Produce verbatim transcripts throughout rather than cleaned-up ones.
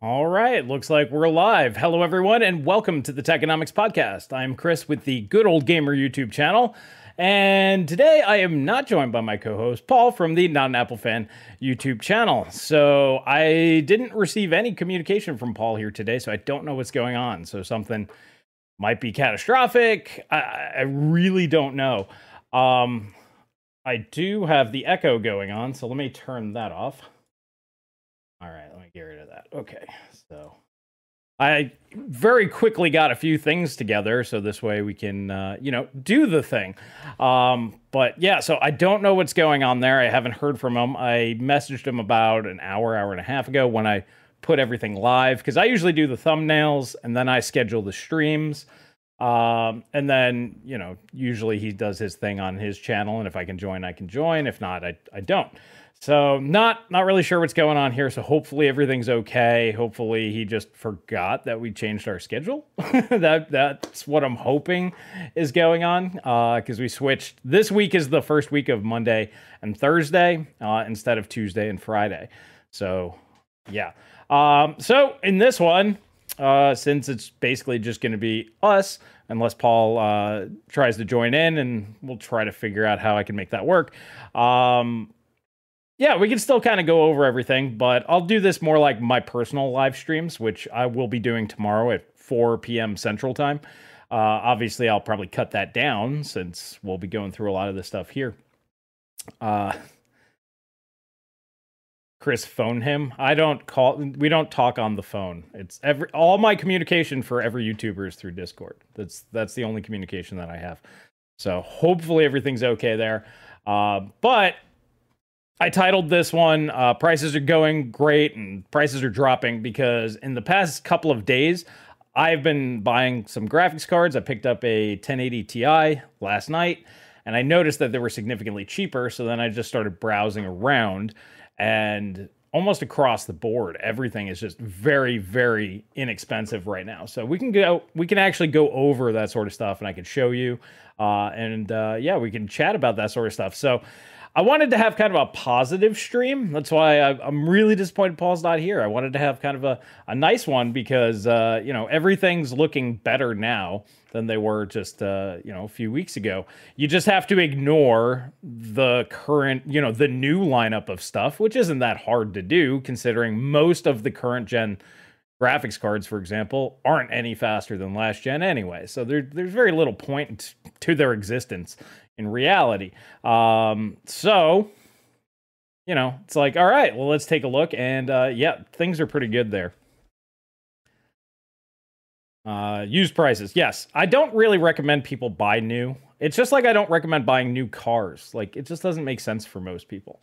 All right, looks like we're live. Hello, everyone, and welcome to the Techonomics Podcast. I'm Chris with the Good Old Gamer YouTube channel, and today I am not joined by my co-host, Paul, from the Not an Apple Fan YouTube channel. So I didn't receive any communication from Paul here today, so I don't know what's going on. So something might be catastrophic. I, I really don't know. Um, I do have the echo going on, so let me turn that off. All right, let me get rid of that. Okay, so I very quickly got a few things together, so this way we can, uh, you know, do the thing. Um, but yeah, so I don't know what's going on there. I haven't heard from him. I messaged him about an hour, hour and a half ago when I put everything live, because I usually do the thumbnails, and then I schedule the streams. Um, and then, you know, usually he does his thing on his channel, and if I can join, I can join. If not, I, I don't. So not not really sure what's going on here. So hopefully everything's okay. Hopefully he just forgot that we changed our schedule. that that's what I'm hoping is going on, because uh, we switched. This week is the first week of Monday and Thursday uh, instead of Tuesday and Friday. So yeah. Um, so in this one, uh, since it's basically just going to be us, unless Paul uh, tries to join in, and we'll try to figure out how I can make that work. Um, Yeah, we can still kind of go over everything, but I'll do this more like my personal live streams, which I will be doing tomorrow at four p m Central Time. Uh, obviously, I'll probably cut that down since we'll be going through a lot of this stuff here. Uh, Chris phoned him. I don't call. We don't talk on the phone. It's every all my communication for every YouTuber is through Discord. That's that's the only communication that I have. So hopefully everything's okay there. Uh, but I titled this one, uh, Prices Are Going Great and Prices Are Dropping, because in the past couple of days, I've been buying some graphics cards. I picked up a ten eighty Ti last night, and I noticed that they were significantly cheaper, so then I just started browsing around, and almost across the board, everything is just very, very inexpensive right now. So we can go, we can actually go over that sort of stuff, and I can show you, uh, and uh, yeah, we can chat about that sort of stuff. So I wanted to have kind of a positive stream. That's why I'm really disappointed Paul's not here. I wanted to have kind of a, a nice one because, uh, you know, everything's looking better now than they were just, uh, you know, a few weeks ago. You just have to ignore the current, you know, the new lineup of stuff, which isn't that hard to do considering most of the current gen graphics cards, for example, aren't any faster than last gen anyway. So there, there's very little point to their existence in reality. Um, so, you know, it's like, all right, well, let's take a look. And uh, yeah, things are pretty good there. Uh, used prices. Yes. I don't really recommend people buy new. It's just like I don't recommend buying new cars. Like it just doesn't make sense for most people.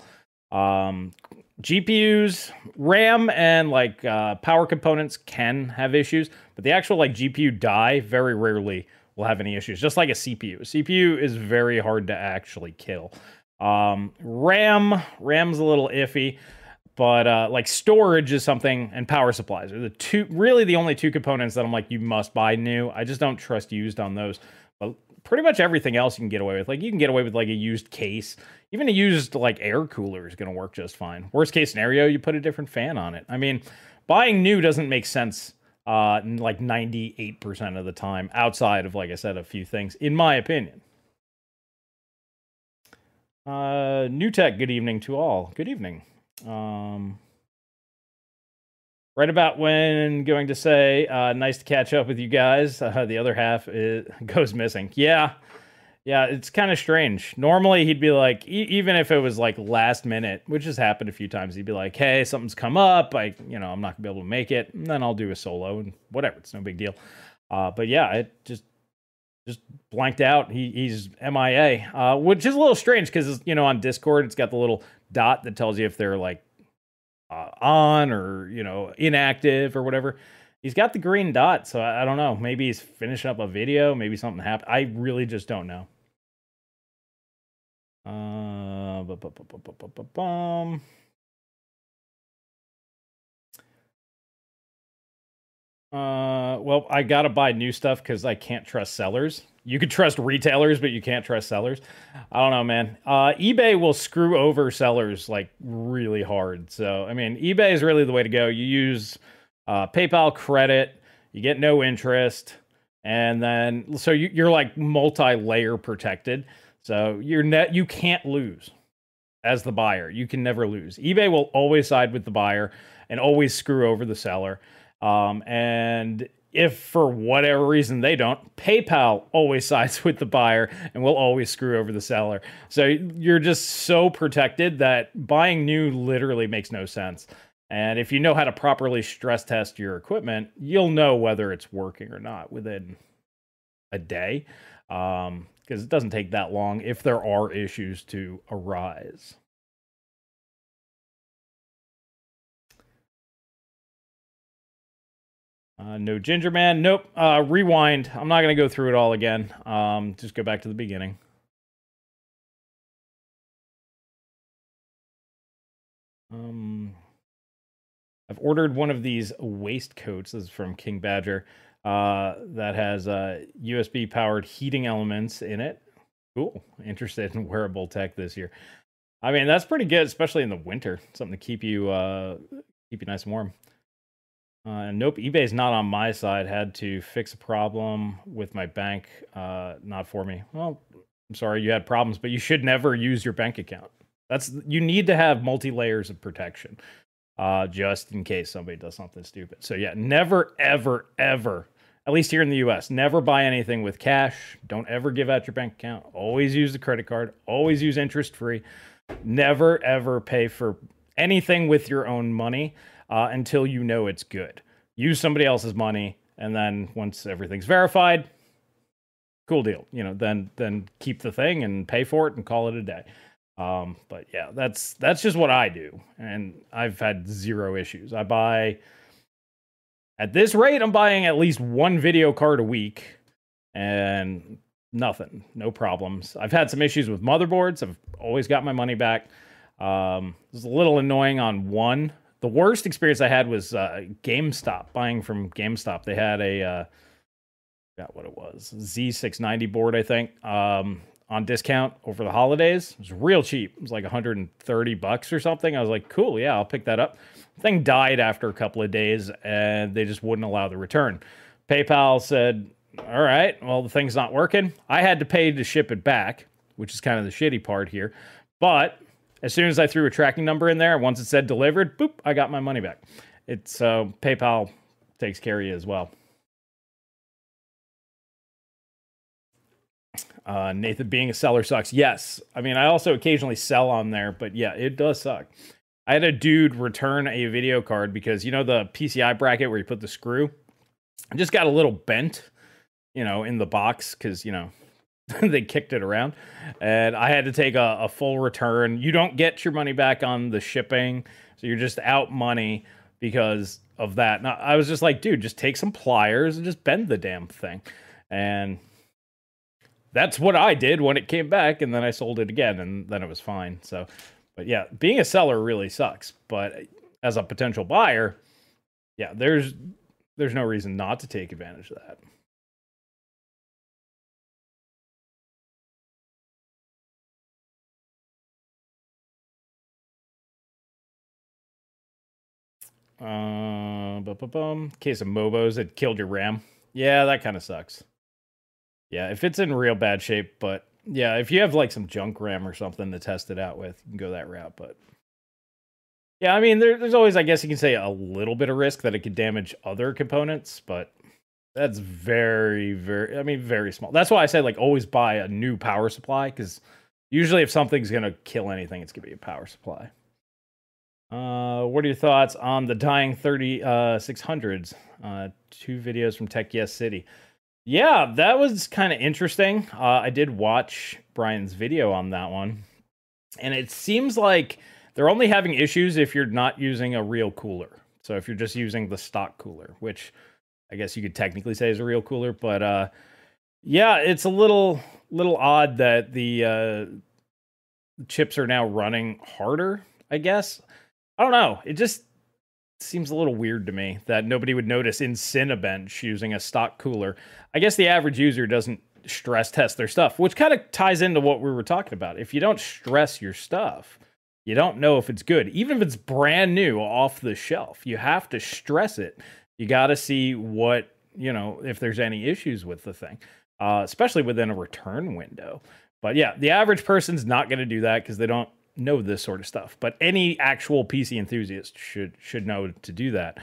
Um, G P Us, RAM, and like uh, power components can have issues, but the actual like G P U die very rarely will have any issues, just like a C P U. A C P U is very hard to actually kill. Um, RAM, RAM's a little iffy, but uh, like storage is something, and power supplies are the two, really the only two components that I'm like, you must buy new. I just don't trust used on those. But pretty much everything else you can get away with. Like you can get away with like a used case. Even a used like air cooler is gonna work just fine. Worst case scenario, you put a different fan on it. I mean, buying new doesn't make sense Uh, like ninety-eight percent of the time, outside of, like I said, a few things, in my opinion. Uh, New Tech, good evening to all. Good evening. Um, right about when going to say, uh, nice to catch up with you guys. Uh, the other half is, goes missing. Yeah. Yeah, it's kind of strange. Normally, he'd be like, e even if it was like last minute, which has happened a few times, he'd be like, hey, something's come up. I, you know, I'm not gonna be able to make it. And then I'll do a solo and whatever. It's no big deal. Uh, but yeah, it just just blanked out. He, he's M I A, uh, which is a little strange because, you know, on Discord, it's got the little dot that tells you if they're like uh, on or, you know, inactive or whatever. He's got the green dot, so I, I don't know. Maybe he's finishing up a video. Maybe something happened. I really just don't know. Uh, bu bu bu bu bu bu bu bum. Uh, well, I gotta buy new stuff because I can't trust sellers. You could trust retailers, but you can't trust sellers. I don't know, man. Uh, eBay will screw over sellers like really hard. So, I mean, eBay is really the way to go. You use uh, PayPal credit. You get no interest. And then, so you, you're like multi-layer protected. So you're net, you can't lose as the buyer. You can never lose. eBay will always side with the buyer and always screw over the seller. Um, and if for whatever reason they don't, PayPal always sides with the buyer and will always screw over the seller. So you're just so protected that buying new literally makes no sense. And if you know how to properly stress test your equipment, you'll know whether it's working or not within a day, um, because it doesn't take that long if there are issues to arise. Uh, no Ginger Man. Nope. Uh, rewind. I'm not going to go through it all again. Um, just go back to the beginning. Um... I've ordered one of these waistcoats. This is from King Badger, uh, that has uh, U S B-powered heating elements in it. Cool. Interested in wearable tech this year. I mean, that's pretty good, especially in the winter. Something to keep you uh, keep you nice and warm. Uh, and nope, eBay's not on my side. Had to fix a problem with my bank. Uh, not for me. Well, I'm sorry you had problems, but you should never use your bank account. That's you need to have multi-layers of protection. Uh, just in case somebody does something stupid. So yeah, never, ever, ever, at least here in the U S, never buy anything with cash. Don't ever give out your bank account. Always use the credit card. Always use interest-free. Never, ever pay for anything with your own money uh, until you know it's good. Use somebody else's money, and then once everything's verified, cool deal. You know, then then keep the thing and pay for it and call it a day. Um, but yeah, that's, that's just what I do. And I've had zero issues. I buy at this rate, I'm buying at least one video card a week and nothing, no problems. I've had some issues with motherboards. I've always got my money back. Um, it was a little annoying on one. The worst experience I had was, uh, GameStop, buying from GameStop. They had a, uh, I forgot what it was, Z six ninety board, I think. Um, on discount over the holidays. It was real cheap. It was like one hundred thirty bucks or something. I was like, cool, yeah, I'll pick that up. The thing died after a couple of days, and they just wouldn't allow the return. PayPal said, all right, well, the thing's not working. I had to pay to ship it back, which is kind of the shitty part here. But as soon as I threw a tracking number in there, once it said delivered, boop, I got my money back. It's uh, PayPal takes care of you as well. Uh, Nathan, being a seller sucks. Yes. I mean, I also occasionally sell on there, but yeah, it does suck. I had a dude return a video card because, you know, the P C I bracket where you put the screw, I just got a little bent, you know, in the box because, you know, they kicked it around, and I had to take a, a full return. You don't get your money back on the shipping, so you're just out money because of that. Now, I was just like, dude, just take some pliers and just bend the damn thing. And that's what I did when it came back, and then I sold it again, and then it was fine. So, but yeah, being a seller really sucks. But as a potential buyer, yeah, there's there's no reason not to take advantage of that. Uh, bu -bu -bum. Case of Mobos that killed your RAM. Yeah, that kind of sucks. Yeah, if it's in real bad shape, but yeah, if you have like some junk RAM or something to test it out with, you can go that route. But yeah, I mean, there, there's always, I guess you can say, a little bit of risk that it could damage other components, but that's very, very, I mean, very small. That's why I say, like, always buy a new power supply, because usually if something's going to kill anything, it's going to be a power supply. Uh, what are your thoughts on the dying thirty-six hundreds? Uh, two videos from Tech Yes City. Yeah, that was kind of interesting. Uh, I did watch Brian's video on that one. And it seems like they're only having issues if you're not using a real cooler. So if you're just using the stock cooler, which I guess you could technically say is a real cooler. But uh, yeah, it's a little little odd that the uh, chips are now running harder, I guess. I don't know. It just seems a little weird to me that nobody would notice in Cinebench using a stock cooler. I guess the average user doesn't stress test their stuff, which kind of ties into what we were talking about. If you don't stress your stuff, you don't know if it's good. Even if it's brand new off the shelf, you have to stress it You got to see what, you know, if there's any issues with the thing, uh, especially within a return window. But yeah, the average person's not going to do that because they don't know this sort of stuff. But any actual P C enthusiast should should know to do that.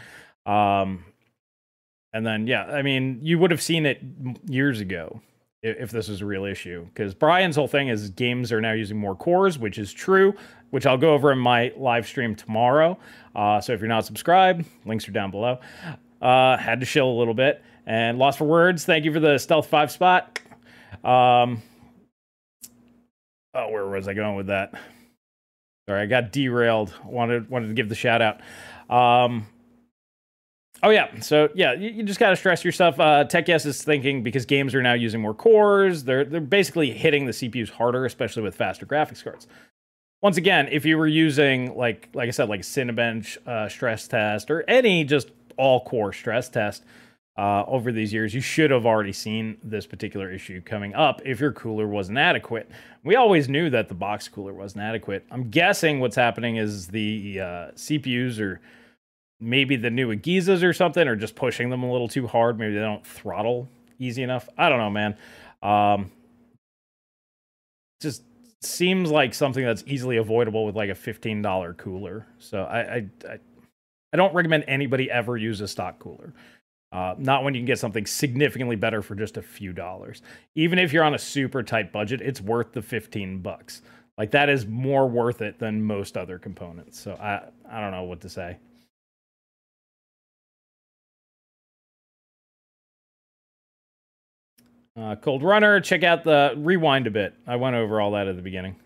Um, and then, yeah, I mean, you would have seen it years ago if, if this was a real issue, because Brian's whole thing is games are now using more cores, which is true, which I'll go over in my live stream tomorrow. Uh, so if you're not subscribed, links are down below. Uh, had to shill a little bit. And Lost for Words, thank you for the Stealth five spot. Um, oh, where was I going with that? Sorry, I got derailed. Wanted wanted to give the shout out. Um, oh, yeah. So, yeah, you, you just got to stress yourself. Uh, Tech Yes is thinking because games are now using more cores, they're, they're basically hitting the C P Us harder, especially with faster graphics cards. Once again, if you were using, like like I said, like Cinebench uh, stress test or any just all-core stress test uh, over these years, you should have already seen this particular issue coming up if your cooler wasn't adequate. We always knew that the box cooler wasn't adequate. I'm guessing what's happening is the uh, C P Us or maybe the new Agizas or something are just pushing them a little too hard. Maybe they don't throttle easy enough. I don't know, man. Um, just... seems like something that's easily avoidable with like a fifteen dollar cooler. So I, I, I, I don't recommend anybody ever use a stock cooler. Uh, not when you can get something significantly better for just a few dollars. Even if you're on a super tight budget, it's worth the fifteen bucks. Like that is more worth it than most other components. So I, I don't know what to say. Uh, Cold Runner, check out the rewind a bit. I went over all that at the beginning.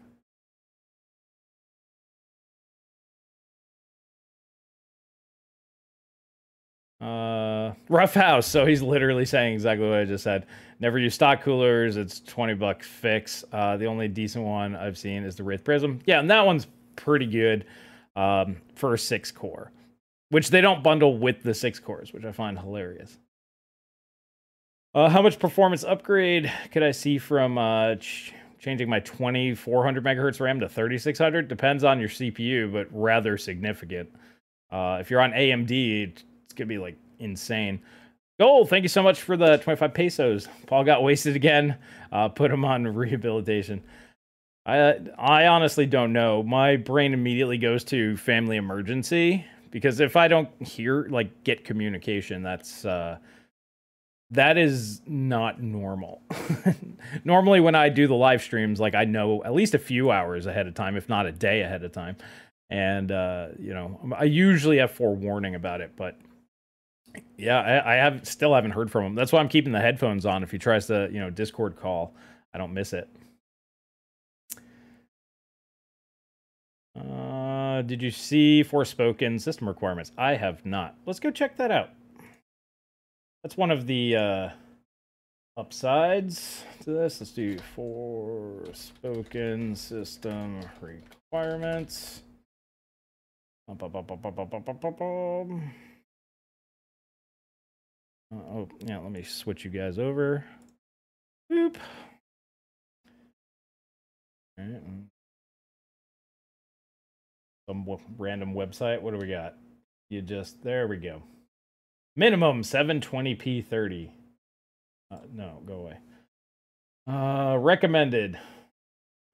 Uh, Rough House. So he's literally saying exactly what I just said. Never use stock coolers. It's twenty buck fix. Uh, the only decent one I've seen is the Wraith Prism. Yeah, and that one's pretty good um, for a six core, which they don't bundle with the six cores, which I find hilarious. Uh, how much performance upgrade could I see from uh, ch changing my twenty-four hundred megahertz RAM to thirty-six hundred? Depends on your C P U, but rather significant. Uh, if you're on A M D, it's going to be like insane. Gold, thank you so much for the twenty-five pesos. Paul got wasted again. Uh, put him on rehabilitation. I, I honestly don't know. My brain immediately goes to family emergency because if I don't hear, like, get communication, that's... Uh, That is not normal. Normally when I do the live streams, like I know at least a few hours ahead of time, if not a day ahead of time. And, uh, you know, I usually have forewarning about it, but yeah, I, I have still haven't heard from him. That's why I'm keeping the headphones on. If he tries to, you know, Discord call, I don't miss it. Uh, did you see Forspoken system requirements? I have not. Let's go check that out. That's one of the uh, upsides to this. Let's do Forspoken system requirements. Oh, yeah, let me switch you guys over. Boop. All right. Some random website. What do we got? You just, there we go. Minimum seven twenty p thirty. Uh, no, go away. Uh, recommended.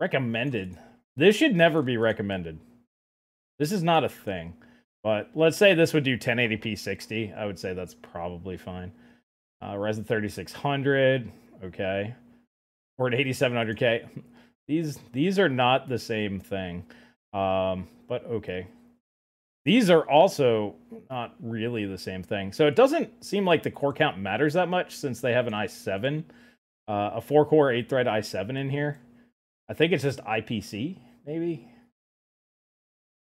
Recommended. This should never be recommended. This is not a thing. But let's say this would do ten eighty p sixty. I would say that's probably fine. Uh, Ryzen thirty-six hundred. Okay. Or an eighty-seven hundred K. These, these are not the same thing. Um, but okay. These are also not really the same thing. So it doesn't seem like the core count matters that much since they have an i seven, uh, a four-core, eight-thread i seven in here. I think it's just I P C, maybe.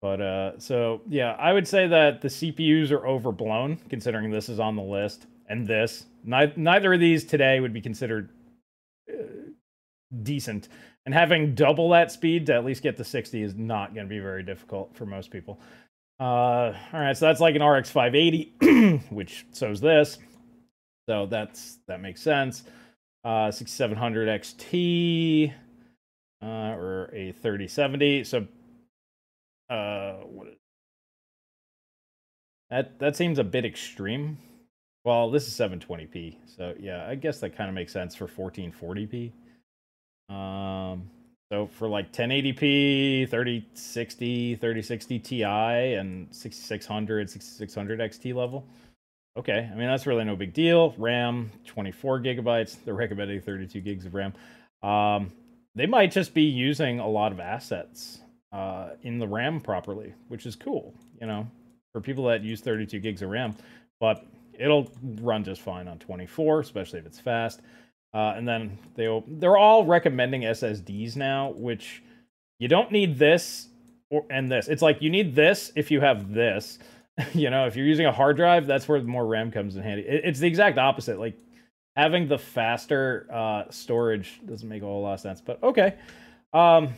But, uh, so, yeah, I would say that the C P Us are overblown, considering this is on the list, and this. Neither, neither of these today would be considered uh, decent. And having double that speed to at least get to sixty is not going to be very difficult for most people. Uh, all right, so that's like an R X five eighty, which so's this. So that's, that makes sense. Uh, sixty-seven hundred X T, uh, or a thirty seventy. So, uh, what is That that seems a bit extreme. Well, this is seven twenty p, so yeah, I guess that kind of makes sense for fourteen forty p. Um, so for like ten eighty p, thirty sixty, thirty sixty Ti, and sixty-six hundred, sixty-six hundred X T level. Okay, I mean, that's really no big deal. RAM, twenty-four gigabytes. They're recommending thirty-two gigs of RAM. Um, they might just be using a lot of assets uh, in the RAM properly, which is cool, you know, for people that use thirty-two gigs of RAM. But it'll run just fine on twenty-four, especially if it's fast. Uh, and then they'll, they're all recommending S S Ds now, which you don't need this or, and this. It's like you need this if you have this. You know, if you're using a hard drive, that's where more RAM comes in handy. It, it's the exact opposite. Like, having the faster uh, storage doesn't make a whole lot of sense. But, okay. Um,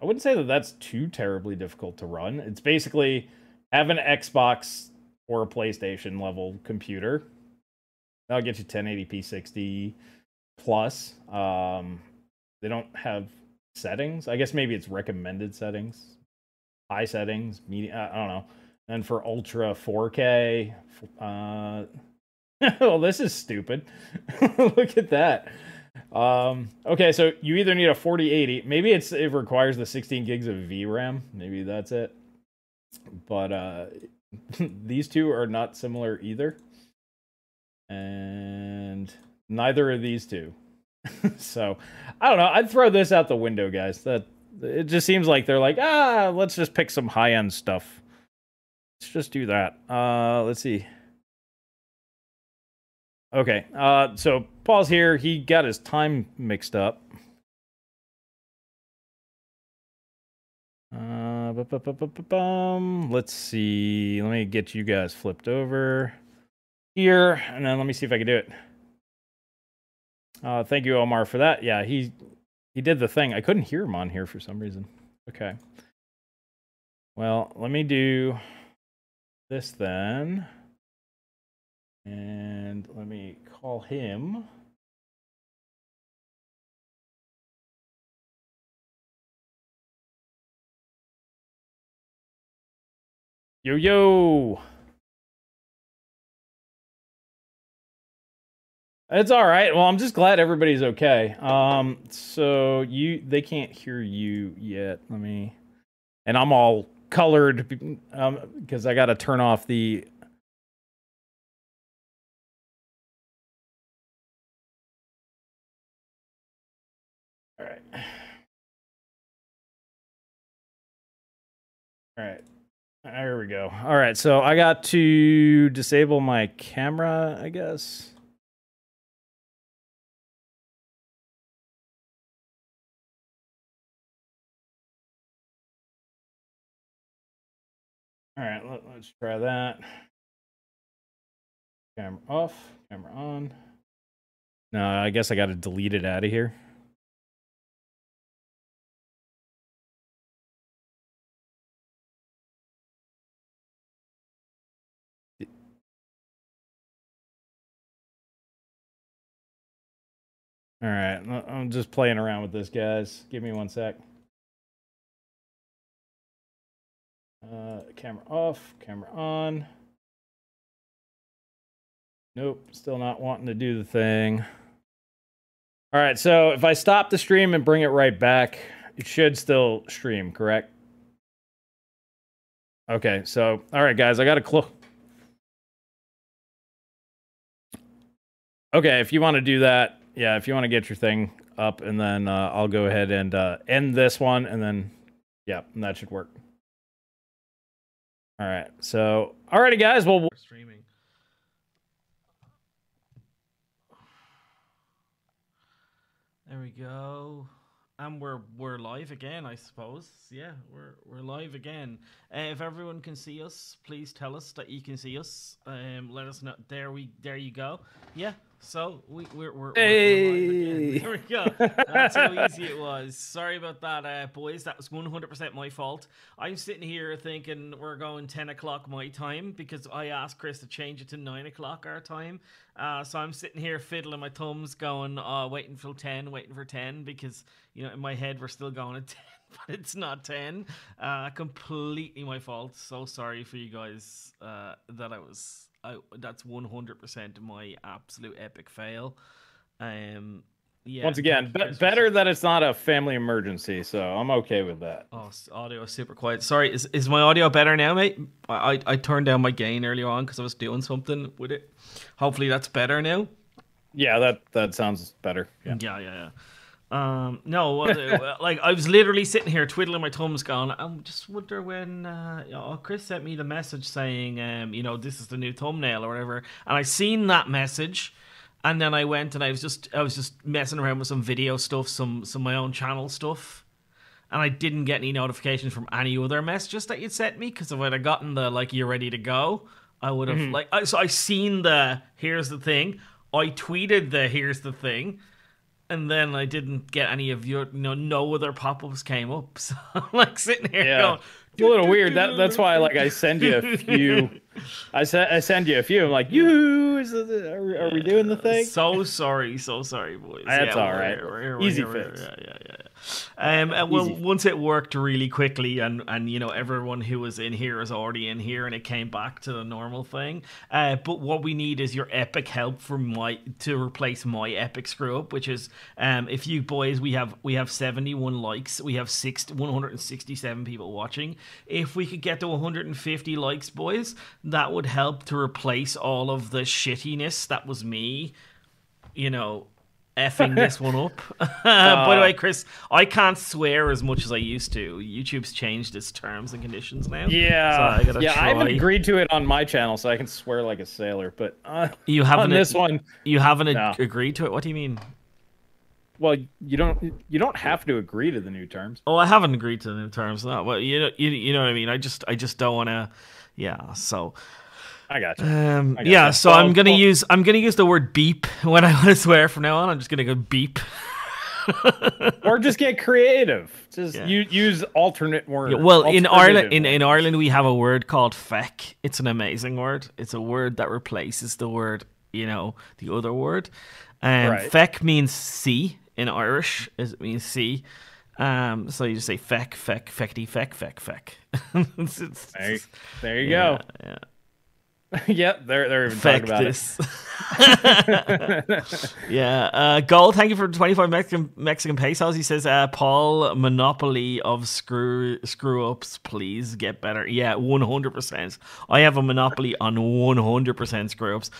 I wouldn't say that that's too terribly difficult to run. It's basically have an Xbox or a PlayStation level computer. That'll get you ten eighty p sixty plus. Um, they don't have settings. I guess maybe it's recommended settings, high settings, medium. I don't know. And for ultra four K, uh, well, this is stupid. Look at that. Um, okay, so you either need a forty eighty. Maybe it's it requires the sixteen gigs of V RAM. Maybe that's it. But uh, these two are not similar either. And neither are these two. So, I don't know. I'd throw this out the window, guys. That it just seems like they're like, ah, let's just pick some high-end stuff. Let's just do that. Uh, let's see. Okay, uh, so Paul's here. He got his time mixed up. Uh, bu bu bu bu bu bum. Let's see. Let me get you guys flipped over here, and then let me see if I can do it. Uh, thank you, Omar, for that. Yeah, he he did the thing. I couldn't hear him on here for some reason. Okay. Well, let me do this then, and let me call him. Yo, yo. It's all right. Well, I'm just glad everybody's okay. Um, so you, they can't hear you yet. Let me, and I'm all colored because um, I got to turn off the all right all right there we go. All right, so I got to disable my camera, I guess. All right, let, let's try that. Camera off, camera on. No, I guess I got to delete it out of here. All right, I'm just playing around with this, guys. Give me one sec. Uh, camera off, camera on. Nope, still not wanting to do the thing. All right, so if I stop the stream and bring it right back, it should still stream, correct? Okay, so, all right, guys, I got to close. Okay, if you want to do that, yeah, if you want to get your thing up, and then uh, I'll go ahead and uh, end this one, and then, yeah, and that should work. All right, so, all righty, guys, well, we're streaming. There we go. And we're we're live again, I suppose. Yeah, we're we're live again. Uh, if everyone can see us, please tell us that you can see us. Um, let us know. There we there you go. Yeah. So we we're we're, hey. we're live again. There we go. That's how easy it was. Sorry about that, uh, boys. That was one hundred percent my fault. I'm sitting here thinking we're going ten o'clock my time because I asked Chris to change it to nine o'clock our time. Uh, so I'm sitting here fiddling my thumbs, going, uh, waiting for ten, waiting for ten, because you know in my head we're still going at ten but it's not ten. Uh, completely my fault. So sorry for you guys. Uh, that I was. I that's one hundred percent my absolute epic fail. Um. Yeah, Once again, be better that it's not a family emergency, so I'm okay with that. Oh, audio is super quiet. Sorry, is is my audio better now, mate? I I, I turned down my gain earlier on because I was doing something with it. Hopefully that's better now. Yeah, that that sounds better. Yeah, yeah, yeah. yeah. Um, no, like I was literally sitting here twiddling my thumbs, going, I just wonder when. Uh, you know, Chris sent me the message saying, um, you know, this is the new thumbnail or whatever, and I seen that message. And then I went and I was just I was just messing around with some video stuff, some some my own channel stuff, and I didn't get any notifications from any other messages that you sent me. Because if I'd have gotten the like you're ready to go, I would have mm-hmm. like I, so I seen the here's the thing. I tweeted the here's the thing, and then I didn't get any of your you know no other pop ups came up. So I'm like sitting here yeah. going. It's a little weird. That that's why like I send you a few. I send I send you a few. I'm like, you is this, are, are we doing the thing? So sorry, so sorry, boys. That's yeah, all right. We're, we're, we're, Easy we're, fix. We're, yeah, yeah, yeah. Um, and well, Easy. Once it worked really quickly, and and you know everyone who was in here is already in here, and it came back to the normal thing. Uh, but what we need is your epic help for my to replace my epic screw up, which is um, if you boys we have we have seventy-one likes, we have six one hundred sixty-seven people watching. If we could get to one hundred fifty likes, boys, that would help to replace all of the shittiness that was me, you know, effing this one up. Uh, by the way, Chris, I can't swear as much as I used to. YouTube's changed its terms and conditions now. Yeah, so I gotta yeah, try. I haven't agreed to it on my channel, so I can swear like a sailor. But uh, you haven't on this one, you haven't no. agreed to it. What do you mean? Well, you don't you don't have to agree to the new terms. Oh, I haven't agreed to the new terms. No, well, you know you, you know what I mean. I just I just don't want to. Yeah, so I got you. Um, I got yeah, you. so well, I'm gonna well, use I'm gonna use the word beep when I want to swear from now on. I'm just gonna go beep. Or just get creative. Just yeah. you, use alternate words. Yeah, well, in Ireland, in, in Ireland, we have a word called feck. It's an amazing word. It's a word that replaces the word you know the other word. Um, right. Feck means sea. In Irish, as it means sea, um, so you just say feck, feck, feckty, feck, feck, feck. it's, it's, there, there you yeah, go. Yeah, yeah, they're they're even feck talking about this. It. yeah, uh, Gold. Thank you for twenty-five Mexican Mexican pesos. He says, uh, "Paul, monopoly of screw screw ups. Please get better." Yeah, one hundred percent. I have a monopoly on one hundred percent screw ups.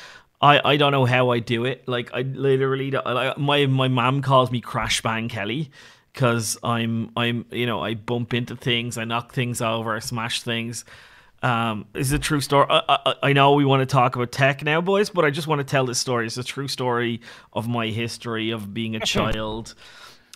I, I don't know how I do it. Like I literally, don't, like, my my mom calls me Crash Bang Kelly, because I'm I'm you know I bump into things, I knock things over, I smash things. Um, it's a true story. I, I I know we want to talk about tech now, boys, but I just want to tell this story. It's a true story of my history of being a child.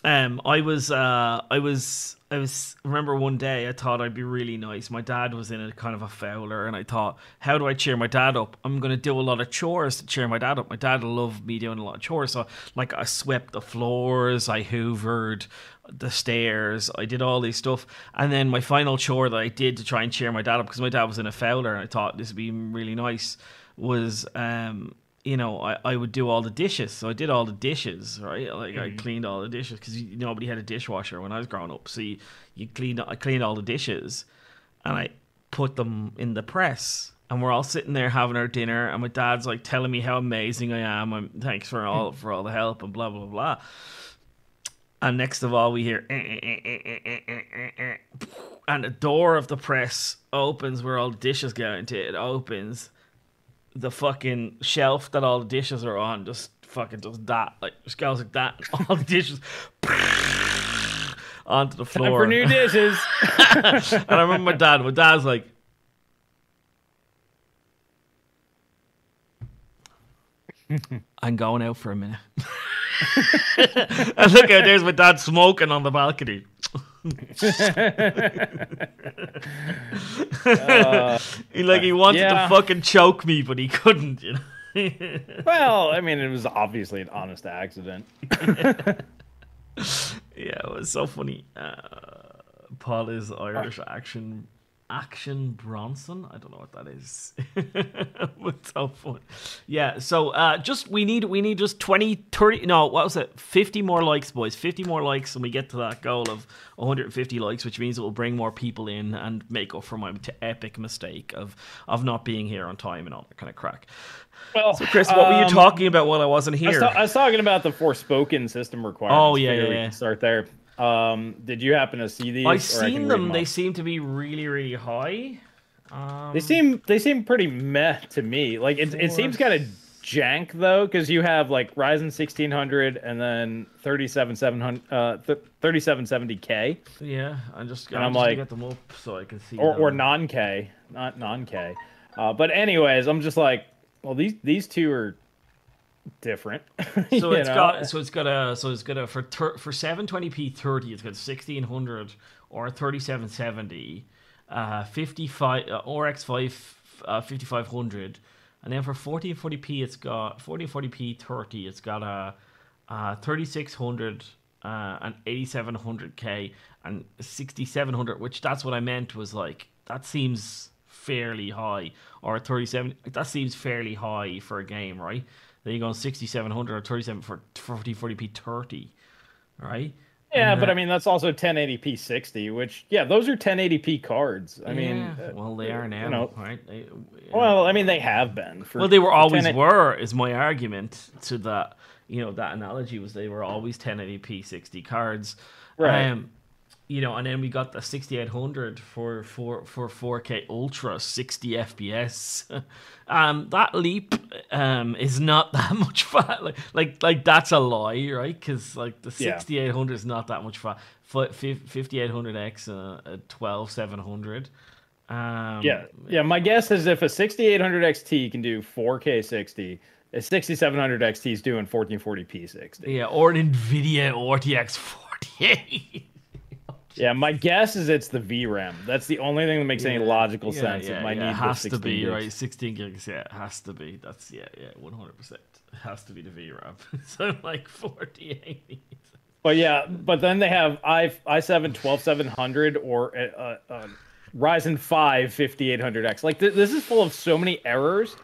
Um, I was uh I was I was remember one day I thought I'd be really nice. My dad was in a kind of a fowler, and I thought, how do I cheer my dad up? I'm gonna do a lot of chores to cheer my dad up. My dad loved me doing a lot of chores, so like I swept the floors, I hoovered the stairs, I did all this stuff, and then my final chore that I did to try and cheer my dad up, because my dad was in a fowler, and I thought this would be really nice, was um. you know, I, I would do all the dishes. So I did all the dishes, right? Like mm. I cleaned all the dishes because nobody had a dishwasher when I was growing up. So you, you cleaned, I cleaned all the dishes and I put them in the press. And we're all sitting there having our dinner, and my dad's like telling me how amazing I am. I'm, thanks for all for all the help and blah, blah, blah. And next of all, we hear, eh, eh, eh, eh, eh, eh, eh, eh, and the door of the press opens where all the dishes go into. It opens. The fucking shelf that all the dishes are on just fucking does that, like just goes like that, all the dishes onto the floor. Time for new dishes. And I remember my dad. My dad's like, "I'm going out for a minute." And look out, there's my dad smoking on the balcony. uh, he, like he wanted yeah. to fucking choke me, but he couldn't, you know. Well, I mean, it was obviously an honest accident. Yeah, it was so funny. Uh, Paul is Irish action Action Bronson. I don't know what that is. What's up for? Yeah, so uh, just we need we need just twenty, thirty, no, what was it? fifty more likes, boys. fifty more likes, and we get to that goal of one hundred fifty likes, which means it will bring more people in and make up for my epic mistake of of not being here on time and all that kind of crack. Well, so Chris, what um, were you talking about while I wasn't here? I was, ta I was talking about the Forspoken system requirements. Oh yeah, yeah, yeah. Start there. Um, did you happen to see these? I've seen them. They seem to be really, really high. Um, they seem they seem pretty meh to me. Like it, it seems kind of jank though, because you have like Ryzen sixteen hundred and then thirty-seven seven hundred, uh, thirty-seven seventy K. Yeah, I'm just and I'm, I'm just like gonna get them up so I can see. Or them. Or non K, not non K. Uh, but anyways, I'm just like, well, these these two are different. So it's know? got so it's got a so it's got a for for seven twenty p thirty it's got sixteen hundred or thirty-seven seventy, uh fifty-five uh, R X five uh, fifty-five hundred, and then for fourteen forty p it's got fourteen forty p thirty it's got a uh thirty-six hundred uh and eighty-seven hundred K and sixty-seven hundred, which that's what I meant was like that seems fairly high, or thirty-seven that seems fairly high for a game, right? Then you go sixty-seven hundred or thirty-seven for forty forty p thirty, right? Yeah, and, uh, but I mean that's also ten eighty p sixty, which yeah, those are ten eighty p cards. I yeah. mean, well, they are now, you know, right? They, well, I mean they have been. For, well, they were always were is my argument to that. You know, that analogy was they were always ten eighty p sixty cards, right? Um, you know, and then we got the sixty-eight hundred for for for four K Ultra sixty F P S. Um, that leap um is not that much fat. Like like like that's a lie, right? Because like the sixty-eight hundred yeah. is not that much fat. fifty-eight hundred X and a twelve seven hundred. Um, yeah, yeah. My guess is if a sixty-eight hundred X T can do four K sixty. A sixty-seven hundred X T is doing fourteen forty p sixty. Yeah, or an NVIDIA R T X forty-eight. Yeah, my guess is it's the V RAM. That's the only thing that makes yeah, any logical yeah, sense. Yeah, it might yeah. need it has to be gigs. Right. Sixteen gigs, yeah, it has to be. That's yeah, yeah, one hundred percent. It has to be the V RAM. So like forty eighty. But yeah, but then they have i i seven twelve seven hundred or uh, uh, Ryzen five fifty eight hundred X. Like th this is full of so many errors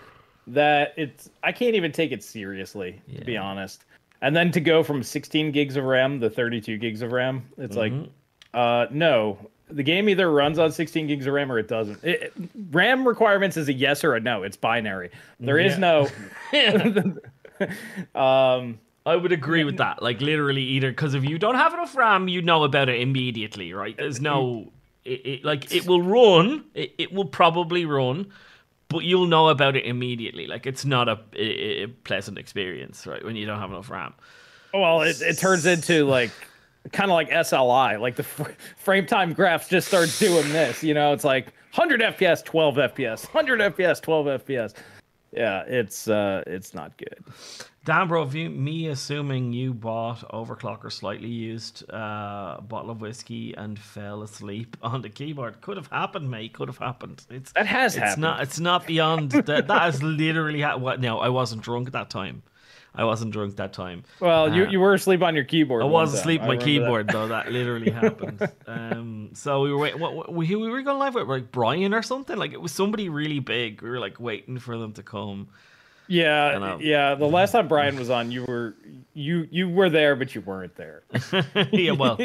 that it's I can't even take it seriously, yeah. to be honest. And then to go from sixteen gigs of RAM to thirty two gigs of RAM, it's mm-hmm. like. Uh, no, the game either runs on sixteen gigs of RAM or it doesn't. It, it, RAM requirements is a yes or a no. It's binary. There yeah. is no. um, I would agree with that. Like literally either, because if you don't have enough RAM, you know about it immediately, right? There's no, it, it, like it will run. It, it will probably run, but you'll know about it immediately. Like it's not a, a, a pleasant experience, right? When you don't have enough RAM. Well, it, it turns into like. Kind of like S L I, like the fr frame time graphs just start doing this. You know, it's like one hundred F P S, twelve F P S, one hundred F P S, twelve F P S. Yeah, it's uh, it's not good. Dan, bro, you, me assuming you bought Overclocker, slightly used uh, a bottle of whiskey and fell asleep on the keyboard. Could have happened, mate. Could have happened. It's that has it's happened. Not, it's not beyond that. That is literally ha what. No, I wasn't drunk at that time. I wasn't drunk that time. Well, you, um, you were asleep on your keyboard. I was asleep on my keyboard, that. though. That literally happened. Um, so we were wait, what, what, we, we were going live with like Brian or something. Like it was somebody really big. We were like waiting for them to come. Yeah, I, yeah. The last time Brian was on, you were you you were there, but you weren't there. Yeah, well,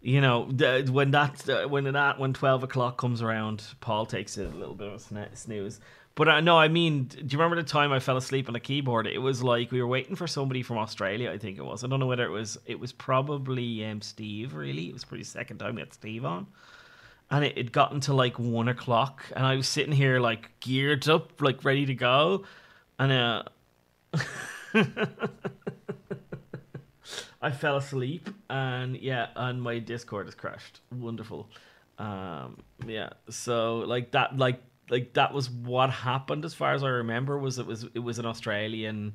you know when that when that when twelve o'clock comes around, Paul takes a little bit of a snooze. But uh, no, I mean, do you remember the time I fell asleep on a keyboard? It was like we were waiting for somebody from Australia, I think it was. I don't know whether it was, it was probably um, Steve, really. It was probably the second time we had Steve on. And it had gotten to like one o'clock. And I was sitting here like geared up, like ready to go. And uh, I fell asleep. And yeah, and my Discord has crashed. Wonderful. Um, yeah, so like that, like. Like that was what happened, as far as I remember. Was it was it was an Australian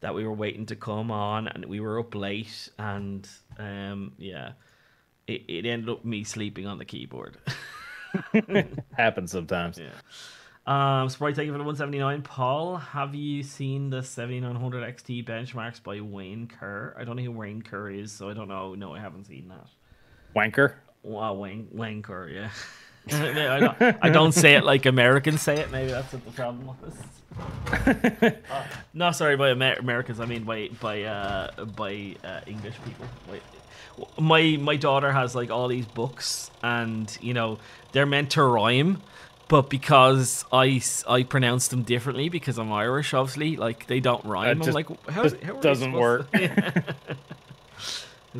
that we were waiting to come on, and we were up late, and um, yeah, it it ended up me sleeping on the keyboard. Happens sometimes. Yeah. Um, Sprite, thank you for the one seventy-nine. Paul, have you seen the seventy-nine hundred X T benchmarks by Wayne Kerr? I don't know who Wayne Kerr is, so I don't know. No, I haven't seen that. Wanker. Wow, Wayne Wayne Kerr, yeah. I don't say it like Americans say it. Maybe that's what the problem was. Uh, no, sorry, by Amer Americans I mean by by uh, by uh, English people. Wait. My my daughter has like all these books, and you know they're meant to rhyme, but because I, I pronounce them differently because I'm Irish, obviously, like they don't rhyme. Just, I'm like, how's, how are doesn't work. Because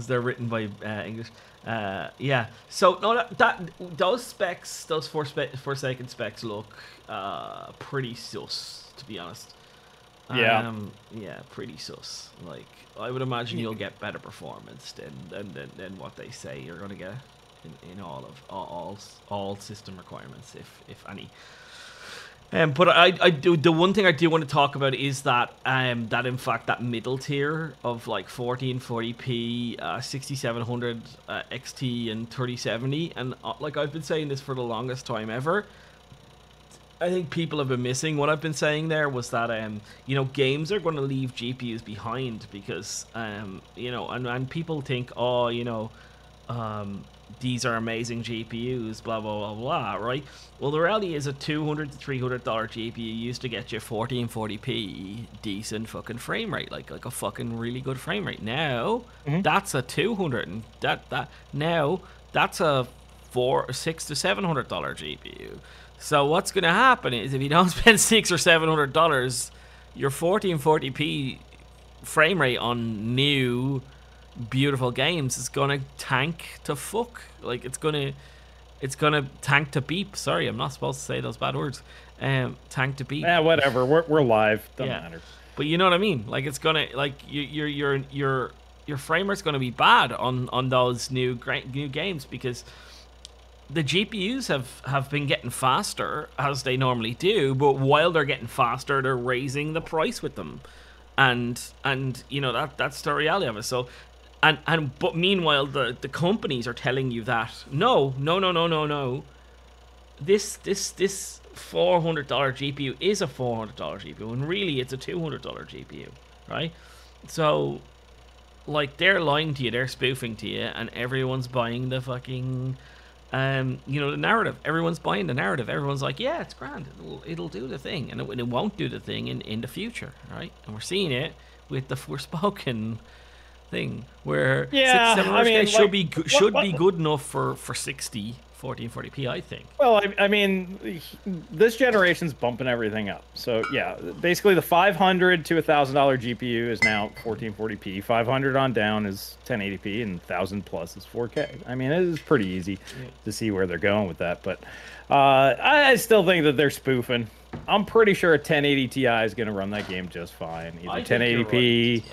they're written by uh, English. Uh, yeah. So no, that, that those specs, those four spe four second specs look uh, pretty sus, to be honest. Yeah. Um, yeah, pretty sus. Like, I would imagine you'll get better performance than than, than, than what they say you're gonna get in, in all of all all system requirements, if if any. Um, but I I do the one thing I do want to talk about is that um that in fact that middle tier of like fourteen forty p, uh, sixty-seven hundred uh, X T and thirty seventy, and uh, like I've been saying this for the longest time ever. I think people have been missing what I've been saying there was that, um, you know, games are going to leave G P Us behind because, um, you know, and, and people think, oh, you know, um, these are amazing G P Us, blah, blah, blah, blah, right? Well, the reality is a two hundred to three hundred dollar G P U used to get you fourteen forty p decent fucking frame rate, like like a fucking really good frame rate. Now, mm-hmm. that's a two hundred, and that, that, now that's a four, six to seven hundred dollar G P U. So what's going to happen is if you don't spend six or seven hundred dollars, your fourteen forty p frame rate on new, beautiful games is going to tank to fuck. Like it's going to, it's going to tank to beep. Sorry, I'm not supposed to say those bad words. Um, tank to beep. Yeah, whatever. We're we're live. Doesn't yeah. matter. But you know what I mean. Like it's gonna like your your your your frame rate's going to be bad on on those new great new games because. The G P Us have, have been getting faster, as they normally do, but while they're getting faster, they're raising the price with them. And, and you know, that that's the reality of it. So, and, and but meanwhile, the, the companies are telling you that, no, no, no, no, no, no. This, this, this four hundred dollar G P U is a four hundred dollar G P U, and really it's a two hundred dollar G P U, right? So, like, they're lying to you, they're spoofing to you, and everyone's buying the fucking... Um, you know, the narrative, everyone's buying the narrative. Everyone's like, yeah, it's grand. It'll, it'll do the thing. And it, it won't do the thing in, in the future, right? And we're seeing it with the Forspoken thing where yeah, six, I mean, like, should be what, should what? be good enough for, for sixty, fourteen forty p, I think. Well, I, I mean, this generation's bumping everything up. So, yeah, basically the five hundred to one thousand dollar G P U is now fourteen forty p. five hundred on down is ten eighty p, and one thousand plus is four K. I mean, it is pretty easy to see where they're going with that. But uh, I still think that they're spoofing. I'm pretty sure a ten eighty T I is going to run that game just fine. Either ten eighty p...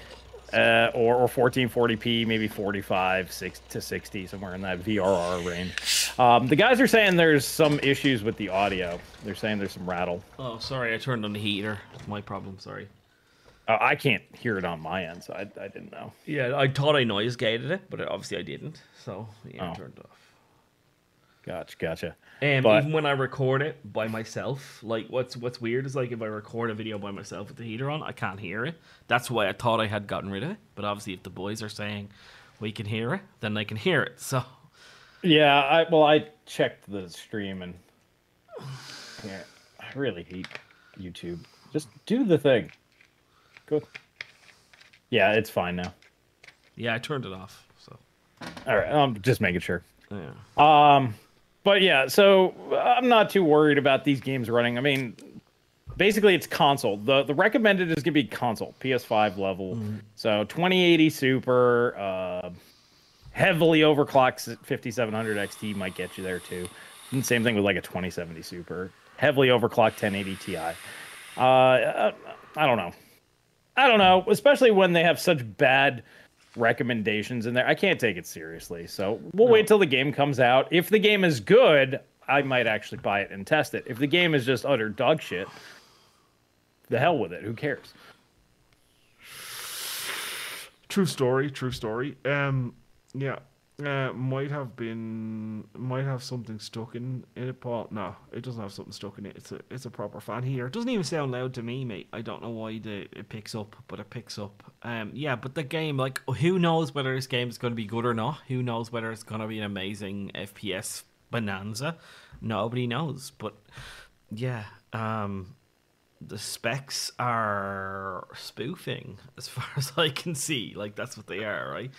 Uh, or, or fourteen forty p, maybe forty-five, six to sixty, somewhere in that V R R range. Um, the guys are saying there's some issues with the audio. They're saying there's some rattle. Oh, sorry, I turned on the heater. That's my problem, sorry. Uh, I can't hear it on my end, so I, I didn't know. Yeah, I thought I noise gated it, but obviously I didn't. So, yeah, oh. I turned off. Gotcha, gotcha. And um, even when I record it by myself, like what's what's weird is like if I record a video by myself with the heater on, I can't hear it. That's why I thought I had gotten rid of it. But obviously, if the boys are saying we can hear it, then they can hear it. So yeah, I well, I checked the stream and yeah, I really hate YouTube. Just do the thing. Go. Yeah, it's fine now. Yeah, I turned it off. So all right, I'm just making sure. Yeah. Um. But yeah, so I'm not too worried about these games running. I mean, basically it's console. The the recommended is going to be console, P S five level. Mm-hmm. So twenty eighty Super, uh, heavily overclocked fifty-seven hundred X T might get you there too. And same thing with like a twenty seventy Super, heavily overclocked ten eighty T I. Uh, I, I don't know. I don't know, especially when they have such bad... recommendations in there. I can't take it seriously, so we'll no. wait till the game comes out. If the game is good, I might actually buy it and test it. If the game is just utter dog shit, the hell with it. Who cares? True story, true story. Um, yeah, uh, might have been, might have something stuck in it, Paul. No, it doesn't have something stuck in it. It's a, it's a proper fan here. It doesn't even sound loud to me, mate. I don't know why the, it picks up, but it picks up. Um, yeah, but the game, like, who knows whether this game is going to be good or not? Who knows whether it's going to be an amazing F P S bonanza. Nobody knows, but yeah, um, the specs are spoofing as far as I can see. Like, that's what they are, right?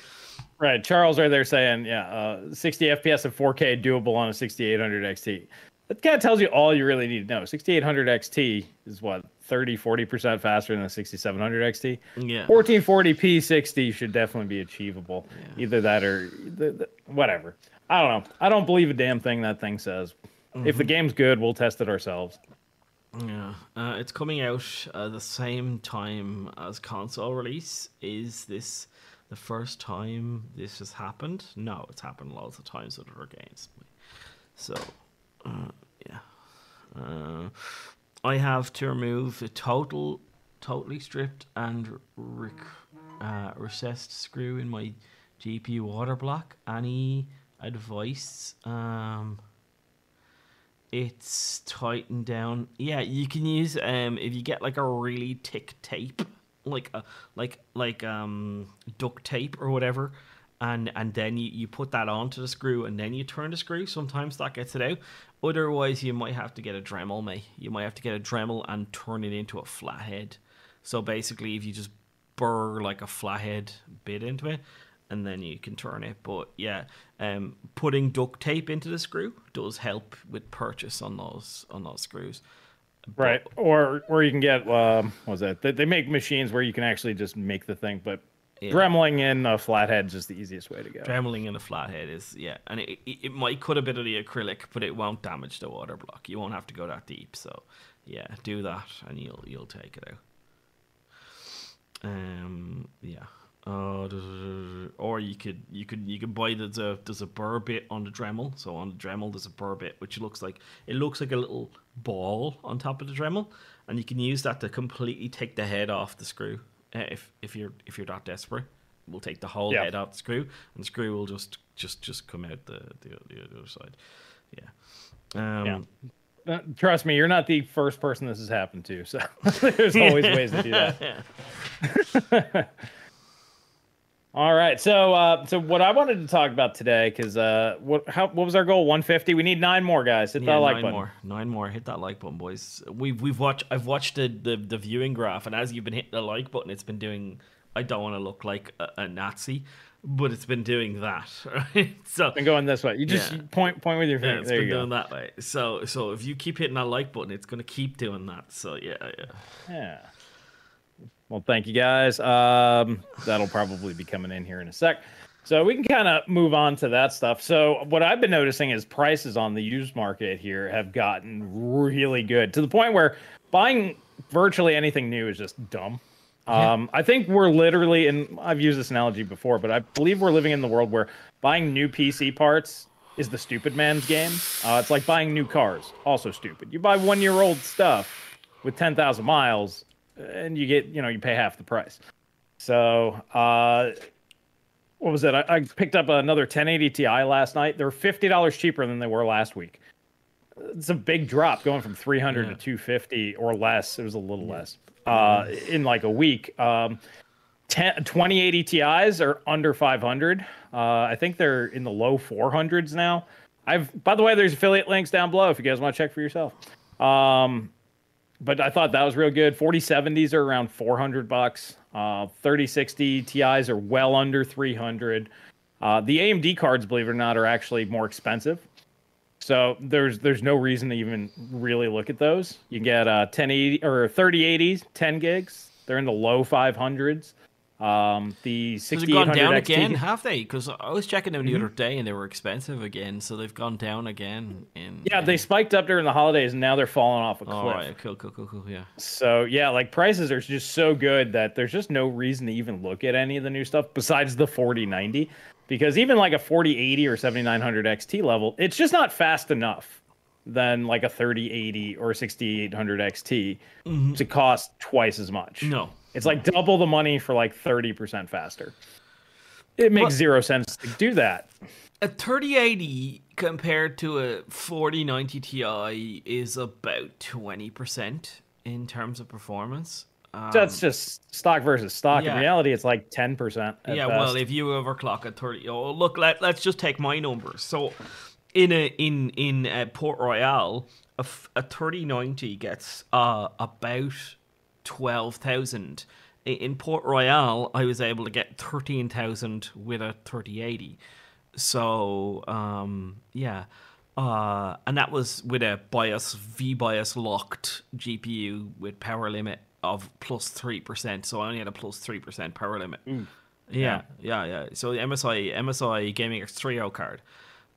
Right. Charles right there saying, yeah, uh, sixty F P S and four K doable on a sixty-eight hundred X T. That kind of tells you all you really need to know. sixty-eight hundred X T is what, thirty, forty percent faster than a sixty-seven hundred X T? Yeah. fourteen forty p sixty should definitely be achievable. Yeah. Either that or the, the, whatever. I don't know. I don't believe a damn thing that thing says. Mm-hmm. If the game's good, we'll test it ourselves. Yeah. Uh, it's coming out uh, the same time as console release. Is this the first time this has happened? No, it's happened lots of times with other games. So... Uh, yeah, uh, I have to remove the total, totally stripped and rec- uh, recessed screw in my G P U water block. Any advice? Um, it's tightened down. Yeah, you can use um if you get like a really thick tape, like a like like um duct tape or whatever. And and then you, you put that onto the screw and then you turn the screw. Sometimes that gets it out. Otherwise, you might have to get a Dremel, mate. You might have to get a Dremel and turn it into a flathead. So basically, if you just burr like a flathead bit into it, and then you can turn it. But yeah, um, putting duct tape into the screw does help with purchase on those on those screws. Right, but, or or you can get um, what was that? They, they make machines where you can actually just make the thing, but. Yeah. Dremeling in a flathead is the easiest way to go. Dremeling in a flathead is, yeah. And it, it, it might cut a bit of the acrylic, but it won't damage the water block. You won't have to go that deep. So, yeah, do that and you'll you'll take it out. Um, yeah. Uh, or you could you could you could buy there's a there's a burr bit on the Dremel. So on the Dremel there's a burr bit which looks like it looks like a little ball on top of the Dremel, and you can use that to completely take the head off the screw. Uh, if if you're if you're that desperate, we'll take the whole yeah. head out the screw, and the screw will just just just come out the the, the other side. Yeah. Um, yeah. Uh, trust me, you're not the first person this has happened to. So there's always ways to do that. All right. So uh, so what I wanted to talk about today, because uh, what how what was our goal? one fifty. We need nine more guys. Hit yeah, that like nine button. More. Nine more. Hit that like button, boys. We've we've watched. I've watched the, the, the viewing graph, and as you've been hitting the like button, it's been doing. I don't want to look like a, a Nazi, but it's been doing that. Right? So it's been going this way. You just yeah. point point with your finger. Yeah, it's there been you go. Doing that way. So so if you keep hitting that like button, it's gonna keep doing that. So yeah yeah. Yeah. Well, thank you guys. Um, that'll probably be coming in here in a sec. So we can kind of move on to that stuff. So what I've been noticing is prices on the used market here have gotten really good to the point where buying virtually anything new is just dumb. Um, yeah. I think we're literally, and I've used this analogy before, but I believe we're living in the world where buying new P C parts is the stupid man's game. Uh, it's like buying new cars, also stupid. You buy one-year-old stuff with ten thousand miles, and you get, you know, you pay half the price. So, uh, what was that? I, I picked up another ten eighty Ti last night. They're fifty dollars cheaper than they were last week. It's a big drop going from three hundred yeah. to two fifty or less. It was a little yeah. less uh, in like a week. Um, ten, twenty eighty Ti's are under five hundred. Uh, I think they're in the low four hundreds now. I've, by the way, there's affiliate links down below if you guys want to check for yourself. Um, But I thought that was real good. forty seventies are around four hundred bucks. Uh, thirty sixty Ti's are well under three hundred. Uh, the A M D cards, believe it or not, are actually more expensive. So there's there's no reason to even really look at those. You can get uh, ten eighty or thirty eighties, ten gigs. They're in the low five hundreds. Um, the sixty-eight hundred gone down X T again, have they? Because I was checking them the mm-hmm. other day and they were expensive again, so they've gone down again. In, yeah, in... they spiked up during the holidays and now they're falling off a cliff. All right, cool, cool, cool, cool, yeah. So, yeah, like prices are just so good that there's just no reason to even look at any of the new stuff besides the forty ninety, because even like a forty eighty or seventy-nine hundred X T level, it's just not fast enough than like a thirty eighty or sixty-eight hundred X T mm-hmm. to cost twice as much. No. It's like double the money for like thirty percent faster. It makes well, zero sense to do that. A thirty eighty compared to a forty ninety Ti is about twenty percent in terms of performance. Um, That's just stock versus stock. Yeah. In reality, it's like ten percent. Yeah, best. Well, if you overclock at thirty, oh, look, let, let's just take my numbers. So in a in in a Port Royal, a, a thirty ninety gets uh, about twelve thousand. In Port Royal, I was able to get thirteen thousand with a thirty eighty. So um, yeah, uh, and that was with a BIOS V BIOS locked G P U with power limit of plus three percent. So I only had a plus three percent power limit. Mm. Yeah, yeah, yeah, yeah. So the M S I M S I Gaming X three oh card.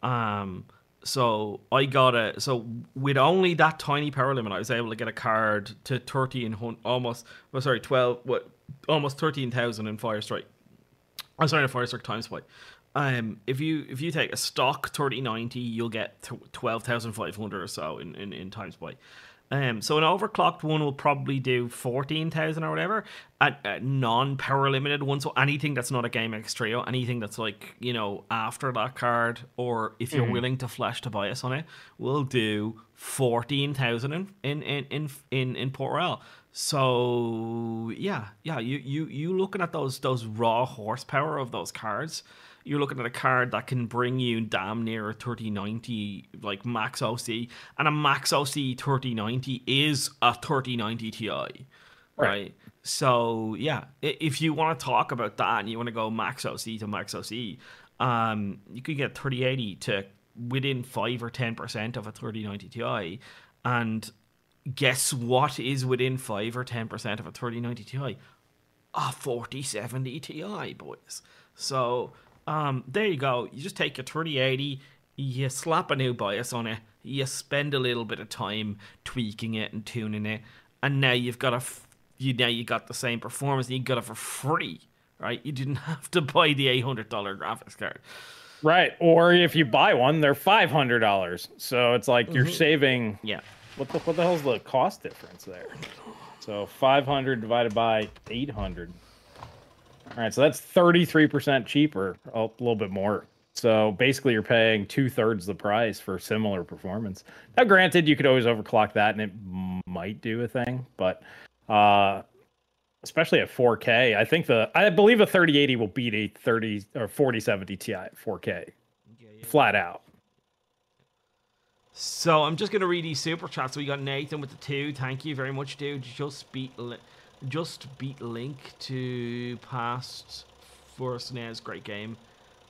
Um, so I got a so with only that tiny power limit, I was able to get a card to thirteen hundred almost. Well, sorry, twelve. What? Almost thirteen thousand in Firestrike. I'm sorry, in Firestrike Timespy. Um, if you if you take a stock thirty ninety, you'll get twelve thousand five hundred or so in, in, in Timespy. Um, so an overclocked one will probably do fourteen thousand or whatever. A, a non-power limited one, so anything that's not a Game X three oh, anything that's like, you know, after that card, or if you're mm-hmm. willing to flash to BIOS on it, will do fourteen thousand in in in in in Port Royal. So yeah, yeah, you you you looking at those those raw horsepower of those cards. You're looking at a card that can bring you damn near a thirty ninety, like max O C, and a max O C thirty ninety is a thirty ninety Ti, right? right? So yeah, if you want to talk about that and you want to go max O C to max O C, um, you could get thirty eighty to within five or ten percent of a thirty ninety Ti, and guess what is within five or ten percent of a thirty ninety Ti? A forty seventy Ti, boys. So. Um, there you go. You just take your thirty eighty, you slap a new BIOS on it, you spend a little bit of time tweaking it and tuning it, and now you've got a, f- you now you got the same performance. And you got it for free, right? You didn't have to buy the eight hundred dollars graphics card, right? Or if you buy one, they're five hundred dollars. So it's like you're mm-hmm. saving. Yeah. What the what the hell's the cost difference there? So five hundred divided by eight hundred. All right, so that's thirty-three percent cheaper, a little bit more. So basically, you're paying two-thirds the price for similar performance. Now, granted, you could always overclock that, and it might do a thing, but uh, especially at four K, I think the I believe a thirty eighty will beat a thirty or forty seventy Ti at four K, yeah, yeah. Flat out. So I'm just gonna read these super chats. We got Nathan with the two. Thank you very much, dude. Just beat. Li- Just beat link to past for S N E S. Great game.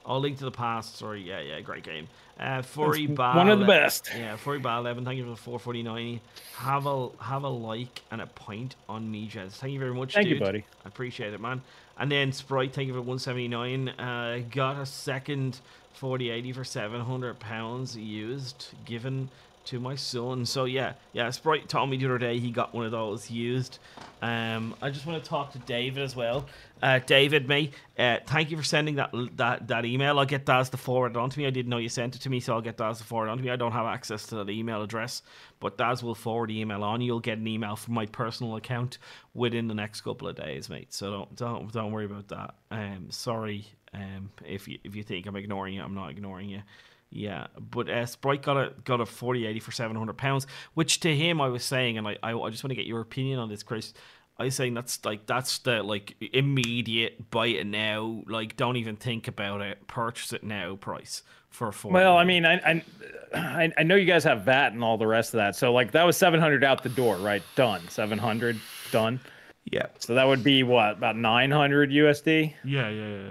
I'll link to the past. Sorry, yeah, yeah, great game. Uh, Furry Bar one of the best. Yeah, Furry Bar eleven. Thank you for the four forty nine. Have a have a like and a pint on me, Jez. Thank you very much. Thank dude. you, buddy. I appreciate it, man. And then Sprite, thank you for one seventy nine. Uh, got a second forty eighty for seven hundred pounds used, given to my son. So yeah, yeah, Sprite told me the other day he got one of those used. Um, I just want to talk to David as well. Uh, David, mate, uh, thank you for sending that that that email. I'll get Daz to forward it on to me. I didn't know you sent it to me, so I'll get Daz to forward it on to me. I don't have access to that email address, but Daz will forward the email on. You'll get an email from my personal account within the next couple of days, mate. So don't don't don't worry about that. Um, sorry, um, if you if you think I'm ignoring you, I'm not ignoring you. Yeah, but uh, Sprite got a got a forty eighty for seven hundred pounds, which to him I was saying, and I, I I just want to get your opinion on this, Chris. I was saying that's like that's the like immediate buy it now, like don't even think about it, purchase it now price for four. Well, I mean, I I I know you guys have V A T and all the rest of that, so like that was seven hundred out the door, right? Done, seven hundred done. Yeah. So that would be what, about nine hundred U S D? Yeah, yeah, yeah. yeah.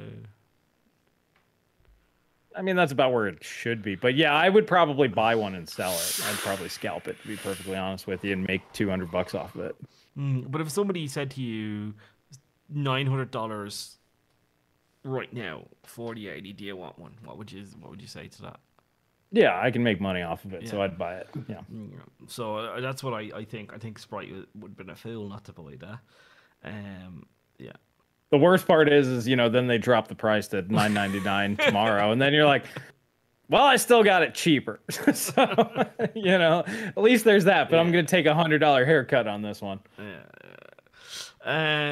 I mean, that's about where it should be. But yeah, I would probably buy one and sell it. I'd probably scalp it, to be perfectly honest with you, and make two hundred bucks off of it. Mm, but if somebody said to you, nine hundred dollars right now, forty eighty, do you want one? What would you What would you say to that? Yeah, I can make money off of it, yeah. So I'd buy it. Yeah. So uh, that's what I, I think. I think Sprite would have been a fool not to buy that. Um, yeah. The worst part is, is you know, then they drop the price to nine ninety nine tomorrow, and then you're like, "Well, I still got it cheaper." So, you know, at least there's that. But yeah. I'm gonna take a hundred dollar haircut on this one. Yeah.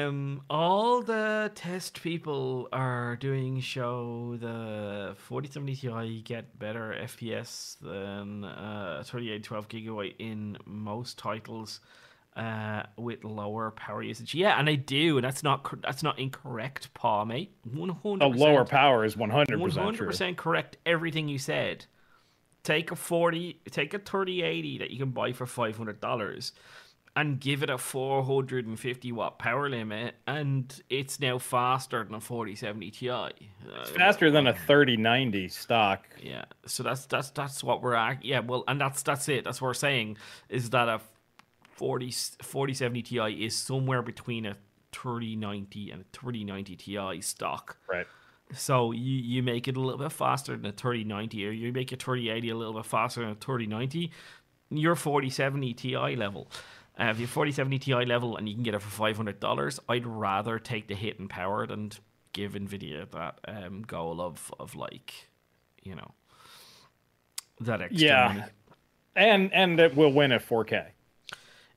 Um, all the test people are doing show the forty seventy Ti get better F P S than uh, thirty-eight twelve gigabyte in most titles. Uh, with lower power usage, yeah, and I do, and that's not that's not incorrect, Pa, mate. One hundred. A lower power is one hundred percent true. One hundred percent correct. Everything you said. Take a forty, take a thirty eighty that you can buy for five hundred dollars, and give it a four hundred and fifty watt power limit, and it's now faster than a forty seventy Ti. It's faster than a thirty ninety stock. Yeah, so that's that's that's what we're at. Yeah, well, and that's that's it. That's what we're saying is that a forty seventy Ti is somewhere between a thirty ninety and a thirty ninety Ti stock. Right. So you, you make it a little bit faster than a thirty ninety, or you make your thirty eighty a little bit faster than a thirty ninety, your forty seventy Ti level. Uh, if you're forty seventy Ti level and you can get it for five hundred dollars, I'd rather take the hit in power than give NVIDIA that um, goal of, of like, you know, that extra yeah. money. And, and it will win at four K.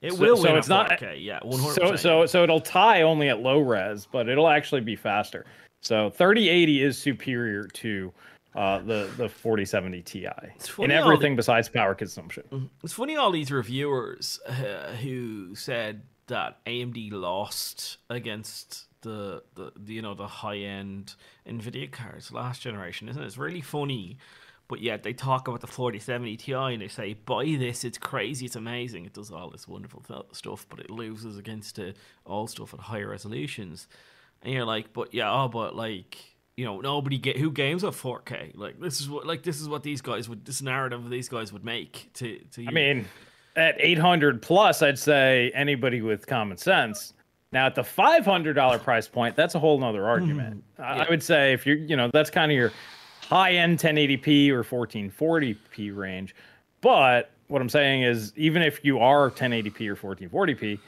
It so, will so win it's at four K, not, yeah. one hundred percent. So, so, so it'll tie only at low res, but it'll actually be faster. So thirty eighty is superior to uh, the, the forty seventy Ti in everything the, besides power consumption. It's funny all these reviewers uh, who said that A M D lost against the, the, the you know the high-end NVIDIA cards last generation, isn't it? It's really funny, but yet they talk about the forty seventy Ti and they say, buy this, it's crazy, it's amazing. It does all this wonderful stuff, but it loses against uh, all stuff at higher resolutions. And you're like, but yeah, oh, but like, you know, nobody get who games at four K. Like this is what, like this is what these guys would, this narrative these guys would make to. to you. I mean, at eight hundred plus, I'd say anybody with common sense. Now at the five hundred dollar price point, that's a whole nother argument. Mm, I, yeah. I would say if you're, you know, that's kind of your high end ten eighty p or fourteen forty p range. But what I'm saying is, even if you are ten eighty p or fourteen forty p.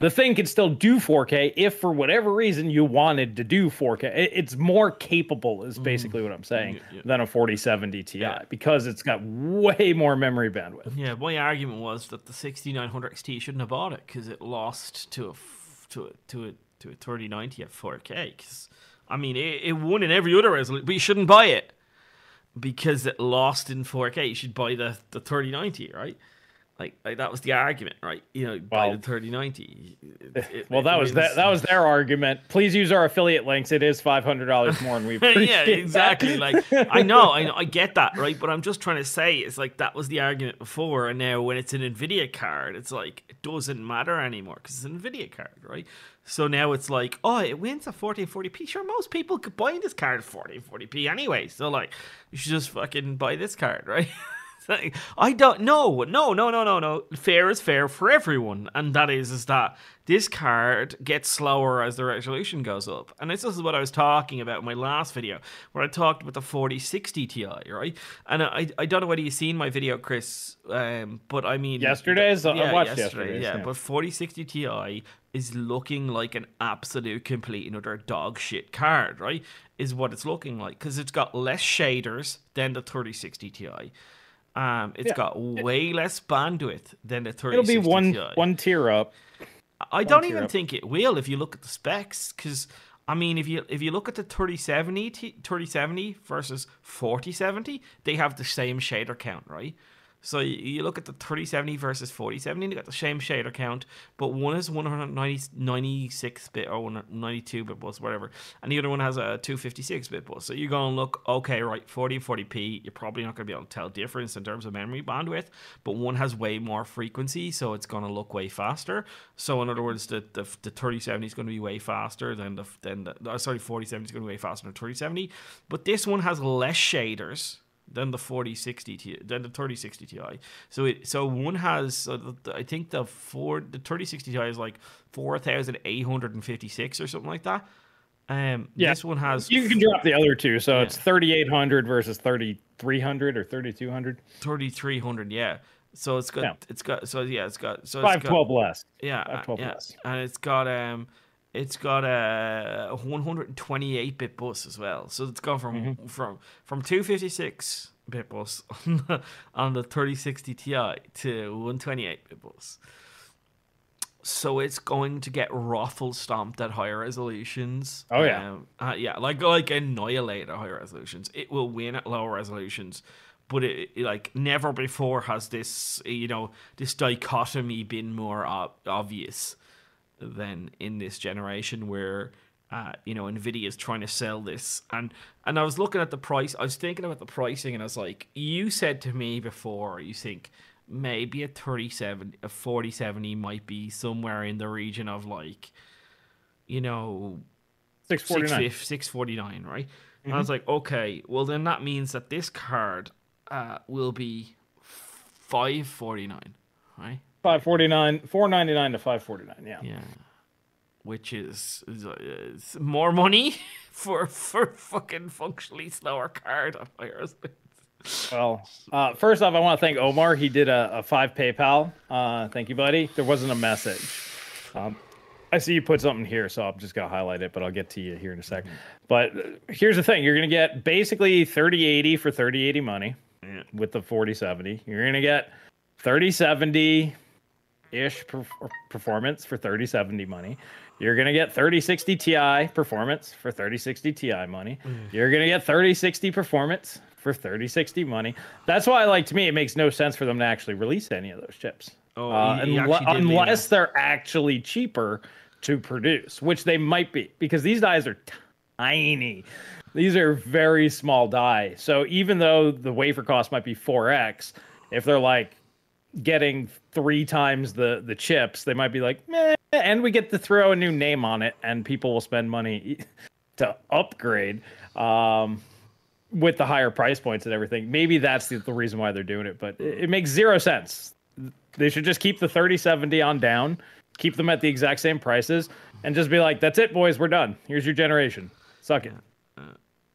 The thing can still do four K if, for whatever reason, you wanted to do four K. It's more capable, is basically what I'm saying, yeah, yeah. than a forty seventy Ti yeah. because it's got way more memory bandwidth. Yeah, my argument was that the sixty-nine hundred X T shouldn't have bought it because it lost to a to a, to a to a thirty ninety at four K. Cause, I mean, it, it won in every other resolution, but you shouldn't buy it because it lost in four K. You should buy the the thirty ninety, right? Like, like that was the argument, right? You know, well, by the thirty ninety. It, it, well, that was that, that was their argument. Please use our affiliate links. It is five hundred dollars more, and we appreciate yeah, exactly. Like, I know, I know, I get that, right? But I'm just trying to say, it's like that was the argument before, and now when it's an NVIDIA card, it's like it doesn't matter anymore because it's an NVIDIA card, right? So now it's like, oh, it wins at fourteen forty p. Sure, most people could buy this card at fourteen forty p anyway. So like, you should just fucking buy this card, right? I don't know. No, no, no, no, no. Fair is fair for everyone. And that is, is that this card gets slower as the resolution goes up. And this is what I was talking about in my last video, where I talked about the forty sixty Ti, right? And I I don't know whether you've seen my video, Chris, um, but I mean... Yesterday's? Yeah, I watched yesterday. Yeah, yeah, but forty sixty Ti is looking like an absolute, complete, another dog shit card, right? Is what it's looking like. Because it's got less shaders than the thirty sixty Ti. Um, it's yeah. got way it, less bandwidth than the thirty. It'll be one Ti. one tier up. I one don't even up. think it will if you look at the specs, because I mean, if you if you look at the thirty seventy versus forty seventy, they have the same shader count, right? So you, you look at the thirty seventy versus forty seventy, they got the same shader count, but one is one ninety-six bit or one ninety-two bit bus, whatever, and the other one has a two fifty-six bit bus. So you're going to look, okay, right, forty forty p, you're probably not going to be able to tell difference in terms of memory bandwidth, but one has way more frequency, so it's going to look way faster. So in other words, the the, the thirty seventy is going to be way faster than the, than the sorry, forty seventy is going to be way faster than the thirty seventy, but this one has less shaders than the forty sixty Ti, than the thirty sixty Ti. So it so one has uh, the, I think the four the thirty sixty Ti is like four thousand eight hundred fifty-six or something like that. Um, yeah. This one has you can drop the other two, so yeah. it's thirty-eight hundred versus thirty-three hundred or thirty-two hundred. thirty-three hundred, yeah. So it's got yeah. it's got so yeah it's got so five twelve less. Yeah, five twelve yeah. less, and it's got um. It's got a one twenty-eight bit bus as well, so it's gone from mm-hmm. from from two fifty-six bit bus on the, on the thirty sixty Ti to one twenty-eight bit bus. So it's going to get raffle stomped at higher resolutions. Oh yeah, um, uh, yeah, like like annihilate at higher resolutions. It will win at lower resolutions. But it, it, like, never before has this you know this dichotomy been more ob- obvious. Than in this generation, where uh, you know, NVIDIA is trying to sell this. And and I was looking at the price. I was thinking about the pricing, and I was like, you said to me before, you think maybe a thirty seventy, a forty seventy might be somewhere in the region of, like, you know, six forty-nine, six forty-nine, right? Mm-hmm. And I was like, okay, well then that means that this card uh, will be five forty-nine, right? five forty-nine, four ninety-nine to five forty-nine, yeah. Yeah. Which is, is, is more money for for fucking functionally slower card on my husband. Well, uh, first off, I want to thank Omar. He did a, a five PayPal. Uh, thank you, buddy. There wasn't a message. Um, I see you put something here, so I'm just going to highlight it, but I'll get to you here in a second. But here's the thing. You're going to get basically thirty eighty for thirty eighty money, yeah, with the forty seventy. You're going to get thirty seventy-ish per- performance for thirty seventy money. You're going to get thirty sixty Ti performance for thirty sixty Ti money. Mm. You're going to get thirty sixty performance for thirty sixty money. That's why, like, to me, it makes no sense for them to actually release any of those chips. Oh, uh, unless, unless they're actually cheaper to produce, which they might be, because these dies are tiny. These are very small die. So even though the wafer cost might be four X, if they're like getting three times the, the chips, they might be like, meh, and we get to throw a new name on it, and people will spend money to upgrade um, with the higher price points and everything. Maybe that's the, the reason why they're doing it, but it, it makes zero sense. They should just keep the thirty seventy on down, keep them at the exact same prices, and just be like, that's it, boys, we're done. Here's your generation. Suck it. Uh,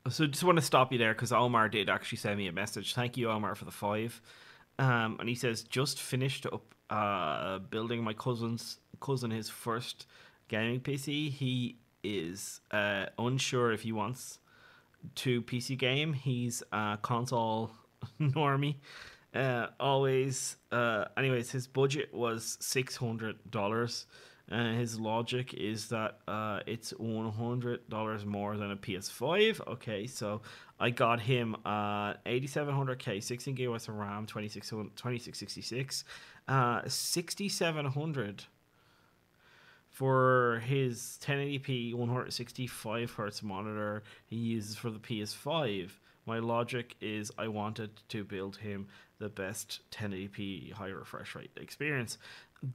uh, so just want to stop you there, because Omar did actually send me a message. Thank you, Omar, for the five. Um, and he says, just finished up uh, building my cousin's cousin his first gaming P C. He is uh, unsure if he wants to P C game. He's a console normie. Uh, always, uh, anyways, his budget was six hundred dollars, and his logic is that uh, it's one hundred dollars more than a P S five. Okay, so I got him uh, eighty-seven hundred K, sixteen gigabytes of RAM, twenty-six sixty-six, uh, sixty-seven hundred for his ten eighty p one sixty-five hertz monitor he uses for the P S five. My logic is I wanted to build him the best ten eighty p high refresh rate experience.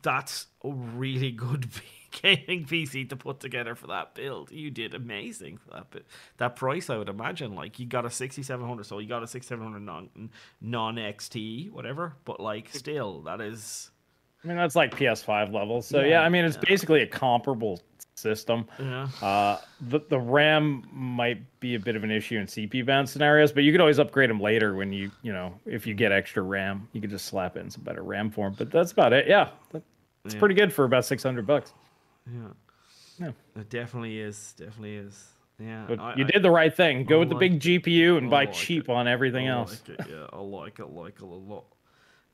That's a really good gaming P C to put together for that build. You did amazing for that bit. That price, I would imagine, like, you got a sixty-seven hundred, so you got a sixty-seven hundred non, non-X T, whatever, but, like, still, that is... I mean, that's like P S five levels. So, yeah, yeah I mean, it's yeah. basically a comparable system. Yeah. Uh, the, the RAM might be a bit of an issue in C P U-bound scenarios, but you could always upgrade them later when you, you know, if you get extra RAM, you could just slap in some better RAM for them. But that's about it. Yeah, it's yeah. pretty good for about six hundred bucks. Yeah. Yeah. It definitely is. Definitely is. Yeah. But I, you I, did the right thing. Go I with like the big it. G P U and I buy like cheap it. on everything I else. Like it. Yeah, I like it, like it a lot.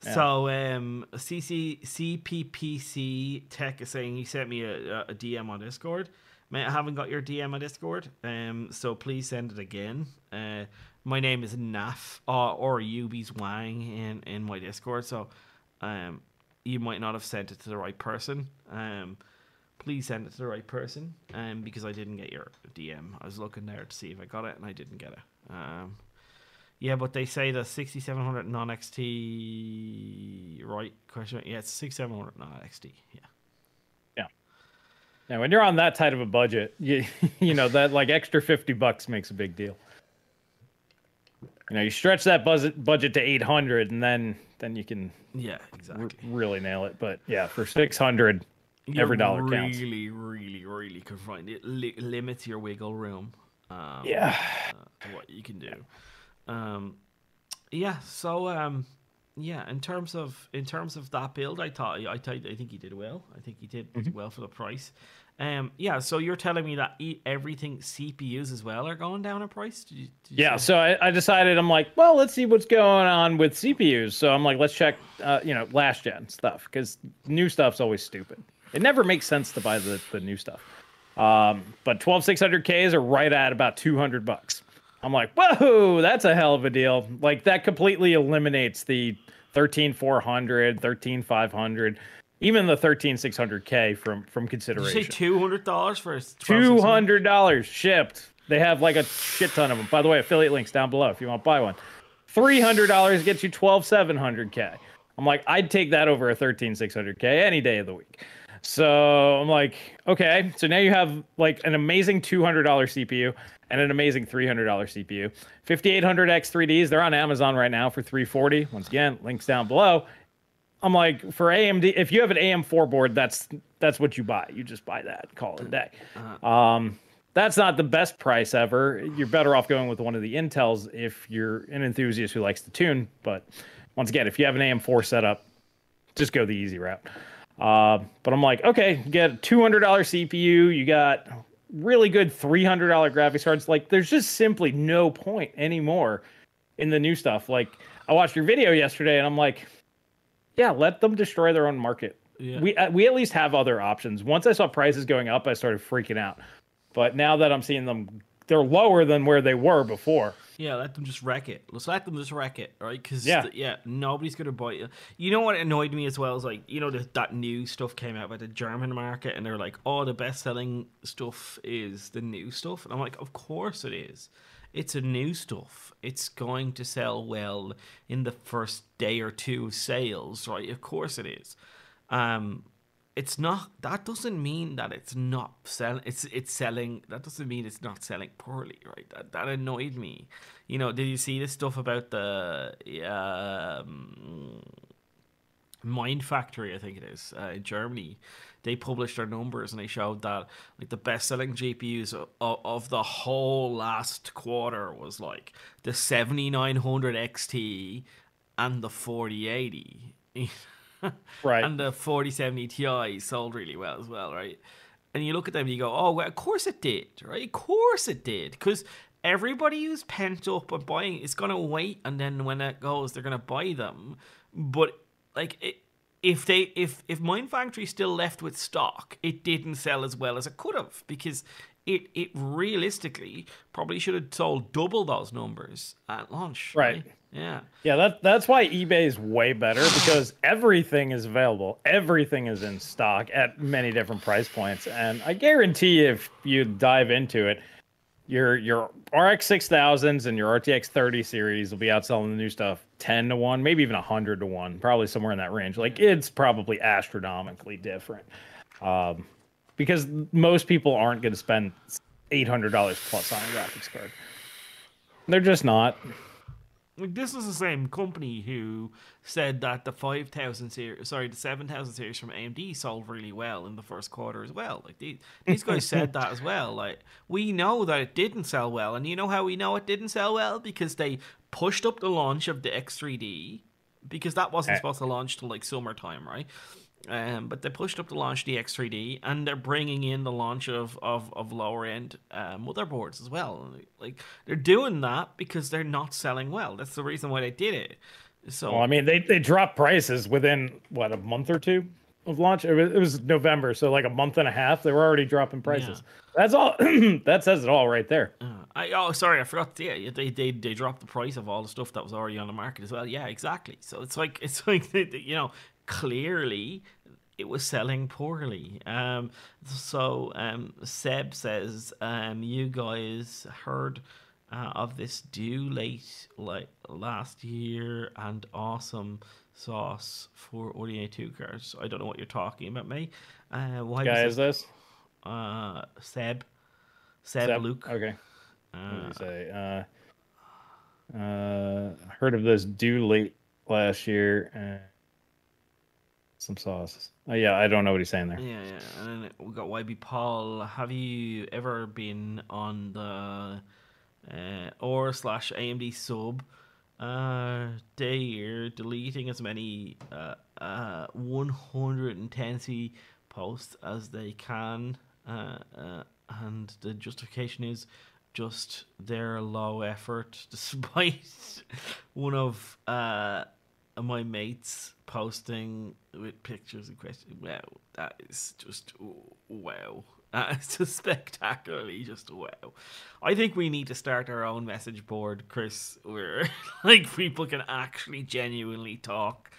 Yeah. So um, C C C P P C Tech is saying he sent me a, a D M on Discord. Mate, I haven't got your D M on Discord, um, so please send it again. Uh, my name is Naf uh, or Yubi's Wang in, in my Discord, so um, you might not have sent it to the right person. Um, please send it to the right person, um, because I didn't get your D M. I was looking there to see if I got it, and I didn't get it. Um, Yeah, but they say the sixty-seven hundred non-X T, right? Question. Yeah, it's sixty-seven hundred non-X T. Yeah. Yeah. Now, when you're on that tight of a budget, you you know that like extra fifty bucks makes a big deal. You know, you stretch that budget budget to eight hundred, and then then you can yeah exactly r- really nail it. But yeah, for six hundred, you every dollar really, counts. Really, really, really confined. It li- limits your wiggle room. Um, yeah. Uh, what you can do. Yeah. Um, yeah, so, um, yeah, in terms of, in terms of that build, I thought, I thought, I think he did well. I think he did mm-hmm. well for the price. Um, yeah, so you're telling me that everything C P Us as well are going down in price? Did you, did you yeah, so I, I decided, I'm like, well, let's see what's going on with C P Us. So I'm like, let's check, uh, you know, last gen stuff, because new stuff's always stupid. It never makes sense to buy the, the new stuff. Um, but twelve six hundred Ks are right at about two hundred bucks. I'm like, whoa, that's a hell of a deal. Like, that completely eliminates the thirteen four hundred, thirteen five hundred, even the thirteen six hundred K from from consideration. Did you say two hundred dollars for two hundred dollars shipped? They have like a shit ton of them. By the way, affiliate links down below if you want to buy one. Three hundred dollars gets you twelve seven hundred K. I'm like, I'd take that over a thirteen six hundred K any day of the week. So I'm like, okay, so now you have like an amazing two hundred dollars C P U and an amazing three hundred dollars C P U. fifty-eight hundred X three Ds, they're on Amazon right now for three hundred forty dollars. Once again, links down below. I'm like, for A M D, if you have an A M four board, that's that's what you buy. You just buy that, call it a day. Um, that's not the best price ever. You're better off going with one of the Intels if you're an enthusiast who likes to tune. But once again, if you have an A M four setup, just go the easy route. Uh, but I'm like, okay, you get a two hundred dollars C P U. You got really good three hundred dollars graphics cards. Like, there's just simply no point anymore in the new stuff. Like, I watched your video yesterday, and I'm like, yeah, let them destroy their own market. Yeah. We uh, we at least have other options. Once I saw prices going up, I started freaking out. But now that I'm seeing them, they're lower than where they were before. Yeah, let them just wreck it. Let's let them just wreck it, right? Because yeah. yeah, nobody's gonna buy you. You know what annoyed me as well is like, you know, the, that new stuff came out about the German market, and they're like, oh, the best-selling stuff is the new stuff, and I'm like, of course it is. It's a new stuff. It's going to sell well in the first day or two of sales, right? Of course it is. Um, it's not. That doesn't mean that it's not selling. It's it's selling. That doesn't mean it's not selling poorly, right? That that annoyed me. You know, did you see this stuff about the um, Mind Factory? I think it is uh, in Germany. They published their numbers and they showed that like the best-selling G P Us of, of the whole last quarter was like the seventy-nine hundred X T and the forty eighty. Right. And the forty seventy Ti sold really well as well, right? And you look at them and you go, oh, well, of course it did, right? Of course it did. Because everybody who's pent up and buying is going to wait. And then when it goes, they're going to buy them. But like, it, if they if, if Mind Factory still left with stock, it didn't sell as well as it could have. Because it, it realistically probably should have sold double those numbers at launch. Right. right? Yeah. Yeah, that that's why eBay is way better, because everything is available. Everything is in stock at many different price points. And I guarantee if you dive into it, your your R X six thousands and your R T X thirty series will be outselling the new stuff ten to one, maybe even one hundred to one, probably somewhere in that range. Like, it's probably astronomically different. Um, because most people aren't going to spend eight hundred dollars plus on a graphics card. They're just not. Like, this was the same company who said that the five thousand series, sorry, the seven thousand series from A M D sold really well in the first quarter as well. Like these, these guys said that as well. Like, we know that it didn't sell well, and you know how we know it didn't sell well? Because they pushed up the launch of the X three D, because that wasn't supposed to launch till like summertime, right? Um, but they pushed up the launch of the X three D, and they're bringing in the launch of of, of lower end uh, motherboards as well. Like, they're doing that because they're not selling well. That's the reason why they did it. So, well, I mean, they they dropped prices within what, a month or two of launch. It was, it was November, so like a month and a half. They were already dropping prices. Yeah. That's all. That says it all right there. Uh, I oh sorry, I forgot. Yeah, they they they dropped the price of all the stuff that was already on the market as well. Yeah, exactly. So it's like it's like they, they, you know. Clearly, it was selling poorly. Um, so um, Seb says, um, you guys heard uh, of this due late like last year and awesome sauce for R D N A two cards. I don't know what you're talking about, mate. Uh, why guy is this? Uh, Seb. Seb, Seb Luke. Okay. Uh, what did he say? Uh, uh, heard of this due late last year and some sauces. Oh, yeah, I don't know what he's saying there. Yeah, yeah. And then we got Y B Paul. Have you ever been on the uh, or slash A M D sub? Uh, they you're deleting as many uh, uh, one hundred ten C posts as they can, uh, uh, and the justification is just their low effort, despite one of uh. my mates posting with pictures and questions. Wow, that is just wow. That is just spectacularly just wow. I think we need to start our own message board, Chris, where like people can actually genuinely talk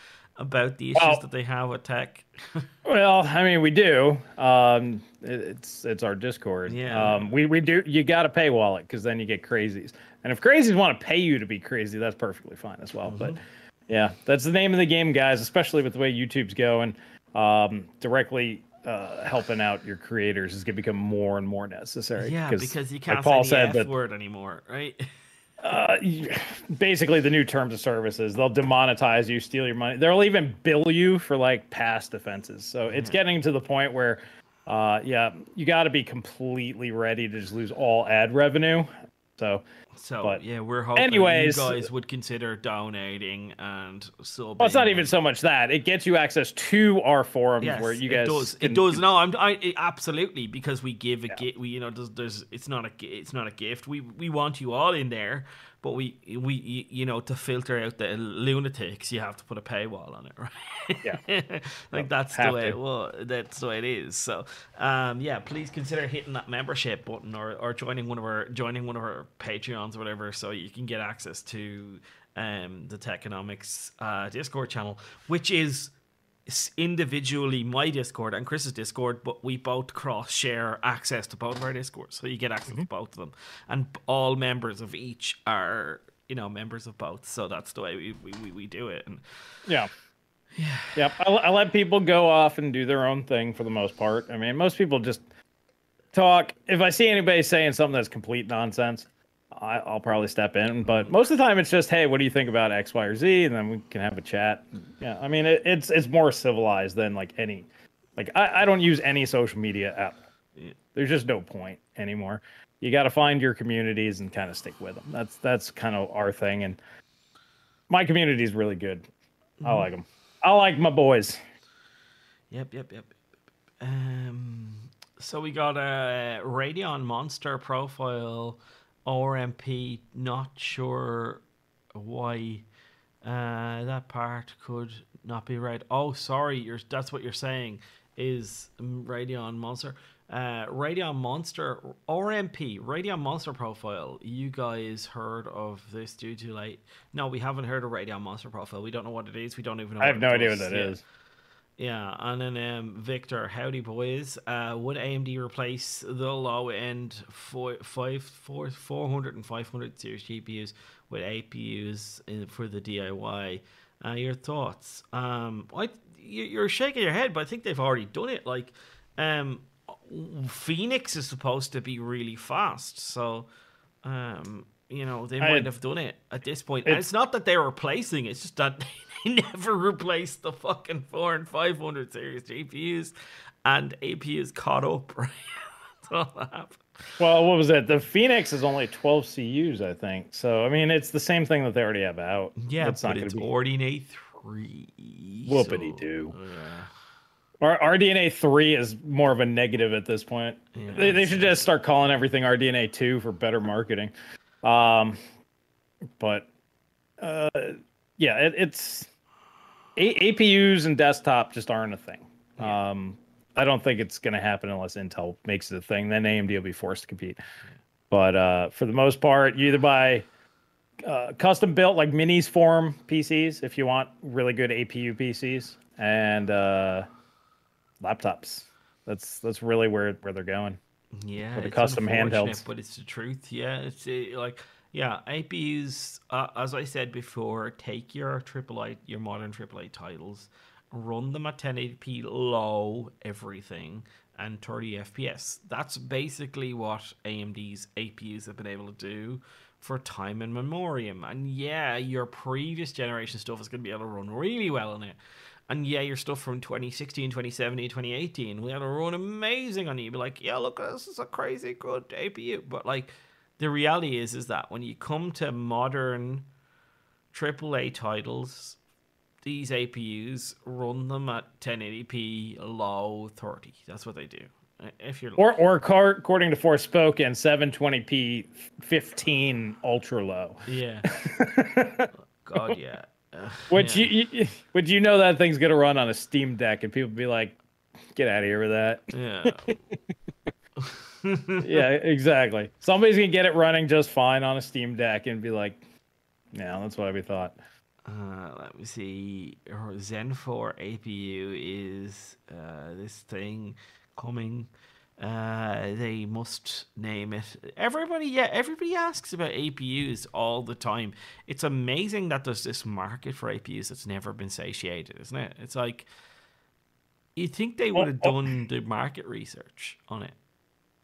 about the issues well, that they have with tech? Well, I mean, we do. Um, it, it's it's our Discord. Yeah. Um, we, we do. You got to paywall it because then you get crazies. And if crazies want to pay you to be crazy, that's perfectly fine as well. Mm-hmm. But yeah, that's the name of the game, guys, especially with the way YouTube's going. Um, directly uh, helping out your creators is going to become more and more necessary. Yeah, because you can't like say Paul the said, F but, word anymore, right? Uh, basically, the new terms of services, they'll demonetize you, steal your money. They'll even bill you for like past offenses. So it's mm-hmm. getting to the point where, uh, yeah, you got to be completely ready to just lose all ad revenue. So, so but, yeah, we're hoping anyways, you guys would consider donating and still. Well, it's not even so much that it gets you access to our forums yes, where you guys. It does. Can, it does. No, I'm. I it, absolutely because we give a yeah. gift. We you know there's, there's it's not a it's not a gift. We we want you all in there, but we we you know to filter out the lunatics, you have to put a paywall on it, right? Yeah, like no, that's the way. To. Well, that's the way it is. So, um, yeah, please consider hitting that membership button or or joining one of our joining one of our Patreons or whatever. So you can get access to um, the Techonomics uh, Discord channel, which is individually my Discord and Chris's Discord, but we both cross-share access to both of our Discords, so you get access mm-hmm. to both of them. And all members of each are, you know, members of both, so that's the way we, we, we, we do it. And yeah. Yeah. yeah. I, I let people go off and do their own thing for the most part. I mean, most people just talk. If I see anybody saying something that's complete nonsense, I'll probably step in, but most of the time it's just, hey, what do you think about X, Y, or Z? And then we can have a chat. Yeah, I mean, it, it's it's more civilized than like any, like I, I don't use any social media app. Yeah. There's just no point anymore. You got to find your communities and kind of stick with them. That's that's kind of our thing. And my community is really good. Mm-hmm. I like them. I like my boys. Yep, yep, yep. Um, so we got a Radeon Monster profile. R M P, not sure why uh, that part could not be right. Oh, sorry, you're, that's what you're saying is Radeon Monster. Uh, Radeon Monster, R M P, Radeon Monster profile. You guys heard of this dude too late? No, we haven't heard of Radeon Monster profile. We don't know what it is. We don't even know I have no idea what that is. Yeah, and then um, Victor, howdy boys. Uh, would A M D replace the low-end four, five, four, four hundred and five hundred series G P Us with A P Us in, for the D I Y? Uh, your thoughts? Um, I, you're shaking your head, but I think they've already done it. Like, um, Phoenix is supposed to be really fast, so um, you know they might I, have done it at this point. It's, and it's not that they're replacing; it's just that. They never replaced the fucking four and five hundred series G P Us, and A P Us caught up. Right? That's all that happened. Well, what was it? The Phoenix is only twelve C Us, I think. So I mean, it's the same thing that they already have out. Yeah, it's but not it's be... R D N A three. Whoopity doo. So, yeah. Our R D N A three is more of a negative at this point. Yeah, they, they should just start calling everything R D N A two for better marketing. Um, but uh, yeah, it, it's. A- APUs and desktop just aren't a thing. Yeah. Um, I don't think it's going to happen unless Intel makes it a thing. Then A M D will be forced to compete. Yeah. But uh, for the most part, you either buy uh, custom-built, like minis form P Cs if you want really good A P U P Cs, and uh, laptops. That's that's really where where they're going. Yeah, for the custom handhelds. But it's the truth. Yeah, it's it, like. Yeah, A P Us, uh, as I said before, take your triple A, your modern triple A titles, run them at ten eighty p low everything, and thirty F P S. That's basically what A M D's A P Us have been able to do for time and memoriam. And yeah, your previous generation stuff is going to be able to run really well on it. And yeah, your stuff from twenty sixteen, twenty seventeen, twenty eighteen, we had to run amazing on it. You'd be like, yeah, look, this is a crazy good A P U. But like... The reality is, is that when you come to modern triple A titles, these A P Us run them at ten eighty p low thirty. That's what they do. If you're or or according to Forspoken, seven twenty p fifteen ultra low. Yeah. God, yeah. Uh, Which yeah. you, you would you know that thing's gonna run on a Steam Deck, and people be like, "Get out of here with that." Yeah. Yeah, exactly. Somebody's gonna get it running just fine on a Steam Deck and be like, "No, that's what we thought." Uh, let me see. Zen four A P U is uh, this thing coming. Uh, they must name it. Everybody, yeah, everybody asks about A P Us all the time. It's amazing that there's this market for A P Us that's never been satiated, isn't it? It's like, you think they would have done the market research on it.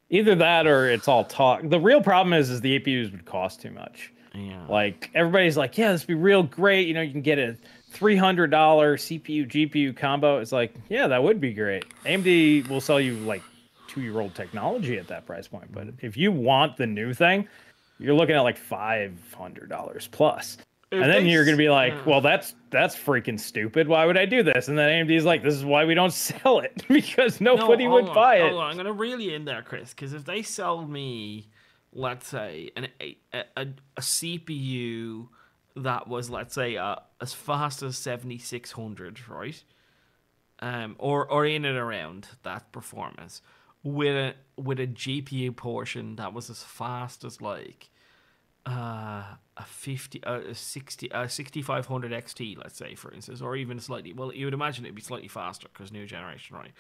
Either that or it's all talk. The real problem is, is the A P Us would cost too much. Yeah. Like, everybody's like, yeah, this would be real great. You know, you can get a three hundred dollar C P U, G P U combo. It's like, yeah, that would be great. A M D will sell you, like, two-year-old technology at that price point. But if you want the new thing, you're looking at, like, five hundred dollars plus. If and then they, you're going to be like, yeah. well, that's that's freaking stupid. Why would I do this? And then A M D's like, this is why we don't sell it, because nobody no, would on, buy it. Hold on, I'm going to reel you in there, Chris, because if they sell me, let's say, an, a, a, a C P U that was, let's say, uh, as fast as seventy-six hundred, right? Um, or, or in and around that performance, with a, with a G P U portion that was as fast as, like, Uh, a fifty, uh, a sixty, uh, sixty-five hundred X T, let's say, for instance, or even slightly. Well, you would imagine it'd be slightly faster because new generation, right?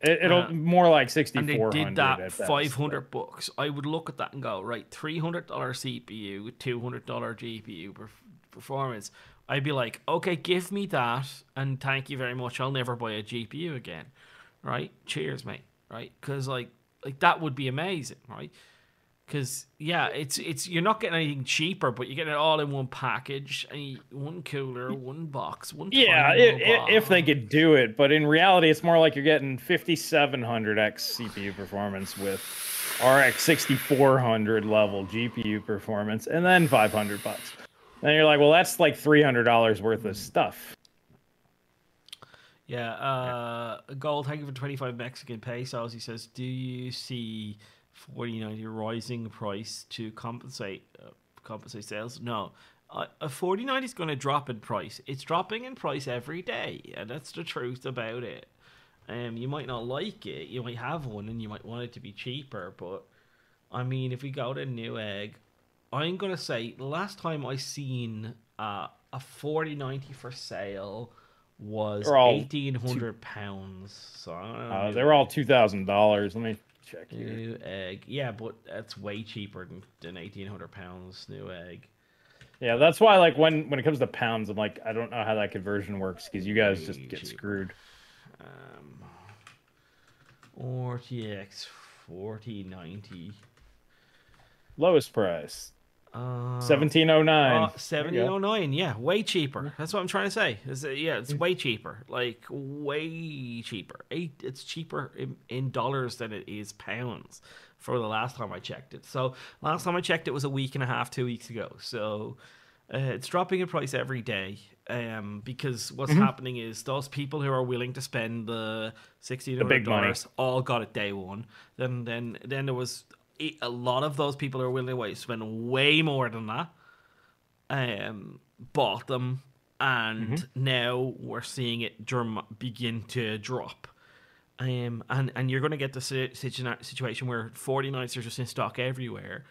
It, it'll uh, more like sixty-four hundred. And they did that five hundred bucks. I would look at that and go, right, three hundred dollar C P U, two hundred dollar G P U per performance. I'd be like, okay, give me that, and thank you very much. I'll never buy a G P U again, right? Cheers, mate, right? Because like, like that would be amazing, right? Because, yeah, it's it's you're not getting anything cheaper, but you're getting it all in one package, and one cooler, one box, one. Yeah, it, it, if they could do it. But in reality, it's more like you're getting fifty-seven hundred X C P U performance with R X sixty-four hundred level G P U performance, and then five hundred bucks. Then you're like, well, that's like three hundred dollars worth of stuff. Yeah, uh, Gold, thank you for twenty-five Mexican pesos. He says, do you see forty ninety rising price to compensate uh, compensate sales? No, uh, a forty ninety is going to drop in price. It's dropping in price every day, and that's the truth about it. Um, you might not like it. You might have one, and you might want it to be cheaper. But I mean, if we go to Newegg, I'm gonna say last time I seen uh, a forty ninety for sale was eighteen hundred pounds. So uh, they were all two thousand dollars. Let me check here. New egg, yeah, but that's way cheaper than, than eighteen hundred pounds. New egg, yeah, that's why. Like when when it comes to pounds, I'm like, I don't know how that conversion works because you guys way just get cheaper. Screwed. Um, R T X forty ninety, lowest price, uh, seventeen oh nine. Seventeen oh nine, yeah, way cheaper. That's what I'm trying to say. Is that, yeah, it's way cheaper. Like way cheaper. Eight, it's cheaper in, in dollars than it is pounds. For the last time I checked it. So last time I checked it was a week and a half, two weeks ago. So uh, it's dropping in price every day. Um, because what's mm-hmm. happening is those people who are willing to spend the sixteen hundred dollars all got it day one. Then then then there was a lot of those people are willing to spend way more than that. Um, bought them, and mm-hmm. now we're seeing it drum begin to drop. Um, and and you're going to get the situation where forty-niners are just in stock everywhere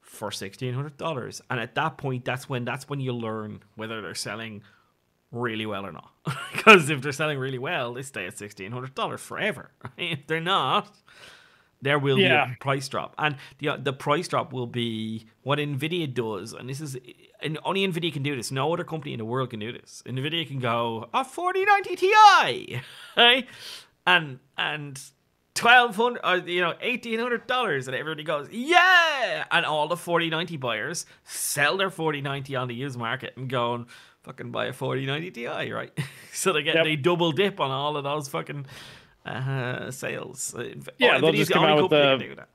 for sixteen hundred dollars. And at that point, that's when that's when you learn whether they're selling really well or not. Because if they're selling really well, they stay at sixteen hundred dollars forever. If they're not, there will yeah. be a price drop. And the the price drop will be what NVIDIA does. And this is, and only NVIDIA can do this. No other company in the world can do this. NVIDIA can go, a forty ninety Ti, right? And, and twelve hundred dollars, or, you know, eighteen hundred dollars. And everybody goes, yeah! And all the forty ninety buyers sell their forty ninety on the used market and go and fucking buy a forty ninety Ti, right? So they get yep. they double dip on all of those fucking Uh, sales. Yeah, oh, they'll just come out with the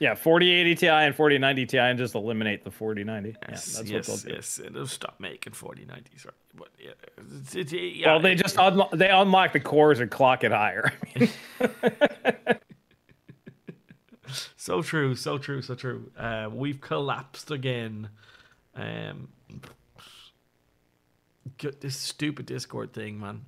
yeah forty eighty Ti and forty ninety Ti and just eliminate the forty ninety. Yes, yeah, that's yes, what they'll do. Yes, and they'll stop making forty nineties. Right? But yeah, it's, it's, yeah, well, they just unlo they unlock the cores and clock it higher. So true, so true, so true. Uh, we've collapsed again. Um, this stupid Discord thing, man.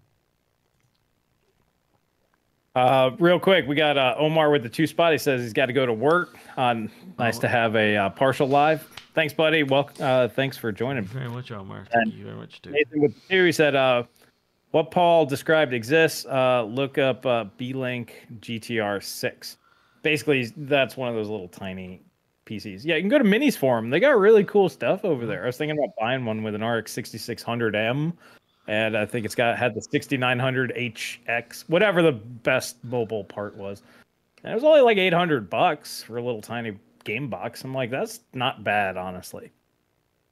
Uh, real quick, we got uh, Omar with the two spot. He says he's got to go to work. Um, nice oh. to have a uh, partial live. Thanks, buddy. Well, uh, thanks for joining. Thank you very much, Omar. Thank and you very much, dude. Nathan with the theory said, uh, what Paul described exists. Uh, look up uh, B-Link G T R six. Basically, that's one of those little tiny P Cs. Yeah, you can go to Minis for them. They got really cool stuff over there. I was thinking about buying one with an R X sixty-six hundred M, and I think it's got had the sixty-nine hundred H X, whatever the best mobile part was. And it was only like eight hundred bucks for a little tiny game box. I'm like, that's not bad, honestly.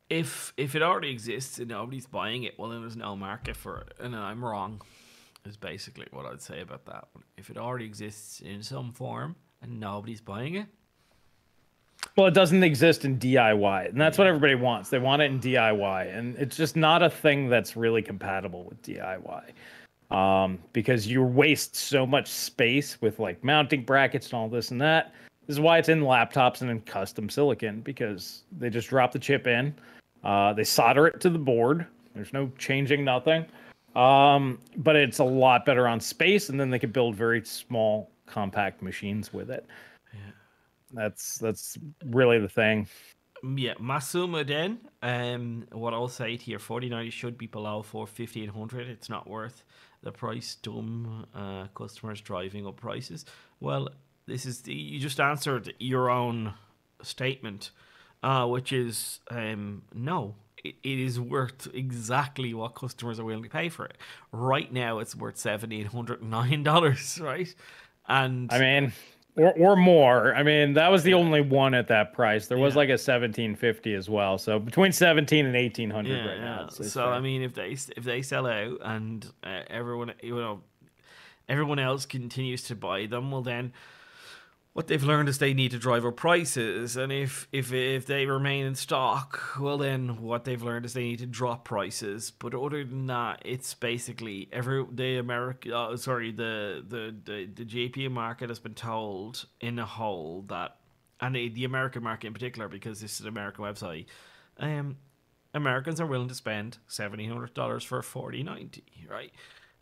If if it already exists and nobody's buying it, well, then there's no market for it, and I'm wrong, is basically what I'd say about that one. If it already exists in some form and nobody's buying it, well, it doesn't exist in D I Y, and that's what everybody wants. They want it in D I Y, and it's just not a thing that's really compatible with D I Y. Um, because you waste so much space with like mounting brackets and all this and that. This is why it's in laptops and in custom silicon, because they just drop the chip in, uh, they solder it to the board. There's no changing nothing. Um, but it's a lot better on space, and then they could build very small, compact machines with it. Yeah. That's that's really the thing. Yeah, Masuma then, um, what I'll say here, forty ninety should be below four fifty, eight hundred. It's not worth the price. Dumb uh, customers driving up prices. Well, this is the, you just answered your own statement, uh, which is um, no. It, it is worth exactly what customers are willing to pay for it. Right now, it's worth seven thousand eight hundred nine dollars, right? And I mean, or, or more. I mean, that was the yeah. only one at that price. There was yeah. like a seventeen fifty as well. So between seventeen and eighteen hundred yeah, right yeah. now. It's, it's so fair. I mean, if they if they sell out and uh, everyone you know everyone else continues to buy them, well then, what they've learned is they need to drive up prices, and if, if if they remain in stock, well then what they've learned is they need to drop prices. But other than that, it's basically every the America, oh, sorry, the the the the J P market has been told in a hole that, and the, the American market in particular, because this is an American website, um, Americans are willing to spend seventeen hundred dollars for a forty ninety, right?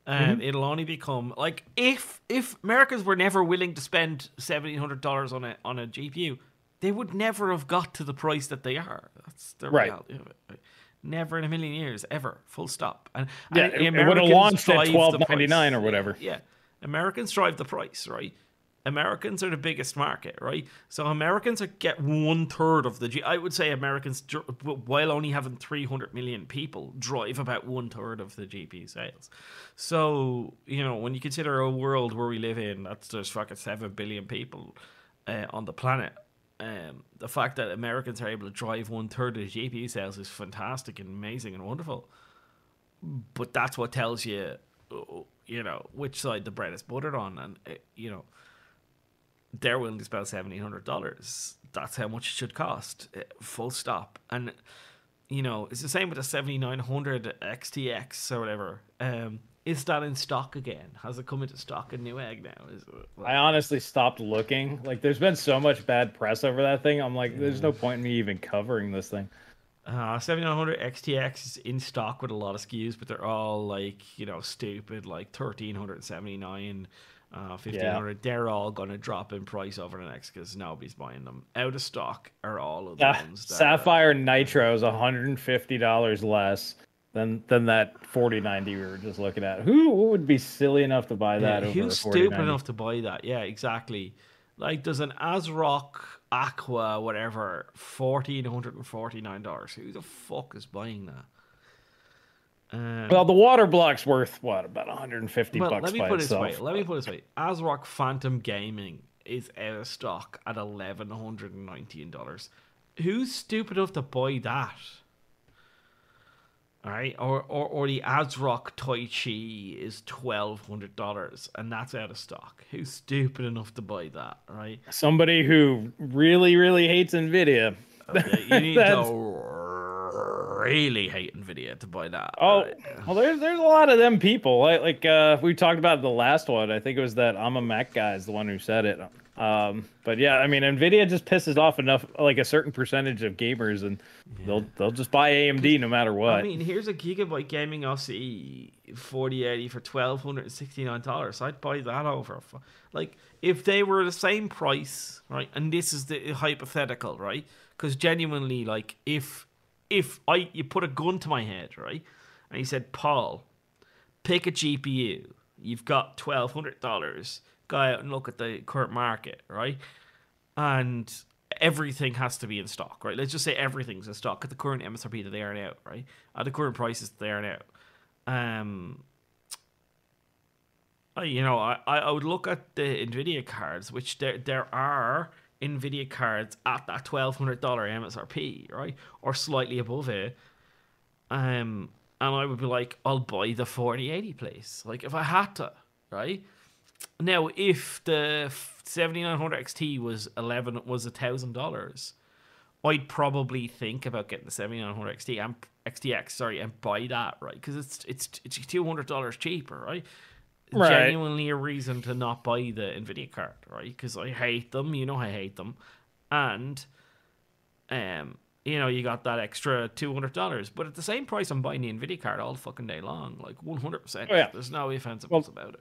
Um, mm-hmm. It'll only become like if if Americans were never willing to spend seventeen hundred dollars on a on a G P U, they would never have got to the price that they are. That's the right. reality of it. Never in a million years, ever. Full stop. And, yeah, and it, it would have launched at twelve ninety nine or whatever. Yeah, yeah, Americans drive the price, right? Americans are the biggest market, right? So Americans are get one third of the G. I would say Americans, while only having three hundred million people, drive about one third of the G P U sales. So you know, when you consider a world where we live in, that's there's fucking seven billion people uh, on the planet. Um, the fact that Americans are able to drive one third of the G P U sales is fantastic and amazing and wonderful. But that's what tells you, you know, which side the bread is buttered on, and uh, you know. They're willing to spend seventeen hundred dollars. That's how much it should cost. Full stop. And, you know, it's the same with the seventy-nine hundred X T X or whatever. Um, is that in stock again? Has it come into stock in Newegg now? Is it, like, I honestly stopped looking. Like, there's been so much bad press over that thing. I'm like, there's no point in me even covering this thing. Uh, seventy-nine hundred X T X is in stock with a lot of S K Us, but they're all, like, you know, stupid, like thirteen seventy-nine. Uh, fifteen hundred, yeah. They're all going to drop in price over the next because nobody's buying them. Out of stock are all of the yeah. ones. That Sapphire are, Nitro is one hundred fifty dollars less than than that forty ninety we were just looking at. Who, who would be silly enough to buy that? Yeah, over who's stupid enough to buy that? Yeah, exactly. Like, does an ASRock Aqua, whatever, one thousand four hundred forty-nine dollars? Who the fuck is buying that? Um, well, the water block's worth what, about one hundred fifty well, bucks. Let me by put itself. This way. Let me put it this way. ASRock Phantom Gaming is out of stock at eleven nineteen. Who's stupid enough to buy that? All right, or or or the ASRock Tai Chi is twelve hundred dollars, and that's out of stock. Who's stupid enough to buy that? Right? Somebody who really, really hates Nvidia. Okay, you need to. Really hate Nvidia to buy that. Oh, right. Well, there's there's a lot of them people. Like, like uh, we talked about the last one. I think it was that I'm a Mac guy is the one who said it. Um, but yeah, I mean, NVIDIA just pisses off enough, like a certain percentage of gamers, and yeah. they'll they'll just buy A M D no matter what. I mean, here's a Gigabyte Gaming O C forty eighty for twelve sixty-nine dollars. I'd buy that over. Like, if they were the same price, right? And this is the hypothetical, right? Because genuinely, like, if if I you put a gun to my head, right, and you said, Paul, pick a G P U. You've got twelve hundred dollars. Go out and look at the current market, right? And everything has to be in stock, right? Let's just say everything's in stock at the current M S R P that they aren't out, right? At the current prices that they aren't out. Um, I, you know, I, I would look at the NVIDIA cards, which there there are NVIDIA cards at that twelve hundred dollars M S R P, right? Or slightly above it. Um, and I would be like, I'll buy the forty eighty place. Like, if I had to, right? Now, if the seventy-nine hundred X T was eleven was a thousand dollars, I'd probably think about getting the seventy-nine hundred X T and X T X, sorry, and buy that, right? Because it's it's it's two hundred dollars cheaper, right? Right. Genuinely a reason to not buy the NVIDIA card, right? Because I hate them, you know, I hate them, and um, you know, you got that extra two hundred dollars, but at the same price, I'm buying the NVIDIA card all fucking day long, like one hundred percent. There's no ifs and buts about it.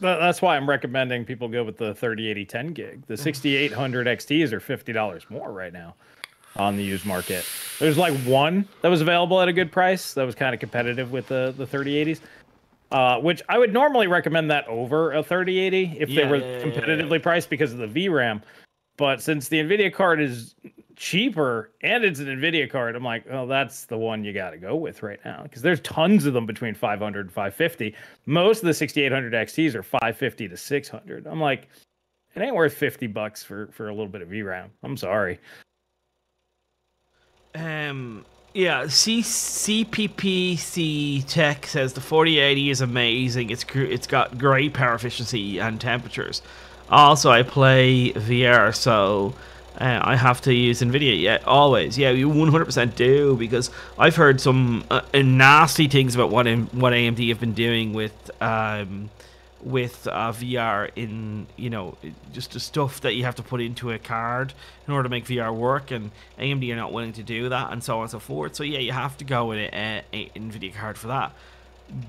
That's why I'm recommending people go with the thirty eighty ten gig. The sixty-eight hundred X Ts are fifty dollars more right now on the used market. There's like one that was available at a good price that was kind of competitive with the, the thirty eighties, uh, which I would normally recommend that over a thirty eighty if yeah, they were yeah, competitively yeah, yeah. priced because of the V RAM. But since the NVIDIA card is cheaper and it's an NVIDIA card, I'm like, oh, that's the one you got to go with right now, because there's tons of them between five hundred and five fifty. Most of the sixty-eight hundred X Ts are five fifty to six hundred. I'm like, it ain't worth fifty bucks for for a little bit of V RAM. I'm sorry. Um, yeah, C- C P P C Tech says the forty eighty is amazing. It's it's got great power efficiency and temperatures. Also, I play V R, so uh, I have to use NVIDIA. Yeah, always. Yeah, you one hundred percent do, because I've heard some uh, nasty things about what what A M D have been doing with um, with uh, V R in, you know, just the stuff that you have to put into a card in order to make V R work, and A M D are not willing to do that, and so on and so forth. So yeah, you have to go with an NVIDIA card for that.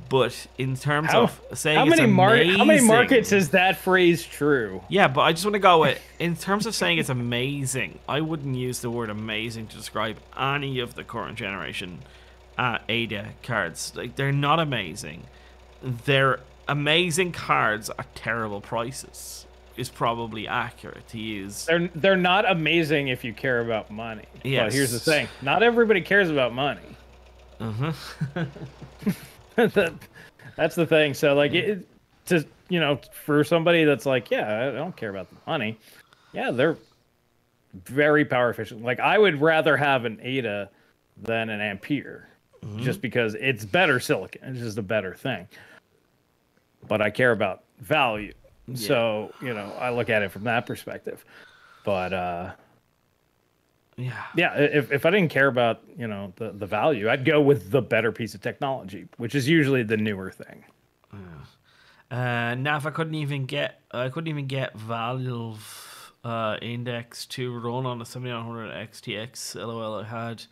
But in terms how, of saying how many, it's amazing, mar- how many markets is that phrase true? Yeah, but I just want to go with, in terms of saying it's amazing, I wouldn't use the word amazing to describe any of the current generation uh, A D A cards. Like, they're not amazing. They're amazing cards at terrible prices. Is probably accurate to use. They're they're not amazing if you care about money. Yeah. Well, here's the thing: not everybody cares about money. Uh huh. that, that's the thing. So, like, it, to you know, for somebody that's like, yeah, I don't care about the money. Yeah, they're very power efficient. Like, I would rather have an A D A than an Ampere, mm-hmm. just because it's better silicon. It's just a better thing. But I care about value, yeah. so you know, I look at it from that perspective. But uh, yeah, yeah. If if I didn't care about, you know, the, the value, I'd go with the better piece of technology, which is usually the newer thing. Yeah. Uh, now, if I couldn't even get, I couldn't even get Valve uh, Index to run on the seventy-nine hundred X T X. Lol, I had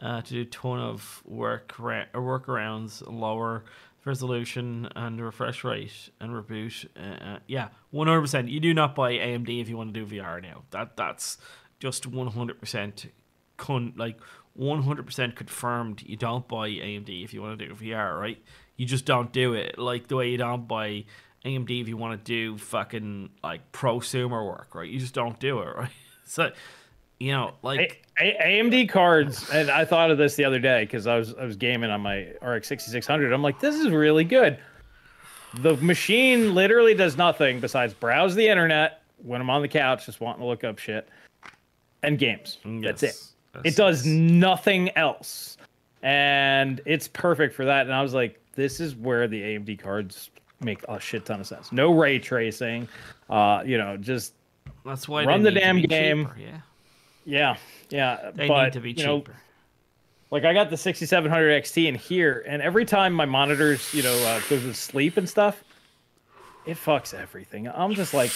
uh, to do a ton of work ra- workarounds, lower resolution and refresh rate and reboot. Uh, yeah, one hundred percent. You do not buy A M D if you want to do V R now. That that's. Just one hundred percent, con- like one hundred percent confirmed. You don't buy A M D if you want to do V R, right? You just don't do it. Like the way you don't buy A M D if you want to do fucking like prosumer work, right? You just don't do it, right? So, you know, like a- a- A M D cards. And I thought of this the other day because I was I was gaming on my R X sixty-six hundred. I'm like, this is really good. The machine literally does nothing besides browse the internet when I'm on the couch, just wanting to look up shit. And games. Yes, that's it. That's it does nice. Nothing else, and it's perfect for that. And I was like, this is where the A M D cards make a shit ton of sense. No ray tracing, uh, you know, just that's why run the damn game. Cheaper, yeah, yeah, yeah. They but, need to be cheaper. You know, like I got the sixty-seven hundred X T in here, and every time my monitors, you know, uh, goes to sleep and stuff, it fucks everything. I'm just like,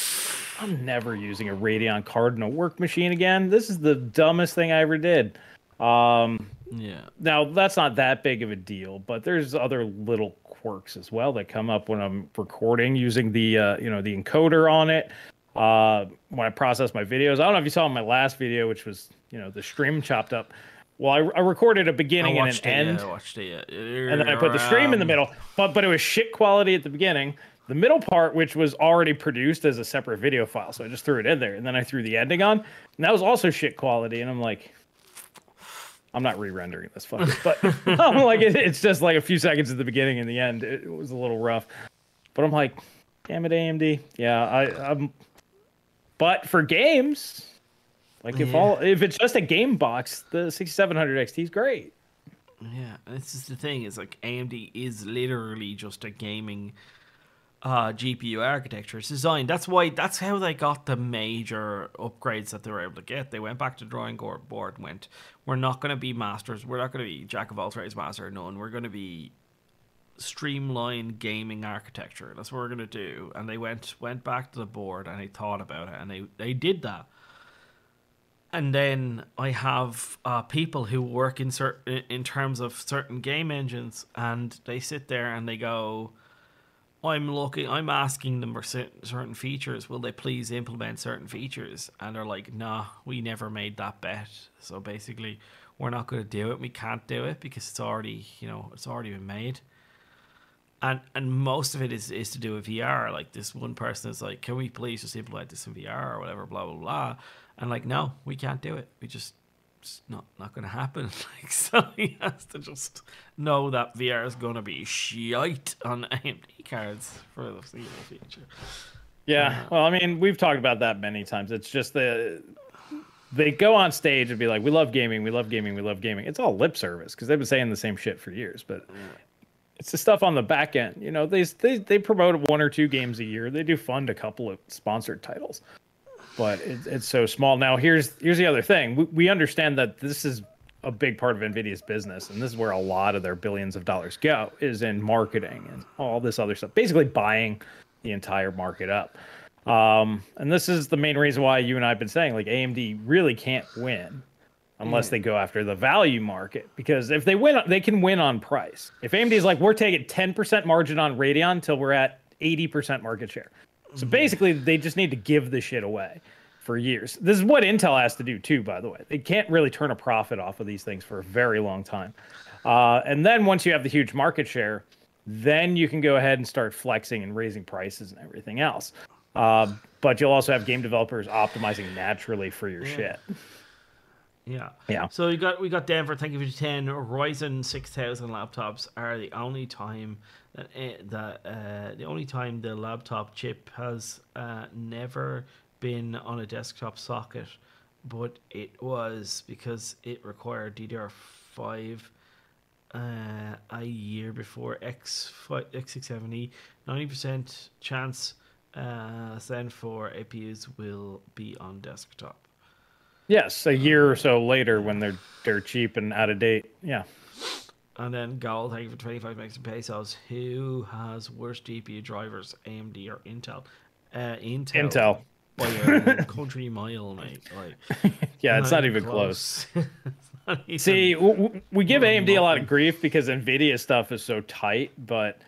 I'm never using a Radeon card in a work machine again. This is the dumbest thing I ever did. Um, yeah. Now, that's not that big of a deal, but there's other little quirks as well that come up when I'm recording using the, uh, you know, the encoder on it. Uh, when I process my videos, I don't know if you saw in my last video, which was, you know, the stream chopped up. Well, I, I recorded a beginning and an end. I watched it, yeah. And then I put the stream in the middle, but but it was shit quality at the beginning. The middle part, which was already produced as a separate video file, so I just threw it in there, and then I threw the ending on, and that was also shit quality. And I'm like, I'm not re-rendering this, fuck. But I'm like, it, it's just like a few seconds at the beginning and the end. It, it was a little rough, but I'm like, damn it, A M D. Yeah, I, I'm. But for games. Like if yeah. all if it's just a game box, the sixty-seven hundred X T is great. Yeah, this is the thing. Is like A M D is literally just a gaming uh, G P U architecture. It's designed. That's why. That's how they got the major upgrades that they were able to get. They went back to drawing board and went, "We're not going to be masters. We're not going to be jack of all trades, master of none. We're going to be streamlined gaming architecture. That's what we're going to do." And they went went back to the board and they thought about it and they they did that. And then I have uh, people who work in certain in terms of certain game engines, and they sit there and they go, "I'm looking, I'm asking them for certain features. Will they please implement certain features?" And they're like, "Nah, we never made that bet. So basically, we're not going to do it. We can't do it because it's already, you know, it's already been made." And and most of it is is to do with V R. Like this one person is like, "Can we please just implement this in V R or whatever?" Blah blah blah. And like, no, we can't do it. We just, it's not, not going to happen. Like, so he has to just know that V R is going to be shite on A M D cards for the foreseeable future. Yeah, uh, well, I mean, we've talked about that many times. It's just the, they go on stage and be like, "We love gaming, we love gaming, we love gaming." It's all lip service because they've been saying the same shit for years. But it's the stuff on the back end. You know, they, they, they promote one or two games a year. They do fund a couple of sponsored titles. But it's it's so small. Now here's here's the other thing. We we understand that this is a big part of NVIDIA's business, and this is where a lot of their billions of dollars go, is in marketing and all this other stuff. Basically buying the entire market up. Um, and this is the main reason why you and I have been saying like A M D really can't win unless mm. they go after the value market. Because if they win, they can win on price. If A M D is like, we're taking ten percent margin on Radeon until we're at eighty percent market share. So basically, they just need to give this shit away for years. This is what Intel has to do, too, by the way. They can't really turn a profit off of these things for a very long time. Uh, and then once you have the huge market share, then you can go ahead and start flexing and raising prices and everything else. Uh, but you'll also have game developers optimizing naturally for your yeah. shit. Yeah. Yeah. So we got we got Denver, thank you for ten. Ryzen six thousand laptops are the only time that that uh, the only time the laptop chip has uh, never been on a desktop socket, but it was because it required D D R five uh, a year before X six seventy. ninety percent chance uh, then for A P Us will be on desktop. Yes, a year or so later when they're they're cheap and out of date. Yeah. And then Gold, thank you for twenty-five Mexican pesos. Who has worse G P U drivers, A M D or Intel? Uh, Intel. Intel. By a country mile, mate. Like, yeah, it's not, not even close. close. Not even See, w- we give A M D a lot of grief because NVIDIA stuff is so tight, but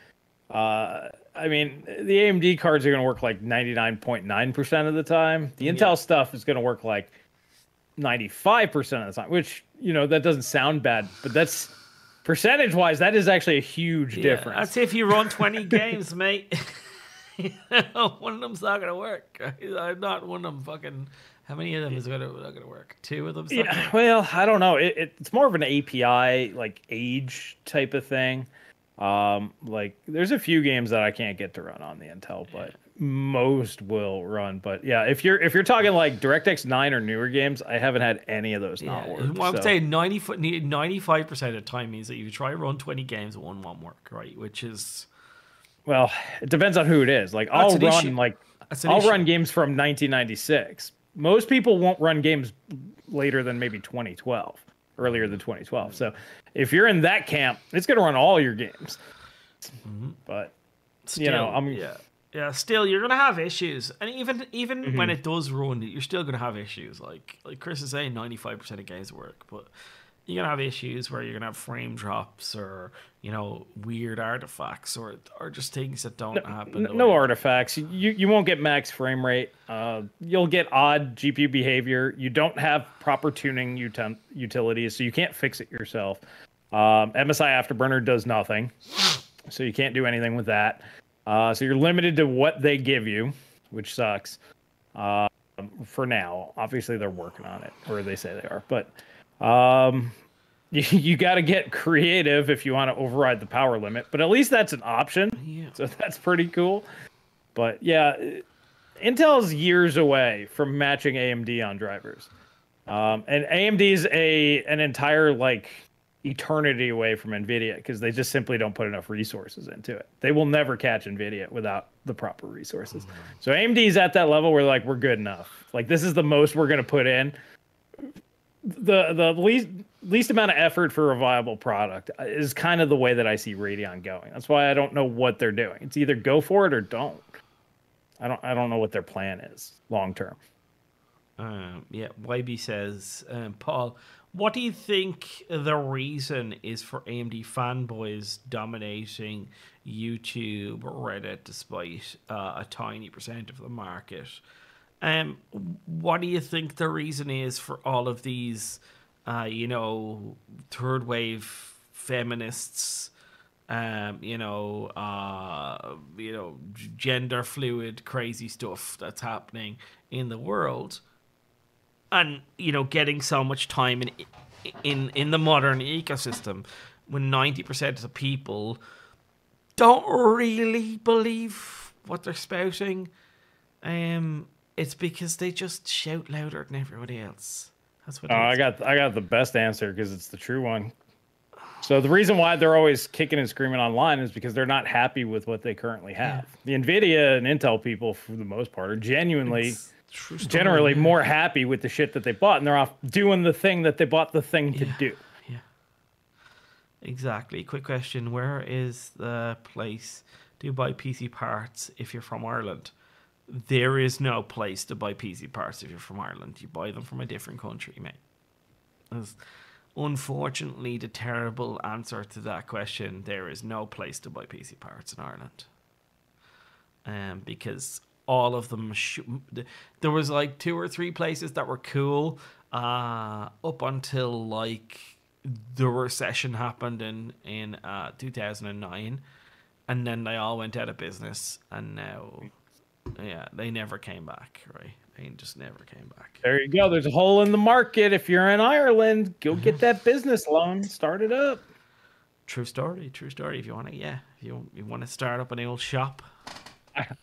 uh, I mean, the A M D cards are going to work like ninety-nine point nine percent of the time. The Intel yeah. stuff is going to work like ninety-five percent of the time, which, you know, that doesn't sound bad, but that's percentage wise, that is actually a huge yeah, difference. That's if you run twenty games, mate. You know, one of them's not going to work. I'm not one of them fucking. How many of them is gonna, not going to work? Two of them? Yeah, well, I don't know. It, it, it's more of an A P I, like age type of thing. Um, like there's a few games that I can't get to run on the Intel, but yeah. most will run. But yeah, if you're if you're talking like DirectX nine or newer games, I haven't had any of those yeah. not work. Well, I would so. say ninety-five percent of the time means that you try to run twenty games, one won't work, right? Which is, well, it depends on who it is. Like I'll run issue. like I'll issue. run games from nineteen ninety-six. Most people won't run games later than maybe twenty twelve. Earlier than twenty twelve. So if you're in that camp, it's going to run all your games. Mm-hmm. But, Still, you know, I'm yeah. Yeah, still you're gonna have issues, and even even mm-hmm. when it does run, you're still gonna have issues. Like like Chris is saying, ninety-five percent of games work, but you're gonna have issues where you're gonna have frame drops or you know weird artifacts or or just things that don't no, happen. No, no artifacts. You you won't get max frame rate. Uh, you'll get odd G P U behavior. You don't have proper tuning utem- utilities, so you can't fix it yourself. Um, M S I Afterburner does nothing, so you can't do anything with that. Uh, so you're limited to what they give you, which sucks uh, for now. Obviously, they're working on it, or they say they are. But um, you, you got to get creative if you want to override the power limit. But at least that's an option. Yeah. So that's pretty cool. But yeah, Intel's years away from matching A M D on drivers. Um, and A M D's a an entire, like... eternity away from NVIDIA because they just simply don't put enough resources into it. They will never catch NVIDIA without the proper resources. Mm-hmm. So A M D's at that level where like we're good enough. Like this is the most we're going to put in. The the least least amount of effort for a viable product is kind of the way that I see Radeon going. That's why I don't know what they're doing. It's either go for it or don't. I don't I don't know what their plan is long term. Um, yeah, Y B says um, Paul. What do you think the reason is for A M D fanboys dominating YouTube or Reddit despite uh, a tiny percent of the market? Um, what do you think the reason is for all of these, uh, you know, third wave feminists, um, you know, uh, you know, gender fluid crazy stuff that's happening in the world? And, you know, getting so much time in in in the modern ecosystem when ninety percent of the people don't really believe what they're spouting. Um, it's because they just shout louder than everybody else. That's what. Oh, I got I got the best answer because it's the true one. So the reason why they're always kicking and screaming online is because they're not happy with what they currently have. Yeah. The NVIDIA and Intel people, for the most part, are genuinely... It's- generally more happy with the shit that they bought, and they're off doing the thing that they bought the thing to yeah, do. Yeah, exactly. Quick question: where is the place to buy P C parts if you're from Ireland? There is no place to buy P C parts if you're from Ireland. You buy them from a different country, mate. That's unfortunately the terrible answer to that question. There is no place to buy P C parts in Ireland, um, because. All of them. Sh- there was like two or three places that were cool uh, up until like the recession happened in in uh, two thousand nine, and then they all went out of business. And now, yeah, they never came back. Right? They just never came back. There you go. There's a hole in the market. If you're in Ireland, go get that business loan. Start it up. True story. True story. If you want to, yeah, if you you want to start up an old shop.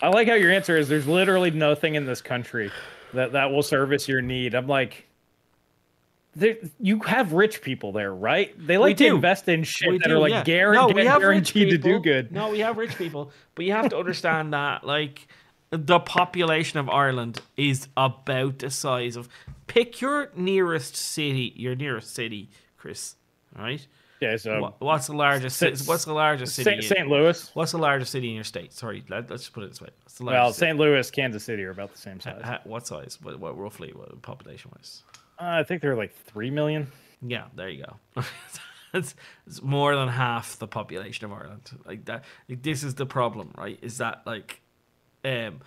I like how your answer is there's literally nothing in this country that, that will service your need. I'm like, you have rich people there, right? They like to invest in shit we that do, are like yeah. guaranteed, no, guaranteed to do good. No, we have rich people, but you have to understand that like the population of Ireland is about the size of pick your nearest city, your nearest city, Chris, all right? Yeah, so what's the largest? What's the largest city? Saint Louis. What's the largest city in your state? Sorry, let's just put it this way. What's the well, Saint Louis, Kansas City are about the same size. Uh, what size? What, what roughly? What population wise? Uh, I think they're like three million. Yeah, there you go. It's more than half the population of Ireland. Like that. Like, this is the problem, right? Is that like, um,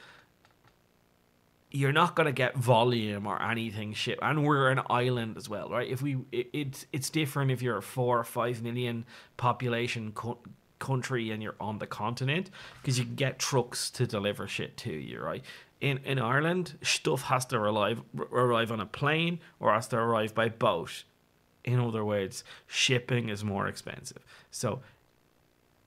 you're not gonna get volume or anything shit, and we're an island as well, right? If we, it, it's it's different if you're a four or five million population co- country and you're on the continent, because you can get trucks to deliver shit to you, right? In in Ireland, stuff has to arrive arrive on a plane or has to arrive by boat. In other words, shipping is more expensive, so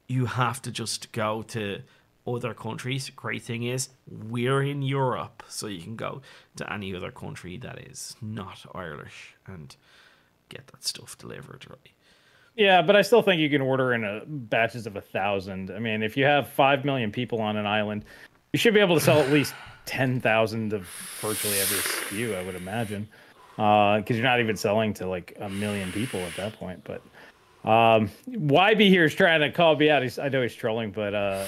you have to just go to other countries. Great thing is we're in Europe, so you can go to any other country that is not Irish and get that stuff delivered, right? Yeah, but I still think you can order in a batches of a thousand. I mean, if you have five million people on an island, you should be able to sell at least ten thousand of virtually every S K U, I would imagine, uh, because you're not even selling to like a million people at that point. But um, Y B here is trying to call me out. He's, I know he's trolling, but. Uh,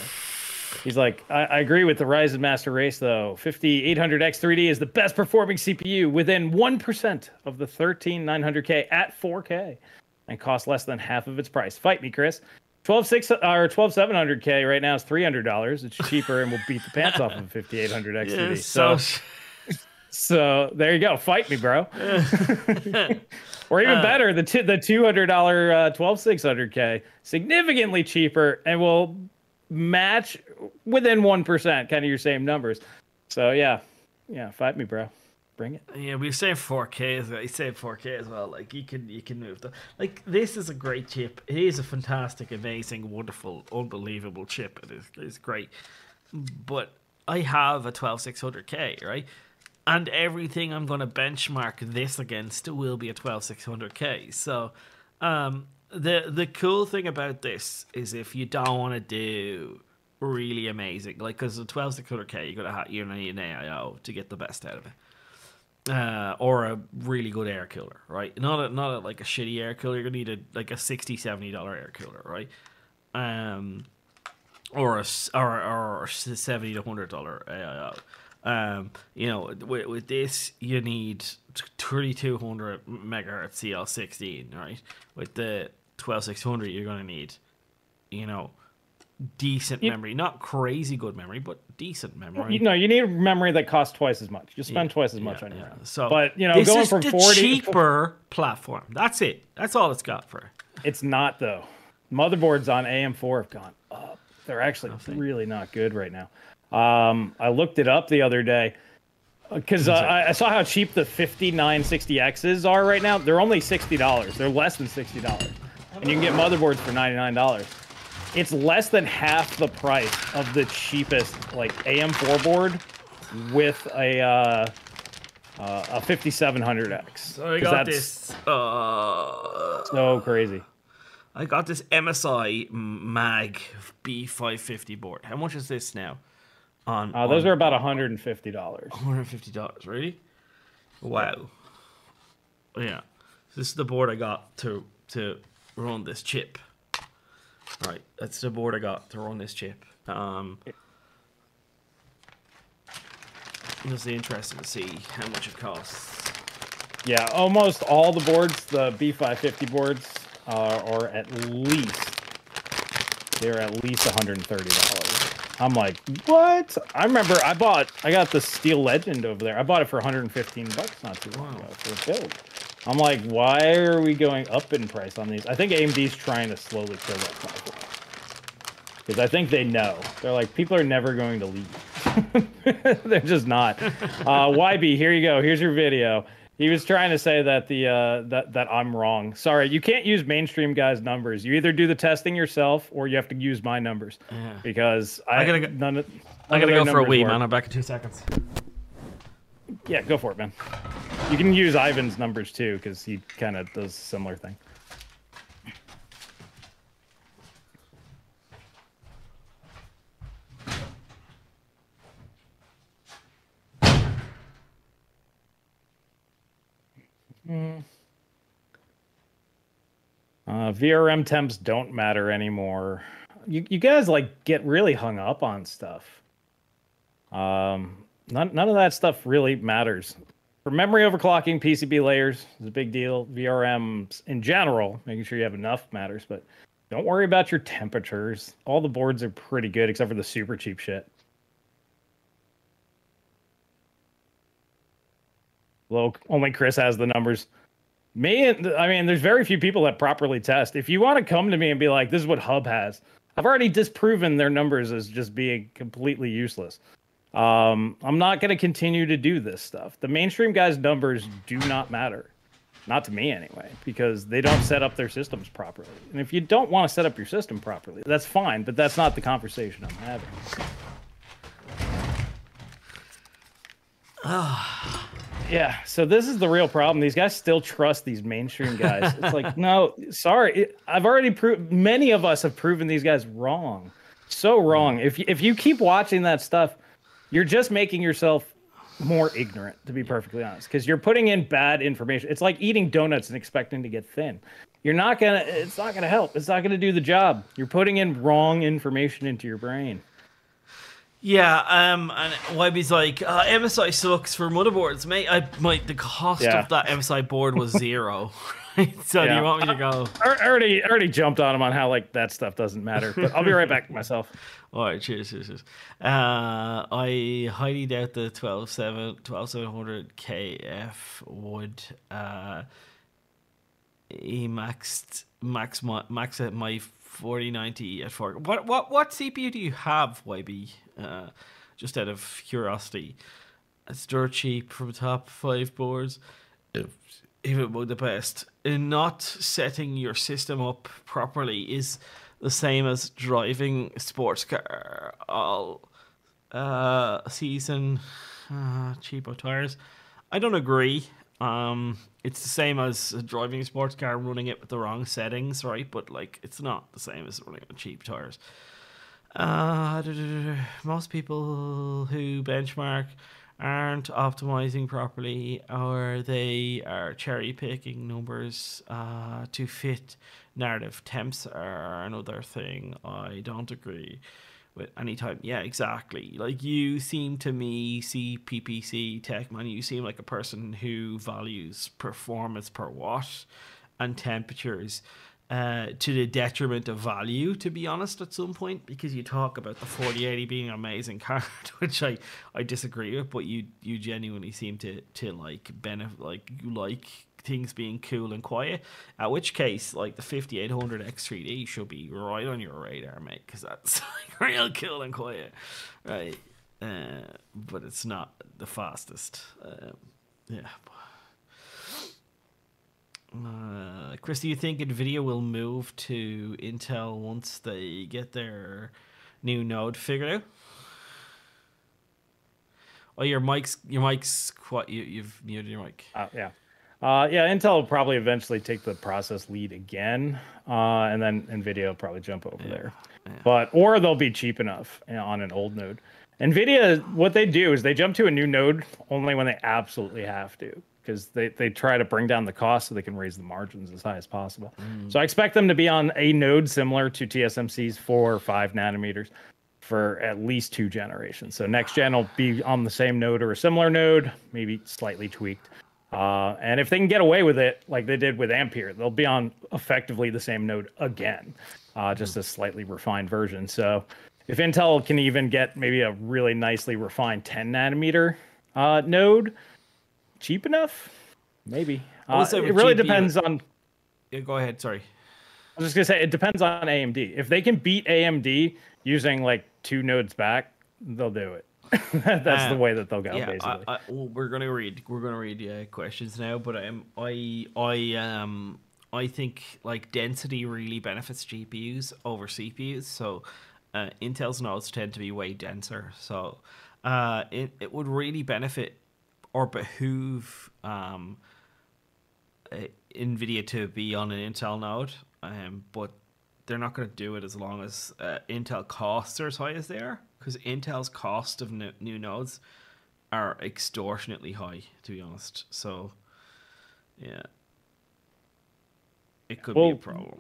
He's like, I, I agree with the Ryzen Master Race, though. fifty-eight hundred X three D is the best performing C P U within one percent of the thirteen nine hundred K at four K and costs less than half of its price. Fight me, Chris. twelve six or twelve seven hundred K right now is three hundred dollars. It's cheaper and will beat the pants off of fifty-eight hundred X three D. Yeah, so... so- So there you go. Fight me, bro. Or even better, the t- the two hundred dollars uh, twelve six hundred K, significantly cheaper and will match within one percent, kind of your same numbers. So yeah, yeah, fight me, bro. Bring it. Yeah, we save four K as well. You save four K as well. Like you can you can move the like this is a great chip. It is a fantastic, amazing, wonderful, unbelievable chip. It is it's great. But I have a twelve six hundred K, right? And everything I'm going to benchmark this against will be a twelve six hundred K. So um, the the cool thing about this is if you don't want to do really amazing, like because the twelve six hundred K, you're going to have, you're going to need an A I O to get the best out of it. Uh, or a really good air cooler, right? Not a, not a, like a shitty air cooler. You're going to need a, like a sixty dollars, seventy dollars air cooler, right? Um, or, a, or, or a seventy to one hundred dollars A I O. Um, you know, with, with this, you need thirty-two hundred megahertz C L sixteen, right? With the twelve six hundred, you're going to need, you know, decent yep. memory. Not crazy good memory, but decent memory. You know, you need memory that costs twice as much. You spend yeah, twice as much yeah, on your yeah. own. So, but, you know, this going is from the forty cheaper to... platform. That's it. That's all it's got for it. It's not, though. Motherboards on A M four have gone up. They're actually really not good right now. Um, I looked it up the other day because uh, I, I saw how cheap the fifty-nine sixty X's are right now. They're only sixty dollars. They're less than sixty dollars. And you can get motherboards for ninety-nine dollars. It's less than half the price of the cheapest, like, A M four board with a, uh, uh, a fifty-seven hundred X. So I got this. Uh... So crazy. I got this M S I Mag B five fifty board. How much is this now? On, uh, those on, are about one hundred fifty dollars. one hundred fifty dollars, really? Wow. Yeah. This is the board I got to to run this chip. All right, that's the board I got to run this chip. Um, it'll be interesting to see how much it costs. Yeah, almost all the boards, the B five fifty boards, are, are at least, they're at least one hundred thirty dollars. I'm like, what? I remember I bought, I got the Steel Legend over there. I bought it for one hundred fifteen bucks not too long ago for a build. I'm like, why are we going up in price on these? I think A M D's trying to slowly kill that platform. Because I think they know. They're like, people are never going to leave. They're just not. Uh, Y B, here you go. Here's your video. He was trying to say that the uh, that that I'm wrong. Sorry, you can't use mainstream guys' numbers. You either do the testing yourself, or you have to use my numbers. Yeah. Because I, I gotta go, none of, none I gotta go for a wee, work. Man. I'm back in two seconds. Yeah, go for it, man. You can use Ivan's numbers too, because he kind of does a similar thing. Mm. Uh, V R M temps don't matter anymore. You you guys like get really hung up on stuff. Um, none none of that stuff really matters. For memory overclocking, P C B layers is a big deal. V R Ms in general, making sure you have enough matters. But don't worry about your temperatures. All the boards are pretty good except for the super cheap shit. Well, only Chris has the numbers. Me, and I mean, there's very few people that properly test. If you want to come to me and be like, this is what Hub has, I've already disproven their numbers as just being completely useless. Um, I'm not going to continue to do this stuff. The mainstream guys' numbers do not matter. Not to me anyway, because they don't set up their systems properly. And if you don't want to set up your system properly, that's fine, but that's not the conversation I'm having. Ah. Yeah, so this is the real problem. These guys still trust these mainstream guys. It's like, no, sorry. I've already proved, many of us have proven these guys wrong. So wrong. If you, if you keep watching that stuff, you're just making yourself more ignorant, to be perfectly honest, because you're putting in bad information. It's like eating donuts and expecting to get thin. You're not going to, it's not going to help. It's not going to do the job. You're putting in wrong information into your brain. Yeah, um, and Y B's like, uh, M S I sucks for motherboards, mate. I might the cost yeah. of that M S I board was zero. So yeah. do you want me to go? I, I already, I already jumped on him on how like that stuff doesn't matter. But I'll be right back myself. All right, cheers, cheers, cheers. Uh, I highly doubt the twelve seven hundred K F would uh, he maxed max max at my forty ninety at four. What what what C P U do you have, Y B? Uh, just out of curiosity, it's dirt cheap from top five boards. Oops. Even about the best. And not setting your system up properly is the same as driving a sports car all uh, season. Uh, cheapo tires. I don't agree. Um, it's the same as driving a sports car, running it with the wrong settings, right? But like, it's not the same as running on cheap tires. Uh, most people who benchmark aren't optimizing properly, or they are cherry picking numbers uh, to fit narrative. Temps are another thing I don't agree with any time. Yeah, exactly. Like, you seem to me, C P P C Tech Man, you seem like a person who values performance per watt and temperatures uh, to the detriment of value, to be honest, at some point, because you talk about the forty eighty being an amazing card, which I, I disagree with, but you, you genuinely seem to, to like benefit, like you like things being cool and quiet, at which case like the fifty-eight hundred X three D should be right on your radar, mate, because that's like real cool and quiet, right? Uh, but it's not the fastest. Um, yeah. Uh, Chris, do you think NVIDIA will move to Intel once they get their new node figured out? Oh, your mic's your mic's quite you, you've muted your mic. Uh, yeah, uh, yeah. Intel will probably eventually take the process lead again, uh, and then NVIDIA will probably jump over yeah. there. Yeah. But or they'll be cheap enough on an old node. NVIDIA, what they do is they jump to a new node only when they absolutely have to, because they, they try to bring down the cost so they can raise the margins as high as possible. Mm. So I expect them to be on a node similar to T S M C's four or five nanometers for at least two generations. So next gen will be on the same node or a similar node, maybe slightly tweaked. Uh, and if they can get away with it, like they did with Ampere, they'll be on effectively the same node again, uh, just mm. a slightly refined version. So if Intel can even get maybe a really nicely refined ten nanometer uh, node, cheap enough, maybe. Uh, it really G P U depends on. Yeah, go ahead. Sorry, I was just gonna say it depends on A M D. If they can beat A M D using like two nodes back, they'll do it. That's um, the way that they'll go. Yeah, basically. I, I, well, we're gonna read. We're gonna read uh, questions now. But um, I, I, um, I think like density really benefits G P Us over C P Us. So uh, Intel's nodes tend to be way denser. So uh, it it would really benefit or behoove um, NVIDIA to be on an Intel node, um, but they're not going to do it as long as uh, Intel costs are as high as they are, because Intel's cost of no new nodes are extortionately high, to be honest. So, yeah, it could well, be a problem.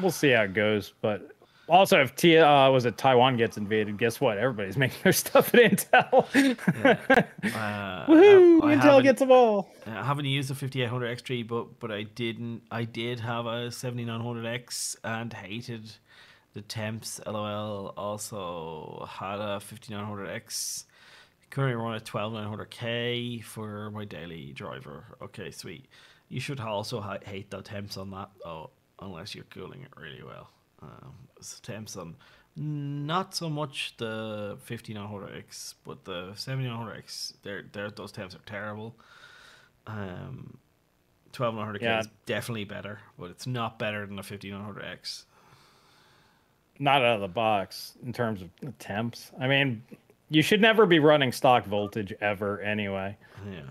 We'll see how it goes, but also, if T, uh, was it Taiwan gets invaded, guess what? Everybody's making their stuff at Intel. yeah. uh, Woohoo! I, I Intel gets them all. I haven't used a fifty-eight hundred X three, but but I didn't. I did have a seventy-nine hundred X and hated the temps. LOL. Also had a fifty-nine hundred X. Currently run at twelve nine hundred K for my daily driver. Okay, sweet. You should also ha hate the temps on that, though, unless you're cooling it really well. Um, temps on not so much the fifty-nine hundred X, but the seventy-nine hundred X. They're, they're, those temps are terrible. Um, twelve nine hundred K yeah. is definitely better, but it's not better than the fifty-nine hundred X. Not out of the box in terms of temps. I mean, you should never be running stock voltage ever, anyway. Yeah.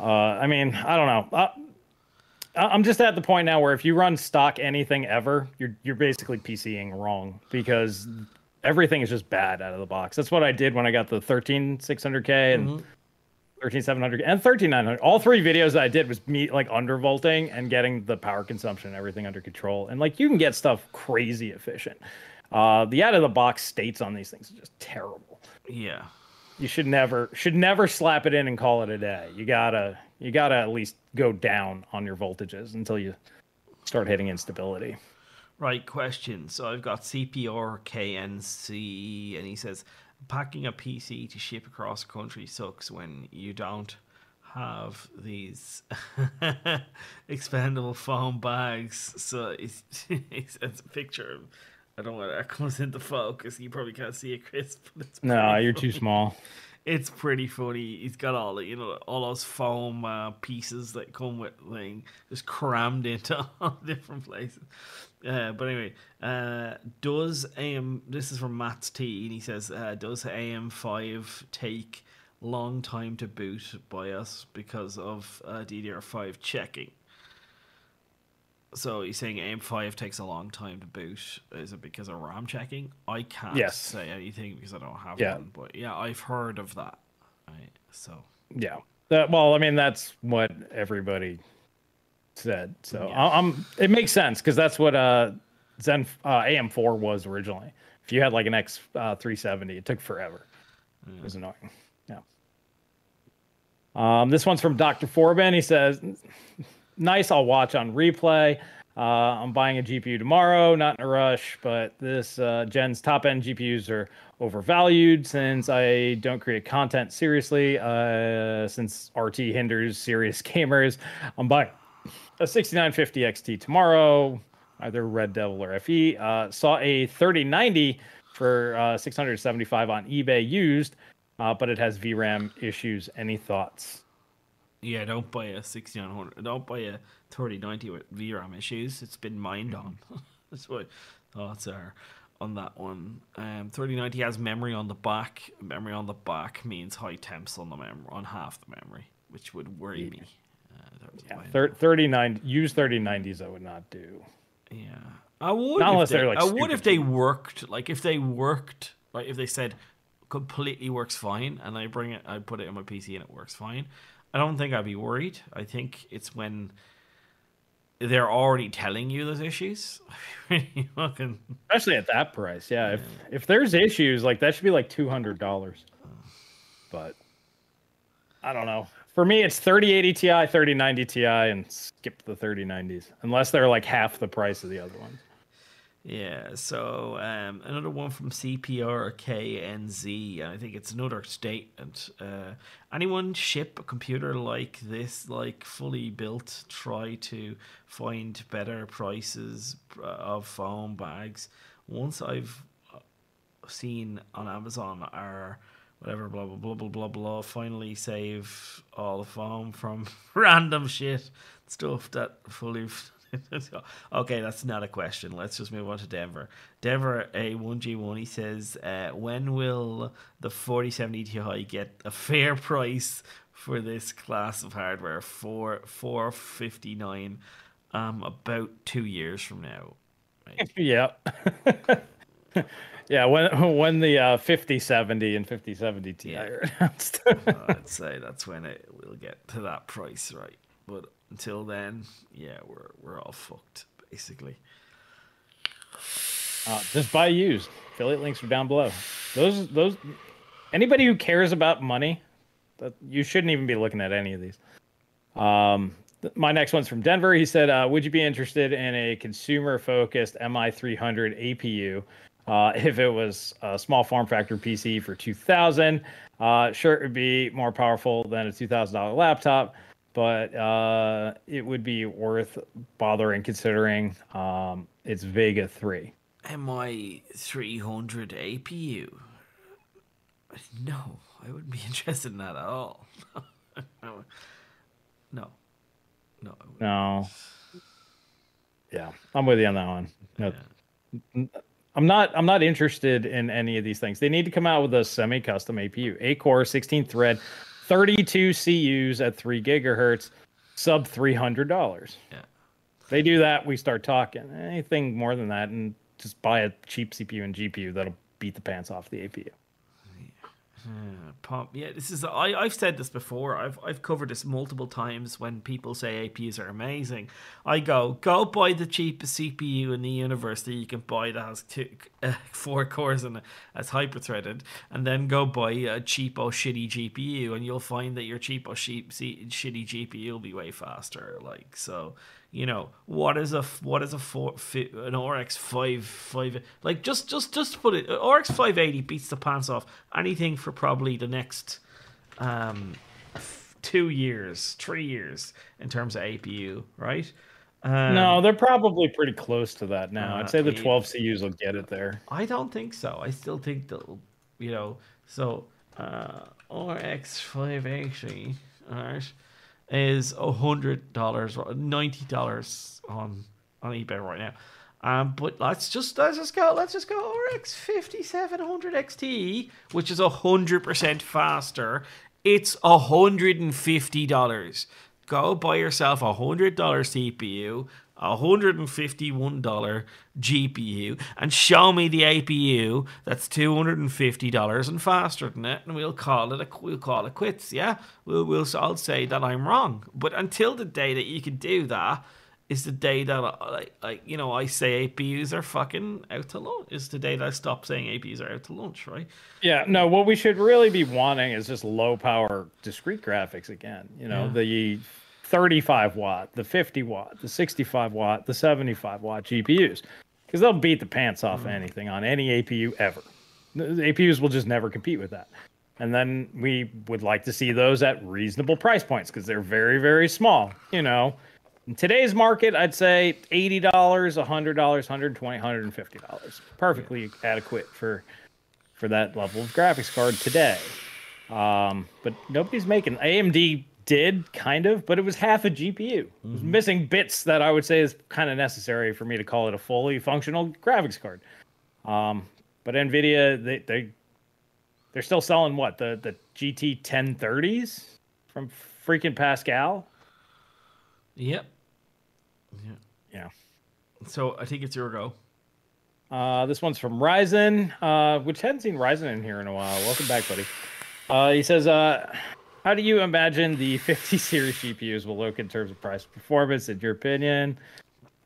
Uh, I mean, I don't know. Uh, I'm just at the point now where if you run stock anything ever, you're you're basically PCing wrong, because everything is just bad out of the box. That's what I did when I got the thirteen six hundred K and mm-hmm. thirteen seven hundred and thirteen nine hundred. All three videos that I did was me like undervolting and getting the power consumption and everything under control. And like, you can get stuff crazy efficient. Uh, the out of the box states on these things are just terrible. Yeah. You should never should never slap it in and call it a day. You gotta you gotta at least go down on your voltages until you start hitting instability. Right, question. So I've got C P R K N C, and he says, packing a P C to ship across the country sucks when you don't have these expandable foam bags. So he's, he sends a picture of, I don't know whether that comes into focus. You probably can't see it, Chris. But it's no, you're funny. Too small. It's pretty funny. He's got all the, you know, all those foam uh, pieces that come with thing just crammed into all different places. Uh, but anyway, uh, does A M? This is from Matt's T, and he says, uh, "Does A M five take long time to boot by us because of uh, D D R five checking?" So he's saying A M five takes a long time to boot. Is it because of RAM checking? I can't yes. say anything because I don't have yeah. one. But yeah, I've heard of that. Right. So yeah. That, well, I mean, that's what everybody said. So yeah. I, I'm. It makes sense because that's what uh, Zen uh, A M four was originally. If you had like an X uh, three seventy, it took forever. Yeah. It was annoying. Yeah. Um. This one's from Doctor Forban. He says. Nice, I'll watch on replay. Uh, I'm buying a G P U tomorrow, not in a rush, but this uh, Gen's top-end G P Us are overvalued since I don't create content seriously, uh, since R T hinders serious gamers. I'm buying a sixty-nine fifty X T tomorrow, either Red Devil or F E. Uh, saw a thirty ninety for uh, six hundred seventy-five on eBay used, uh, but it has V RAM issues. Any thoughts? Yeah, don't buy a sixty-nine hundred. Don't buy a thirty ninety with V RAM issues. It's been mined on. That's what thoughts are on that one. Um, thirty ninety has memory on the back. Memory on the back means high temps on the memory, on half the memory, which would worry yeah. me. Uh, yeah, thirty ninety use thirty nineties. I would not do. Yeah, I would. Not unless they, they're like. I would if they worked. Like if they worked. Like if they said completely works fine, and I bring it, I put it in my P C, and it works fine. I don't think I'd be worried. I think it's when they're already telling you there's issues. Fucking... Especially at that price, yeah. yeah. If if there's issues, like that should be like two hundred dollars. Oh. But I don't know. For me, it's thirty eighty Ti, thirty ninety Ti, and skip the thirty nineties unless they're like half the price of the other ones. Yeah. So um, another one from C P R K N Z. I think it's another statement. Uh, anyone ship a computer like this, like fully built, try to find better prices of foam bags. Once I've seen on Amazon or whatever, blah blah blah blah blah blah. Finally, save all the foam from random shit stuff that fully. Okay, that's not a question. Let's just move on to Denver. Denver A one G one, he says, uh, when will the forty seventy Ti get a fair price for this class of hardware? For four fifty-nine, um, about two years from now. Right? Yeah. yeah, when when the uh, fifty seventy and fifty seventy Ti yeah. are announced. well, I'd say that's when it will get to that price, right? But until then, yeah, we're we're all fucked basically. Uh, just buy used. Affiliate links are down below. Those those anybody who cares about money, that you shouldn't even be looking at any of these. Um, th my next one's from Denver. He said, uh, "Would you be interested in a consumer-focused M I three hundred A P U uh, if it was a small form factor P C for two thousand? Uh, sure, it would be more powerful than a two thousand dollar laptop." But uh, it would be worth bothering considering um, it's Vega three. M I three hundred A P U? No, I wouldn't be interested in that at all. no. No. No, no. Yeah, I'm with you on that one. No. Yeah. I'm not I'm not interested in any of these things. They need to come out with a semi-custom A P U. eight core, sixteen thread. thirty-two C Us at three gigahertz, sub three hundred dollars. Yeah, if they do that, we start talking. Anything more than that, and just buy a cheap C P U and G P U that'll beat the pants off the A P U. Yeah. Uh, pump. Yeah, this is I, I've said this before. I've I've covered this multiple times when people say A P Us are amazing. I go, go buy the cheapest C P U in the universe that you can buy that has two, uh, four cores and that's hyper-threaded, and then go buy a cheapo shitty G P U, and you'll find that your cheapo cheap, shitty G P U will be way faster. Like so, you know, what is a what is a four, an R X five five like just just just put it R X five eighty beats the pants off anything for probably the next um, two years, three years in terms of A P U, right? Um, no, they're probably pretty close to that now. Uh, I'd say the twelve C Us will get it there. I don't think so. I still think they'll, you know, so uh, R X five eighty, all right, is one hundred dollars, ninety dollars on, on eBay right now. Um, but let's just let's just go let's just go R X fifty-seven hundred X T, which is a hundred percent faster. It's a hundred and fifty dollars. Go buy yourself a hundred dollar C P U, a hundred and fifty-one dollar G P U, and show me the A P U that's two hundred and fifty dollars and faster than it, and we'll call it a we'll call it quits. Yeah, we'll we'll I'll say that I'm wrong. But until the day that you can do that. Is the day that I, I, you know, I say A P Us are fucking out to lunch. Is the day that I stop saying A P Us are out to lunch, right? Yeah, no. What we should really be wanting is just low power discrete graphics again. You know, yeah. The thirty-five watt, the fifty watt, the sixty-five watt, the seventy-five watt G P Us, because they'll beat the pants off mm. anything on any A P U ever. The A P Us will just never compete with that. And then we would like to see those at reasonable price points because they're very, very small. You know. In today's market, I'd say eighty dollars, one hundred dollars, one hundred twenty dollars, one hundred fifty dollars. Perfectly yeah. adequate for for that level of graphics card today. Um, but nobody's making... A M D did, kind of, but it was half a G P U. Mm-hmm. It was missing bits that I would say is kind of necessary for me to call it a fully functional graphics card. Um, but NVIDIA, they, they, they're still selling, what, the, the G T ten thirties from freaking Pascal? Yep. Yeah. Yeah. So I think it's your go. Uh, this one's from Ryzen, uh, which hadn't seen Ryzen in here in a while. Welcome back, buddy. Uh, he says, uh, how do you imagine the fifty series G P Us will look in terms of price performance, in your opinion?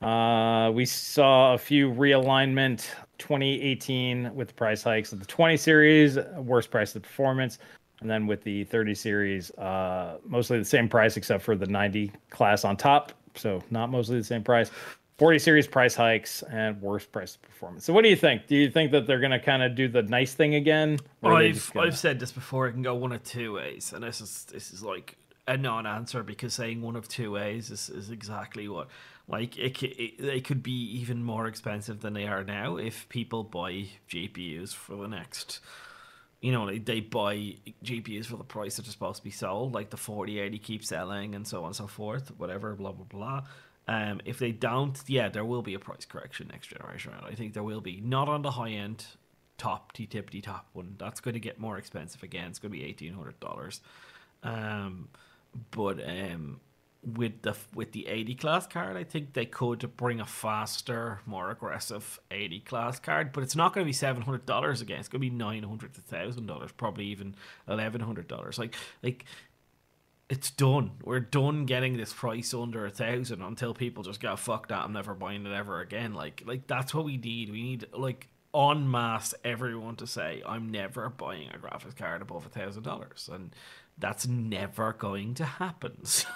Uh, we saw a few realignment twenty eighteen with the price hikes of the twenty series, worse price of performance. And then with the thirty series, uh, mostly the same price except for the ninety class on top. So not mostly the same price. forty series price hikes and worse price performance. So what do you think? Do you think that they're going to kind of do the nice thing again? Well, I've gonna... I've said this before. It can go one of two ways. And this is this is like a non-answer because saying one of two ways is, is exactly what... Like, it, it, they could be even more expensive than they are now if people buy G P Us for the next... You know, they, they buy G P Us for the price that they're supposed to be sold, like the forty eighty keeps selling and so on and so forth, whatever, blah, blah, blah. Um, if they don't, yeah, there will be a price correction next generation round. I think there will be. Not on the high end, top, tippity top one. That's going to get more expensive again. It's going to be eighteen hundred dollars. Um, but um, with the with the eighty class card, I think they could bring a faster, more aggressive eighty class card, but it's not going to be seven hundred dollars again. It's going to be nine hundred dollars to one thousand dollars, probably even eleven hundred dollars. Like, like it's done. We're done getting this price under one thousand dollars until people just go, fuck that, I'm never buying it ever again. Like, like that's what we need. We need, like, en masse everyone to say, I'm never buying a graphics card above one thousand dollars. And that's never going to happen, so.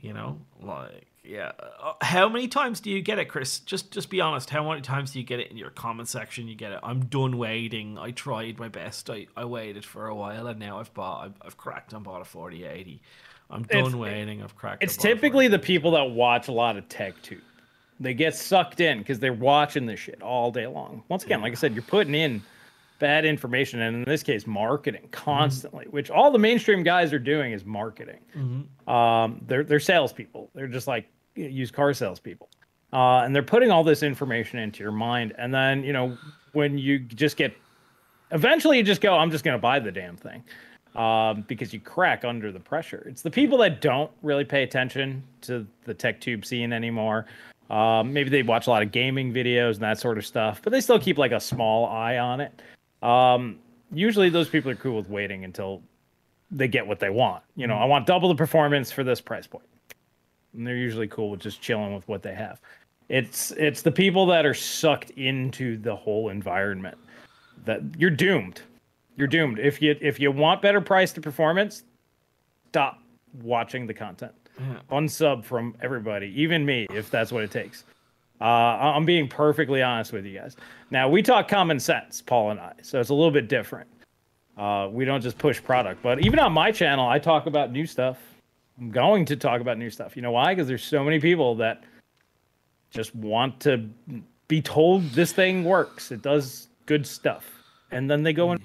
You know, like, yeah. How many times do you get it, Chris? Just just be honest. How many times do you get it in your comment section? You get it, I'm done waiting. I tried my best. I, I waited for a while, and now I've bought, I've, I've cracked and bought a forty eighty. I'm done it's, waiting. I've cracked. It's typically the people that watch a lot of TechTube. They get sucked in because they're watching this shit all day long. Once again, yeah. like I said, you're putting in bad information, and in this case, marketing constantly, mm-hmm. which all the mainstream guys are doing is marketing. Mm-hmm. Um, they're they're salespeople. They're just like used car salespeople, uh, and they're putting all this information into your mind. And then you know when you just get, eventually you just go, I'm just going to buy the damn thing, um, because you crack under the pressure. It's the people that don't really pay attention to the tech tube scene anymore. Um, maybe they watch a lot of gaming videos and that sort of stuff, but they still keep like a small eye on it. Um, usually those people are cool with waiting until they get what they want. You know, mm-hmm. I want double the performance for this price point. And they're usually cool with just chilling with what they have. It's it's the people that are sucked into the whole environment that you're doomed. You're doomed. If you if you want better price to performance, stop watching the content. Yeah. Unsub from everybody, even me, if that's what it takes. Uh, I'm being perfectly honest with you guys. Now, we talk common sense, Paul and I, so it's a little bit different. Uh, we don't just push product, but even on my channel, I talk about new stuff. I'm going to talk about new stuff. You know why? Because there's so many people that just want to be told this thing works. It does good stuff. And then they go and...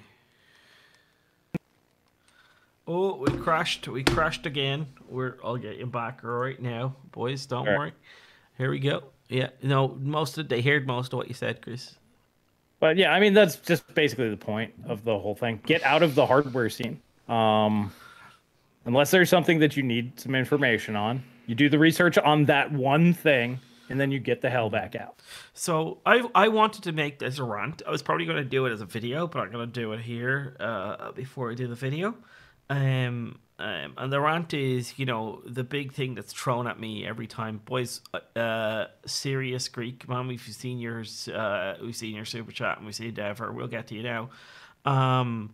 Oh, we crashed. We crashed again. We're, I'll get you back right now. Boys, don't all worry. Right. Here we go. Yeah, no, most of they heard most of what you said, Chris. But yeah, I mean, that's just basically the point of the whole thing. Get out of the hardware scene. Um, unless there's something that you need some information on, you do the research on that one thing, and then you get the hell back out. So I I wanted to make this a rant. I was probably going to do it as a video, but I'm going to do it here uh, before I do the video. Um, um, and the rant is, you know, the big thing that's thrown at me every time, boys. Uh, serious Greek man, we've seen yours. Uh, we've seen your super chat, and we see Dever. We'll get to you now. Um,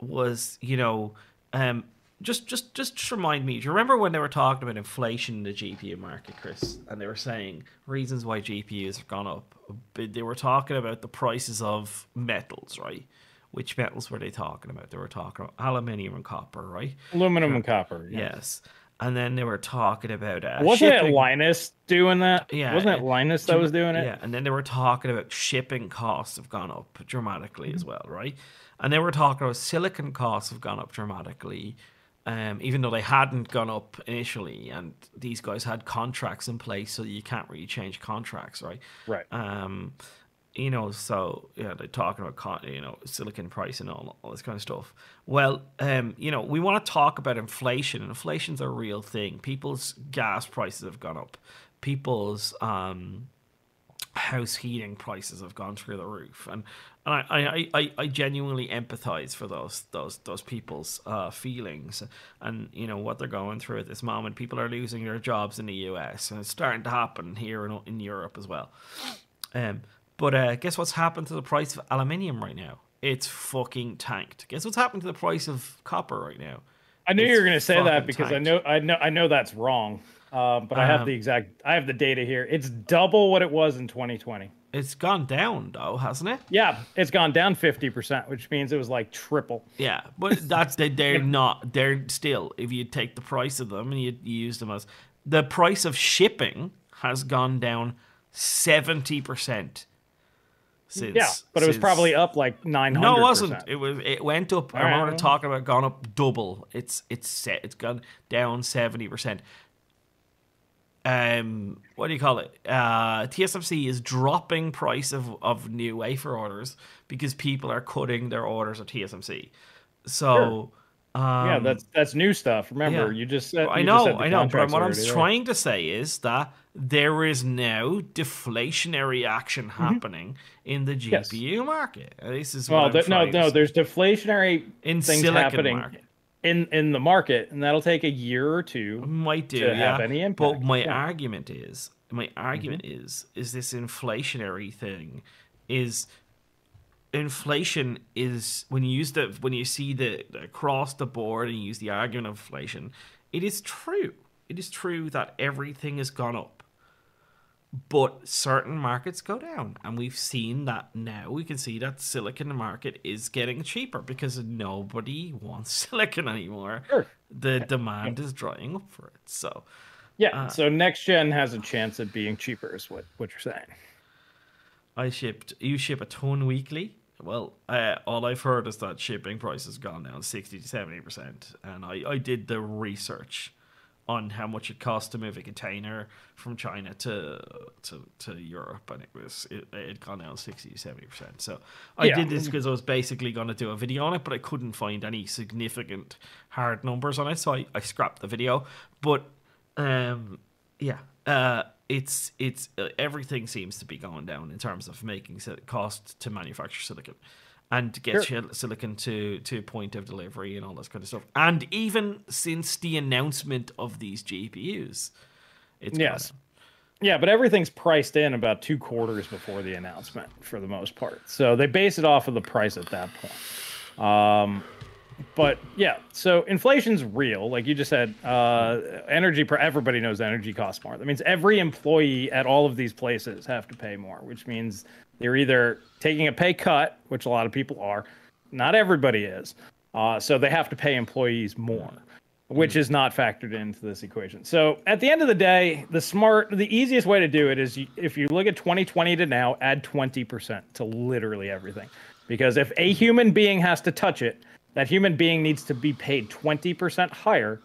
was you know, um, just just just remind me. Do you remember when they were talking about inflation in the G P U market, Chris? And they were saying reasons why G P Us have gone up. But they were talking about the prices of metals, right? Which metals were they talking about? They were talking about aluminium and copper, right? Aluminum uh, and copper, yes. yes. And then they were talking about... Uh, Wasn't shipping. it Linus doing that? Yeah. Wasn't it Linus that was doing it? Yeah, and then they were talking about shipping costs have gone up dramatically mm-hmm. as well, right? And they were talking about silicon costs have gone up dramatically, um, even though they hadn't gone up initially. And these guys had contracts in place, so you can't really change contracts, right? Right. Um... You know, so yeah, they're talking about you know silicon price and all all this kind of stuff. Well, um, you know, we want to talk about inflation. Inflation's a real thing. People's gas prices have gone up. People's um, house heating prices have gone through the roof, and and I I, I, I genuinely empathize for those those those people's uh, feelings and you know what they're going through at this moment. People are losing their jobs in the U S, and it's starting to happen here in in Europe as well. Um. But uh, guess what's happened to the price of aluminium right now? It's fucking tanked. Guess what's happened to the price of copper right now? I knew it's you were going to say that because tanked. I know I know I know that's wrong. Uh, but um, I have the exact I have the data here. It's double what it was in twenty twenty. It's gone down though, hasn't it? Yeah, it's gone down fifty percent, which means it was like triple. Yeah, but that's they, they're not. They're still. If you take the price of them and you, you use them as the price of shipping has gone down seventy percent. Since, yeah, but it was since... probably up like nine hundred. No, it wasn't. It was. It went up. All I remember right. talking about gone up double. It's it's set. It's gone down seventy percent. Um, what do you call it? Uh, T S M C is dropping price of of new wafer orders because people are cutting their orders at T S M C. So. Sure. Um, yeah, that's that's new stuff. Remember, yeah. you just said, I you know, just said I know. But what I'm already, trying right? to say is that there is now deflationary action happening mm-hmm. in the G P U yes. market. This is well, what I'm no, no. There's deflationary in things happening market. in in the market, and that'll take a year or two. Might do. To yeah. have any impact. But my yeah. argument is, my argument mm-hmm. is, is this inflationary thing is. Inflation is when you use the when you see the, the across the board and you use the argument of inflation, it is true. It is true that everything has gone up, but certain markets go down, and we've seen that now. We can see that silicon market is getting cheaper because nobody wants silicon anymore. Sure. The demand is drying up for it. So, yeah. Uh, so next gen has a chance of being cheaper, is what what you're saying. I shipped. You ship a ton weekly. Well, uh, all I've heard is that shipping price has gone down sixty to seventy percent. And I, I did the research on how much it cost to move a container from China to to, to Europe. And it was it had gone down sixty to seventy percent. So I yeah. did this because I was basically going to do a video on it, but I couldn't find any significant hard numbers on it. So I, I scrapped the video. But um, yeah. Uh, It's it's uh, everything seems to be going down in terms of making cost to manufacture silicon, and gets sure. your silicon to, to point of delivery and all this kind of stuff. And even since the announcement of these G P Us, it's yes. gone. Yeah, but everything's priced in about two quarters before the announcement for the most part. So they base it off of the price at that point. Um, but yeah, so inflation's real. Like you just said, uh, energy, everybody knows energy costs more. That means every employee at all of these places have to pay more, which means they're either taking a pay cut, which a lot of people are. Not everybody is. Uh, so they have to pay employees more, which is not factored into this equation. So at the end of the day, the smart, the easiest way to do it is you, if you look at twenty twenty to now, add twenty percent to literally everything. Because if a human being has to touch it, that human being needs to be paid twenty percent higher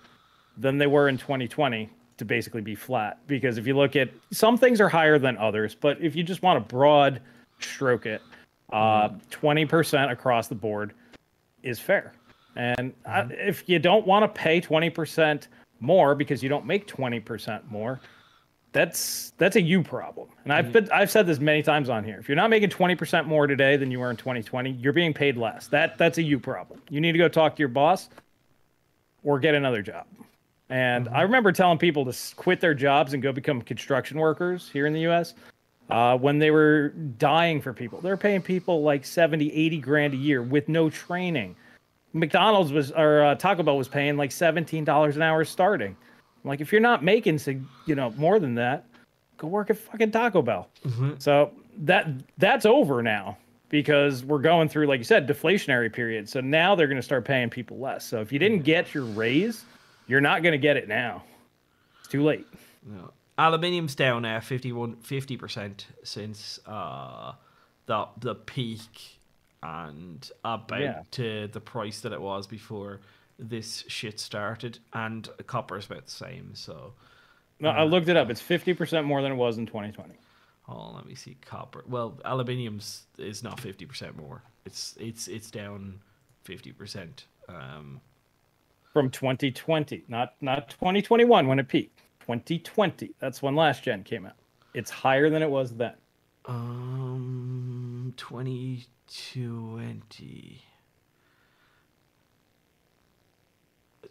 than they were in twenty twenty to basically be flat. Because if you look at, some things are higher than others, but if you just want to broad stroke it, uh, twenty percent across the board is fair. And I, if you don't want to pay twenty percent more because you don't make twenty percent more, that's that's a you problem. And I've been, I've said this many times on here. If you're not making twenty percent more today than you were in twenty twenty, you're being paid less. That that's a you problem. You need to go talk to your boss or get another job. And mm-hmm. I remember telling people to quit their jobs and go become construction workers here in the U S Uh, when they were dying for people. They were paying people like seventy, eighty grand a year with no training. McDonald's was, or uh, Taco Bell was paying like seventeen dollars an hour starting. Like, if you're not making, you know, more than that, go work at fucking Taco Bell. Mm-hmm. So that that's over now because we're going through, like you said, deflationary period. So now they're going to start paying people less. So if you didn't get your raise, you're not going to get it now. It's too late. No. Aluminium's down now fifty-one, fifty percent since uh, the the peak. And about yeah. to the price that it was before this shit started, and copper's about the same. So, no, um, I looked it up. It's fifty percent more than it was in twenty twenty. Oh, let me see. Copper. Well, aluminium's is not fifty percent more. It's it's it's down fifty percent um, from twenty twenty. Not not twenty twenty one when it peaked. Twenty twenty. That's when last gen came out. It's higher than it was then. Um, twenty. twenty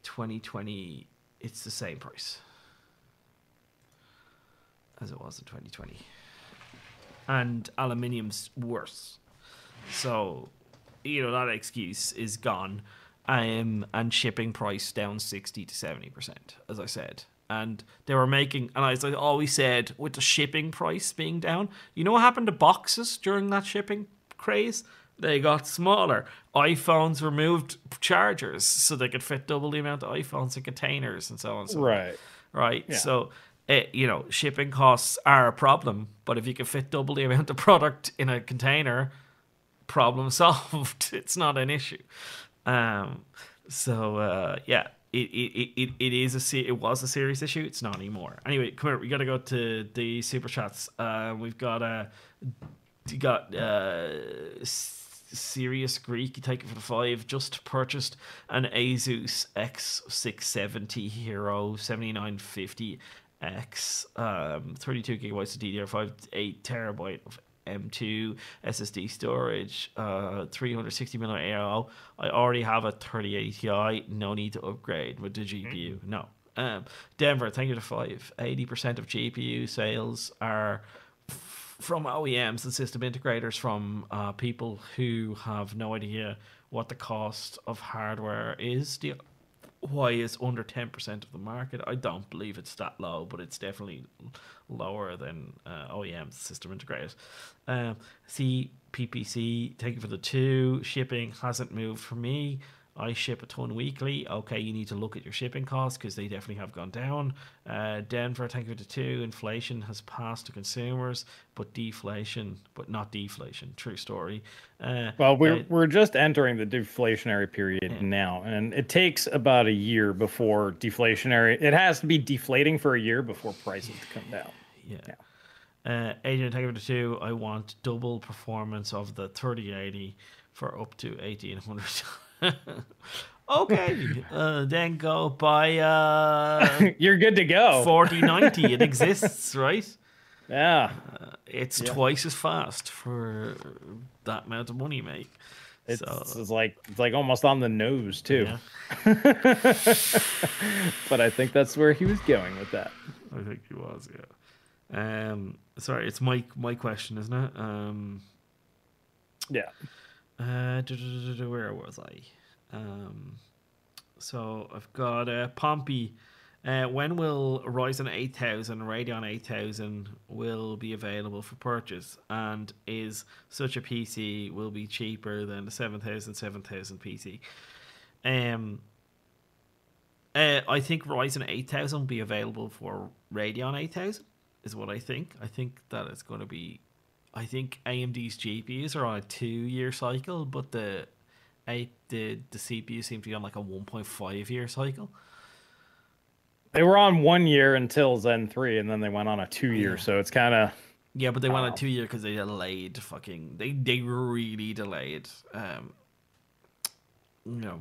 twenty twenty, it's the same price as it was in twenty twenty, and aluminium's worse, so you know that excuse is gone. Um, and shipping price down sixty to seventy percent, as I said. And they were making, and as I always said, with the shipping price being down, you know what happened to boxes during that shipping craze? They got smaller. iPhones removed chargers so they could fit double the amount of iPhones in containers and so on and so on. Right. Right. Yeah. So, it, you know, shipping costs are a problem, but if you can fit double the amount of product in a container, problem solved. It's not an issue. Um, so, uh, yeah, it, it, it, it is a se- it was a serious issue. It's not anymore. Anyway, come here. We got to go to the super chats. Uh, we've got a. You got uh, Serious Greek, you take it for the five, just purchased an Asus X six seventy Hero seventy-nine fifty X, um, thirty-two gigabytes of D D R five, eight terabyte of M two S S D storage, uh, three hundred sixty milliamp hour. A O. I already have a thirty eighty Ti, no need to upgrade with the G P U. No. Um, Denver, thank you to five. eighty percent of G P U sales are from O E Ms and system integrators, from uh, people who have no idea what the cost of hardware is. The why is under ten percent of the market? I don't believe it's that low, but it's definitely lower than uh, O E Ms, system integrators. Um, C P P C, thank you for the two. Shipping hasn't moved for me. I ship a ton weekly. Okay, you need to look at your shipping costs because they definitely have gone down. Uh, Denver, thank you to two. Inflation has passed to consumers, but deflation, but not deflation. True story. Uh, well, we're, uh, we're just entering the deflationary period yeah. now, and it takes about a year before deflationary. It has to be deflating for a year before prices yeah. come down. Yeah. yeah. Uh, Adrian, thank you to two. I want double performance of the thirty eighty for up to eighteen hundred. Okay, uh, then go buy. Uh, You're good to go. forty ninety, it exists, right? Yeah, uh, it's yeah. twice as fast for that amount of money, mate. It's, so, it's like it's like almost on the nose too. Yeah. But I think that's where he was going with that. I think he was, yeah. Um, sorry, it's my my question, isn't it? Um, yeah. Uh, where was I? Um, so I've got uh, Pompey. Uh, when will Ryzen eight thousand, Radeon eight thousand will be available for purchase? And is such a P C will be cheaper than the seven thousand, seven thousand P C? Um, uh, I think Ryzen eight thousand will be available for Radeon eight thousand is what I think. I think that it's going to be... I think A M D's G P Us are on a two-year cycle, but the, eight, the, the C P U seems to be on like a one point five year cycle. They were on one year until Zen three, and then they went on a two year. Yeah. So it's kind of yeah, but they went on a two year because they delayed fucking. They they really delayed. Um, you know,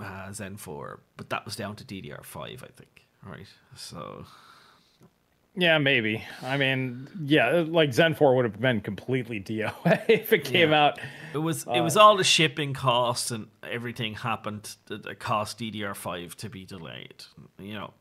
uh, Zen four, but that was down to D D R five, I think. Right, so yeah, maybe. I mean, yeah, like Zen four would have been completely D O A if it came yeah. out. It was uh, it was all the shipping costs and everything happened that cost D D R five to be delayed. You know.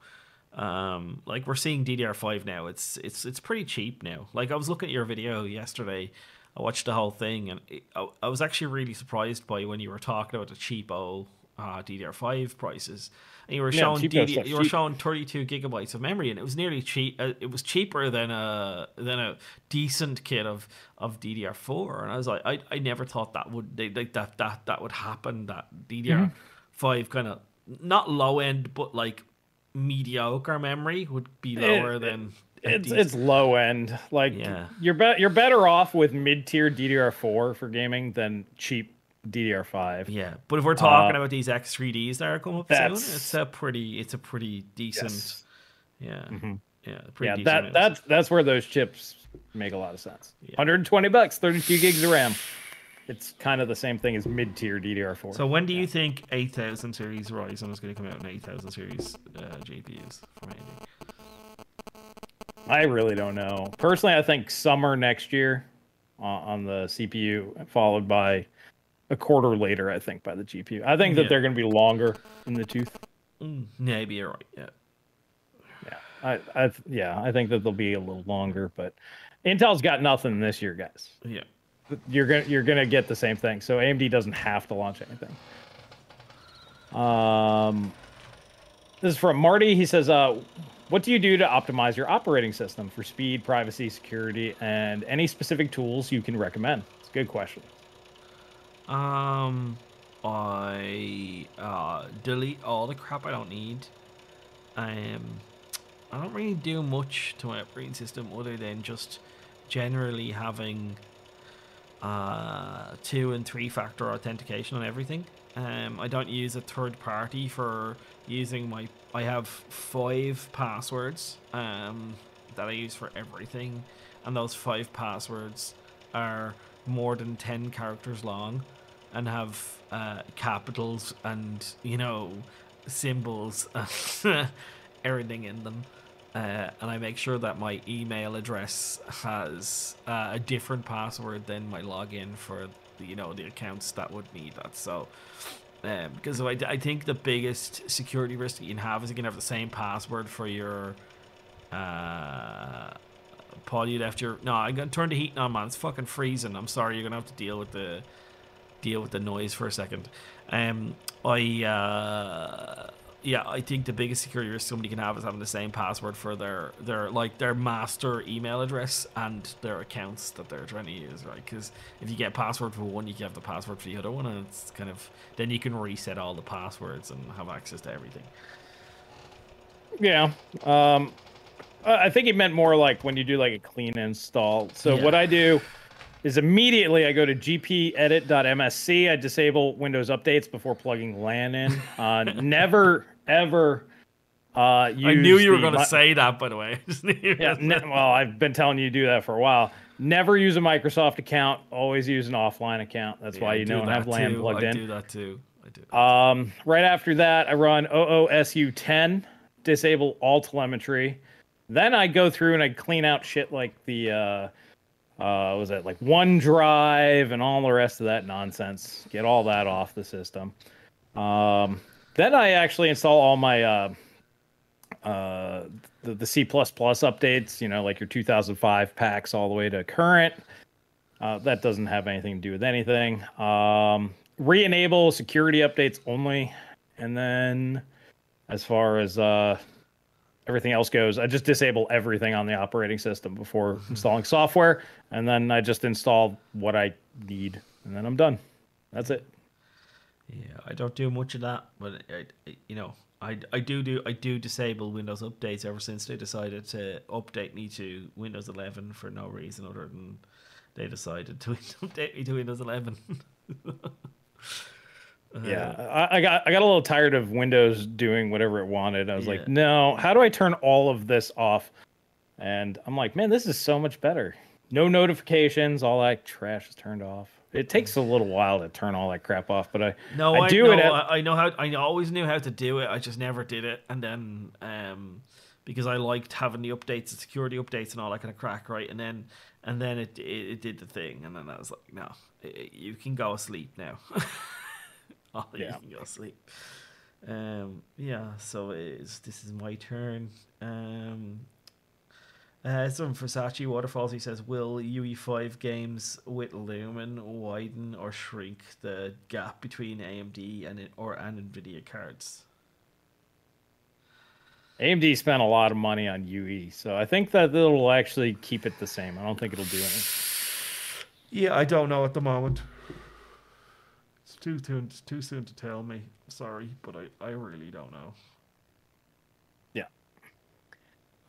Um, like we're seeing D D R five now. It's it's it's pretty cheap now. Like I was looking at your video yesterday. I watched the whole thing, and it, I, I was actually really surprised by when you were talking about the cheapo uh, D D R five prices, and you were yeah, showing D D, you were showing thirty-two gigabytes of memory, and it was nearly cheap. Uh, it was cheaper than a than a decent kit of, of D D R four, and I was like, I, I never thought that would they, like that that that would happen. That D D R five mm-hmm. kind of not low end, but like. Mediocre memory would be lower it, than it's, it's low end. Like yeah. you're be- you're better off with mid tier D D R four for gaming than cheap D D R five. Yeah, but if we're talking uh, about these X three Ds that are coming up soon, it's a pretty it's a pretty decent. Yes. Yeah, mm-hmm. yeah, pretty yeah. Decent that meals. that's that's where those chips make a lot of sense. Yeah. one hundred twenty bucks, thirty-two gigs of RAM. It's kind of the same thing as mid-tier D D R four. So when do you yeah. think eight thousand series Ryzen is going to come out and eight thousand series uh, G P Us from A M D? I really don't know. Personally, I think summer next year uh, on the C P U, followed by a quarter later, I think, by the G P U. I think that yeah. they're going to be longer in the tooth. Mm, maybe you're right, yeah. Yeah I, I, yeah, I think that they'll be a little longer, but Intel's got nothing this year, guys. Yeah. You're gonna you're gonna get the same thing. So A M D doesn't have to launch anything. Um, this is from Marty. He says, uh, "What do you do to optimize your operating system for speed, privacy, security, and any specific tools you can recommend?" It's a good question. Um, I uh, delete all the crap I don't need. Um, I don't really do much to my operating system other than just generally having. Uh, two and three factor authentication on everything. Um, I don't use a third party for using my. I have five passwords um, that I use for everything, and those five passwords are more than ten characters long, and have uh, capitals and you know symbols, and everything in them. Uh, and I make sure that my email address has uh, a different password than my login for the, you know the accounts that would need that. So, um, because I, I think the biggest security risk that you can have is you can have the same password for your. Uh, Paul, you left your no. I'm gonna turn the heat on, man. It's fucking freezing. I'm sorry. You're gonna have to deal with the deal with the noise for a second. Um, I. Uh, Yeah, I think the biggest security risk somebody can have is having the same password for their, their like their master email address and their accounts that they're trying to use, right? Because if you get a password for one, you can have the password for the other one, and it's kind of then you can reset all the passwords and have access to everything. Yeah, um, I think it meant more like when you do like a clean install. So yeah. what I do is immediately I go to g p edit dot m s c. I disable Windows updates before plugging LAN in. Uh, never ever uh, use. I knew you were going to mi- say that, by the way. yeah, ne- well, I've been telling you to do that for a while. Never use a Microsoft account. Always use an offline account. That's yeah, why you I don't do have LAN too. plugged I in. I do that too. I do. That um, too. Right after that, I run O O S U ten. Disable all telemetry. Then I go through and I clean out shit like the. Uh, Uh, was it like OneDrive and all the rest of that nonsense? Get all that off the system. Um, then I actually install all my uh, uh, the, the C plus plus updates, you know, like your two thousand five packs all the way to current. Uh, that doesn't have anything to do with anything. Um, re-enable security updates only. And then as far as uh, everything else goes, I just disable everything on the operating system before installing software. And then I just install what I need. And then I'm done. That's it. Yeah, I don't do much of that, but I, I, you know, I, I do do I do disable Windows updates ever since they decided to update me to Windows eleven for no reason other than they decided to update me to Windows eleven. Yeah, I, I got I got a little tired of Windows doing whatever it wanted. I was yeah. like, no, how do I turn all of this off? And I'm like, man, this is so much better. No notifications, all that trash is turned off. It takes a little while to turn all that crap off, but I no, I, I do know, it. At... I know how. I always knew how to do it. I just never did it, and then um, because I liked having the updates, the security updates, and all that kind of crack, right? And then and then it it, it did the thing, and then I was like, no, it, you can go asleep now. oh, yeah. You can go asleep. Um, yeah. So it's this is my turn. Um. Uh, some Versace Waterfalls. He says, will U E five games with Lumen widen or shrink the gap between A M D and or and NVIDIA cards? A M D spent a lot of money on U E, so I think that it'll actually keep it the same. I don't think it'll do anything. Yeah, I don't know at the moment. It's too soon, it's too soon to tell me. Sorry, but I, I really don't know.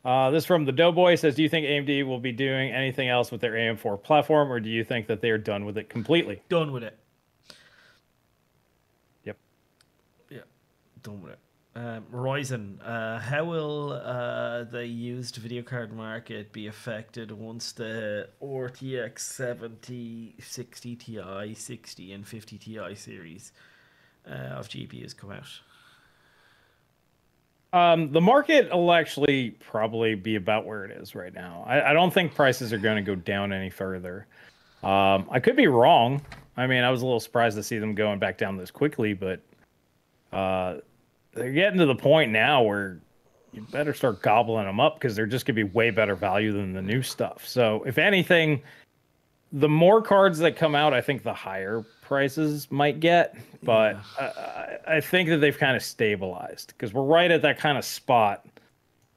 Uh, this from the Doughboy says, do you think A M D will be doing anything else with their A M four platform, or do you think that they are done with it completely? Done with it. Yep. Yeah, done with it. Um, Ryzen, uh, how will uh, the used video card market be affected once the R T X seventy, sixty Ti, sixty, and fifty Ti series uh, of G P Us come out? Um, the market will actually probably be about where it is right now. I, I don't think prices are going to go down any further. Um, I could be wrong. I mean, I was a little surprised to see them going back down this quickly, but uh, they're getting to the point now where you better start gobbling them up because they're just going to be way better value than the new stuff. So if anything, the more cards that come out, I think the higher prices might get, but yeah. I, I think that they've kind of stabilized because we're right at that kind of spot.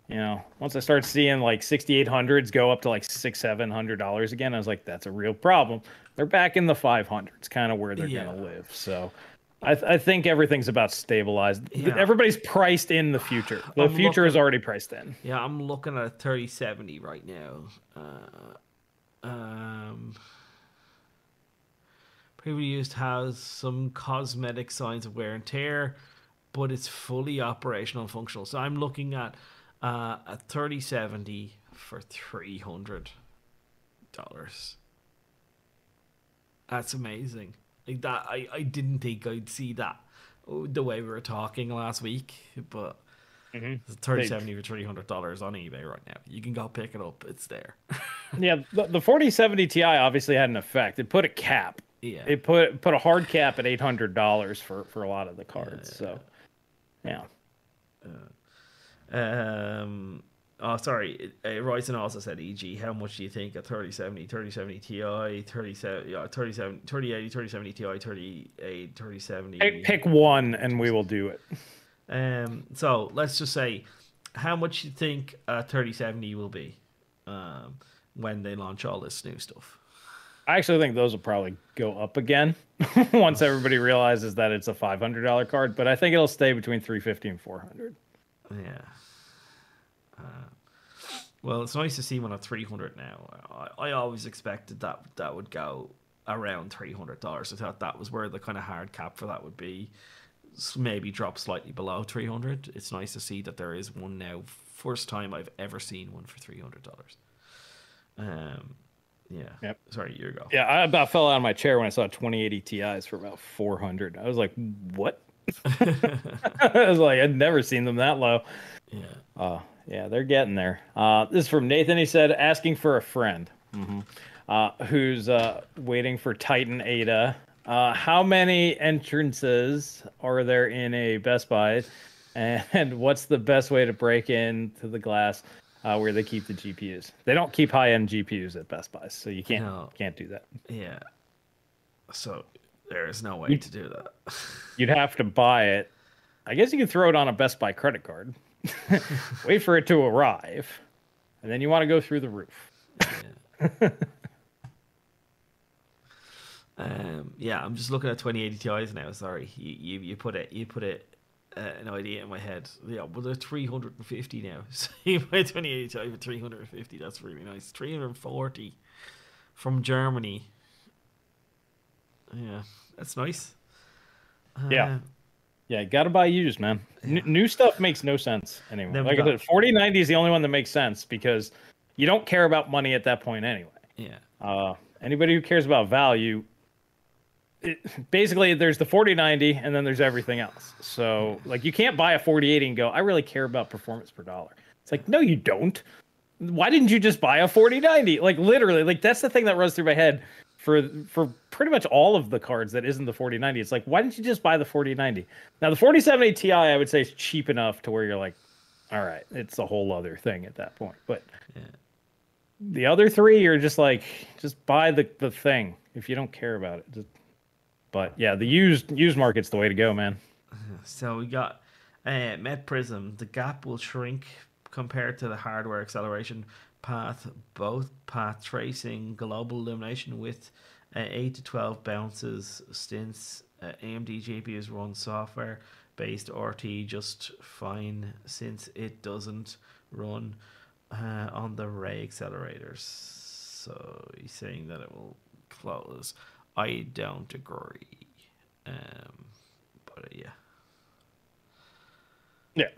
You know, once I start seeing like sixty-eight hundreds go up to like six, seven hundred dollars again, I was like, that's a real problem. They're back in the five hundreds, kind of where they're yeah. going to live. So I, th- I think everything's about stabilized. Yeah. Everybody's priced in the future. The I'm future looking, is already priced in. Yeah, I'm looking at a thirty seventy right now. Uh, um. Previously used has some cosmetic signs of wear and tear, but it's fully operational and functional. So I'm looking at uh, a thirty seventy for three hundred dollars. That's amazing. Like that, I, I didn't think I'd see that the way we were talking last week, but mm-hmm. It's thirty seventy for three hundred dollars on eBay right now. You can go pick it up. It's there. yeah, the, the forty seventy Ti obviously had an effect. It put a cap. Yeah. It put put a hard cap at eight hundred dollars for, for a lot of the cards. Uh, so, yeah. Uh, um. Oh, sorry. Uh, Ryzen also said, "E G, how much do you think a thirty seventy, thirty seventy Ti, thirty seventy, thirty eighty, thirty seventy Ti, thirty eighty, thirty seventy?" Pick one, and we will do it. Um. So let's just say, how much do you think a thirty seventy will be, um, when they launch all this new stuff? I actually think those will probably go up again once everybody realizes that it's a five hundred dollars card, but I think it'll stay between three hundred fifty dollars and four hundred dollars. Yeah. Uh, well, it's nice to see one at three hundred dollars now. I, I always expected that that would go around three hundred dollars. I thought that was where the kind of hard cap for that would be. So maybe drop slightly below three hundred dollars. It's nice to see that there is one now. First time I've ever seen one for three hundred dollars. Um. Yeah. Yep. Sorry, you go. Yeah, I about fell out of my chair when I saw twenty eighty Ti's for about four hundred. I was like, "What?" I was like, "I'd never seen them that low." Yeah. Uh, yeah, they're getting there. Uh, this is from Nathan. He said, "Asking for a friend." Mm-hmm. uh, who's uh, waiting for Titan Ada. Uh, how many entrances are there in a Best Buy? And what's the best way to break into the glass uh, where they keep the G P Us? They don't keep high-end G P Us at Best Buy, so you can't no. can't do that. Yeah. So there is no way you'd, to do that. You'd have to buy it. I guess you could throw it on a Best Buy credit card. Wait for it to arrive. And then you want to go through the roof. Yeah. um, yeah, I'm just looking at twenty eighty Ti's now. Sorry, you, you, you put it... You put it Uh, an idea in my head. Yeah, well, they're three hundred fifty now. So you buy twenty eighty Ti for three hundred fifty. That's really nice. three hundred forty from Germany. Yeah, that's nice. Uh, yeah. Yeah, gotta buy used, man. N- new stuff makes no sense anyway. Like I said, forty ninety is the only one that makes sense because you don't care about money at that point anyway. Yeah. Uh, anybody who cares about value... It, basically, there's the forty ninety, and then there's everything else. So, like, you can't buy a forty eighty and go, I really care about performance per dollar. It's like, no, you don't. Why didn't you just buy a forty ninety? Like, literally, like, that's the thing that runs through my head for for pretty much all of the cards that isn't the forty ninety. It's like, why didn't you just buy the forty ninety? Now, the forty seventy Ti, I would say, is cheap enough to where you're like, all right, it's a whole other thing at that point. But yeah. The other three, you're just like, just buy the, the thing if you don't care about it. Just... But yeah, the used used market's the way to go, man. So we got uh, MetPrism. The gap will shrink compared to the hardware acceleration path. Both path tracing global illumination with uh, eight to twelve bounces since uh, A M D G P Us run software based R T just fine since it doesn't run uh, on the Ray accelerators. So he's saying that it will close. I don't agree, um, but uh, yeah, yeah.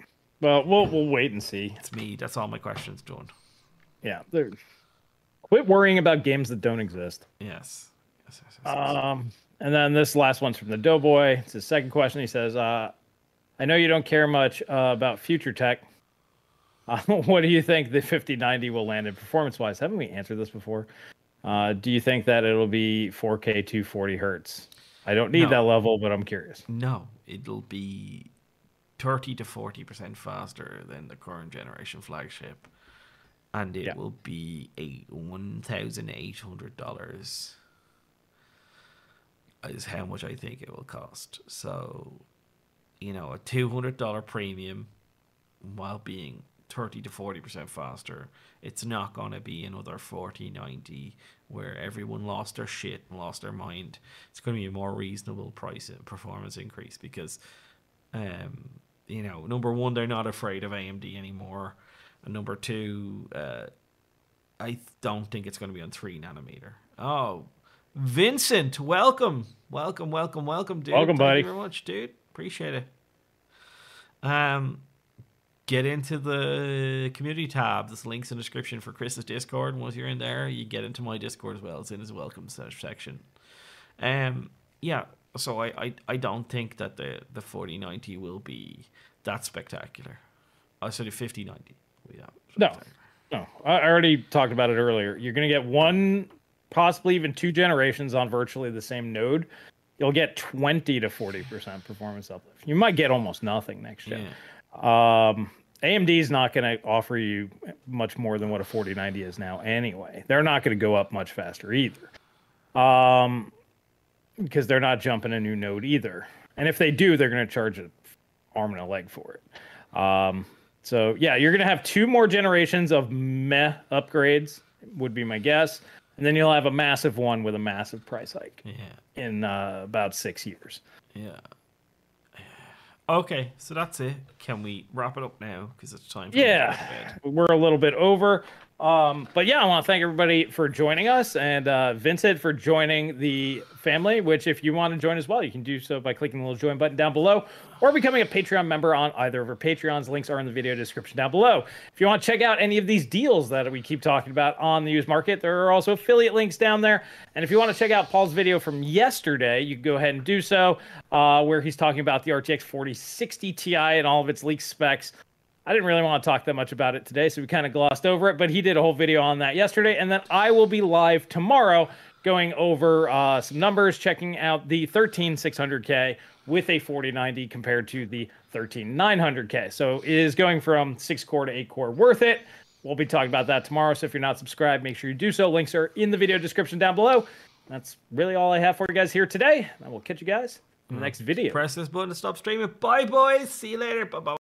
Well, we'll we'll wait and see. It's me. That's all my questions, John. Yeah, quit worrying about games that don't exist. Yes. Yes, yes, yes, yes. Um, and then this last one's from the Doughboy. It's his second question. He says, uh, "I know you don't care much uh, about future tech. Uh, what do you think the fifty ninety will land in performance-wise? Haven't we answered this before?" Uh, do you think that it'll be four K two forty hertz? I don't need no. that level, but I'm curious. No, it'll be thirty to forty percent faster than the current generation flagship, and it yeah. will be a one thousand eight hundred dollars is how much I think it will cost. So, you know, a two hundred dollars premium while being thirty to forty percent faster. It's not going to be another forty ninety where everyone lost their shit and lost their mind. It's going to be a more reasonable price performance increase because, um, you know, number one, they're not afraid of A M D anymore. And number two, uh, I don't think it's going to be on three nanometer. Oh, Vincent, welcome. Welcome, welcome, welcome, dude. Welcome, buddy. Thank you very much, dude. Appreciate it. Um, Get into the community tab. This link's in the description for Chris's Discord. And once you're in there, you get into my Discord as well. It's in his welcome section. Um, yeah, so I, I, I don't think that the, the forty ninety will be that spectacular. Oh, so the fifty ninety. No, no. I already talked about it earlier. You're going to get one, possibly even two generations on virtually the same node. You'll get twenty to forty percent performance uplift. You might get almost nothing next gen. Yeah. Um, A M D's not going to offer you much more than what a forty ninety is now anyway. They're not going to go up much faster either, um, because they're not jumping a new node either. And if they do, they're going to charge an arm and a leg for it. Um, so, yeah, you're going to have two more generations of meh upgrades, would be my guess. And then you'll have a massive one with a massive price hike yeah. in uh, about six years. Yeah. Okay, so that's it. Can we wrap it up now? Because it's time for yeah, me to go to bed. We're a little bit over. Um, but yeah, I want to thank everybody for joining us, and uh, Vincent for joining the family, which if you want to join as well, you can do so by clicking the little join button down below or becoming a Patreon member on either of our Patreons. Links are in the video description down below. If you want to check out any of these deals that we keep talking about on the used market, there are also affiliate links down there. And if you want to check out Paul's video from yesterday, you can go ahead and do so, uh, where he's talking about the R T X forty sixty Ti and all of its leaked specs. I didn't really want to talk that much about it today, so we kind of glossed over it, but he did a whole video on that yesterday. And then I will be live tomorrow going over uh, some numbers, checking out the thirteen six hundred K with a forty ninety compared to the thirteen nine hundred K. So is going from six core to eight core worth it? We'll be talking about that tomorrow. So if you're not subscribed, make sure you do so. Links are in the video description down below. That's really all I have for you guys here today. I will catch you guys in the next video. Press this button to stop streaming. Bye, boys. See you later. Bye-bye.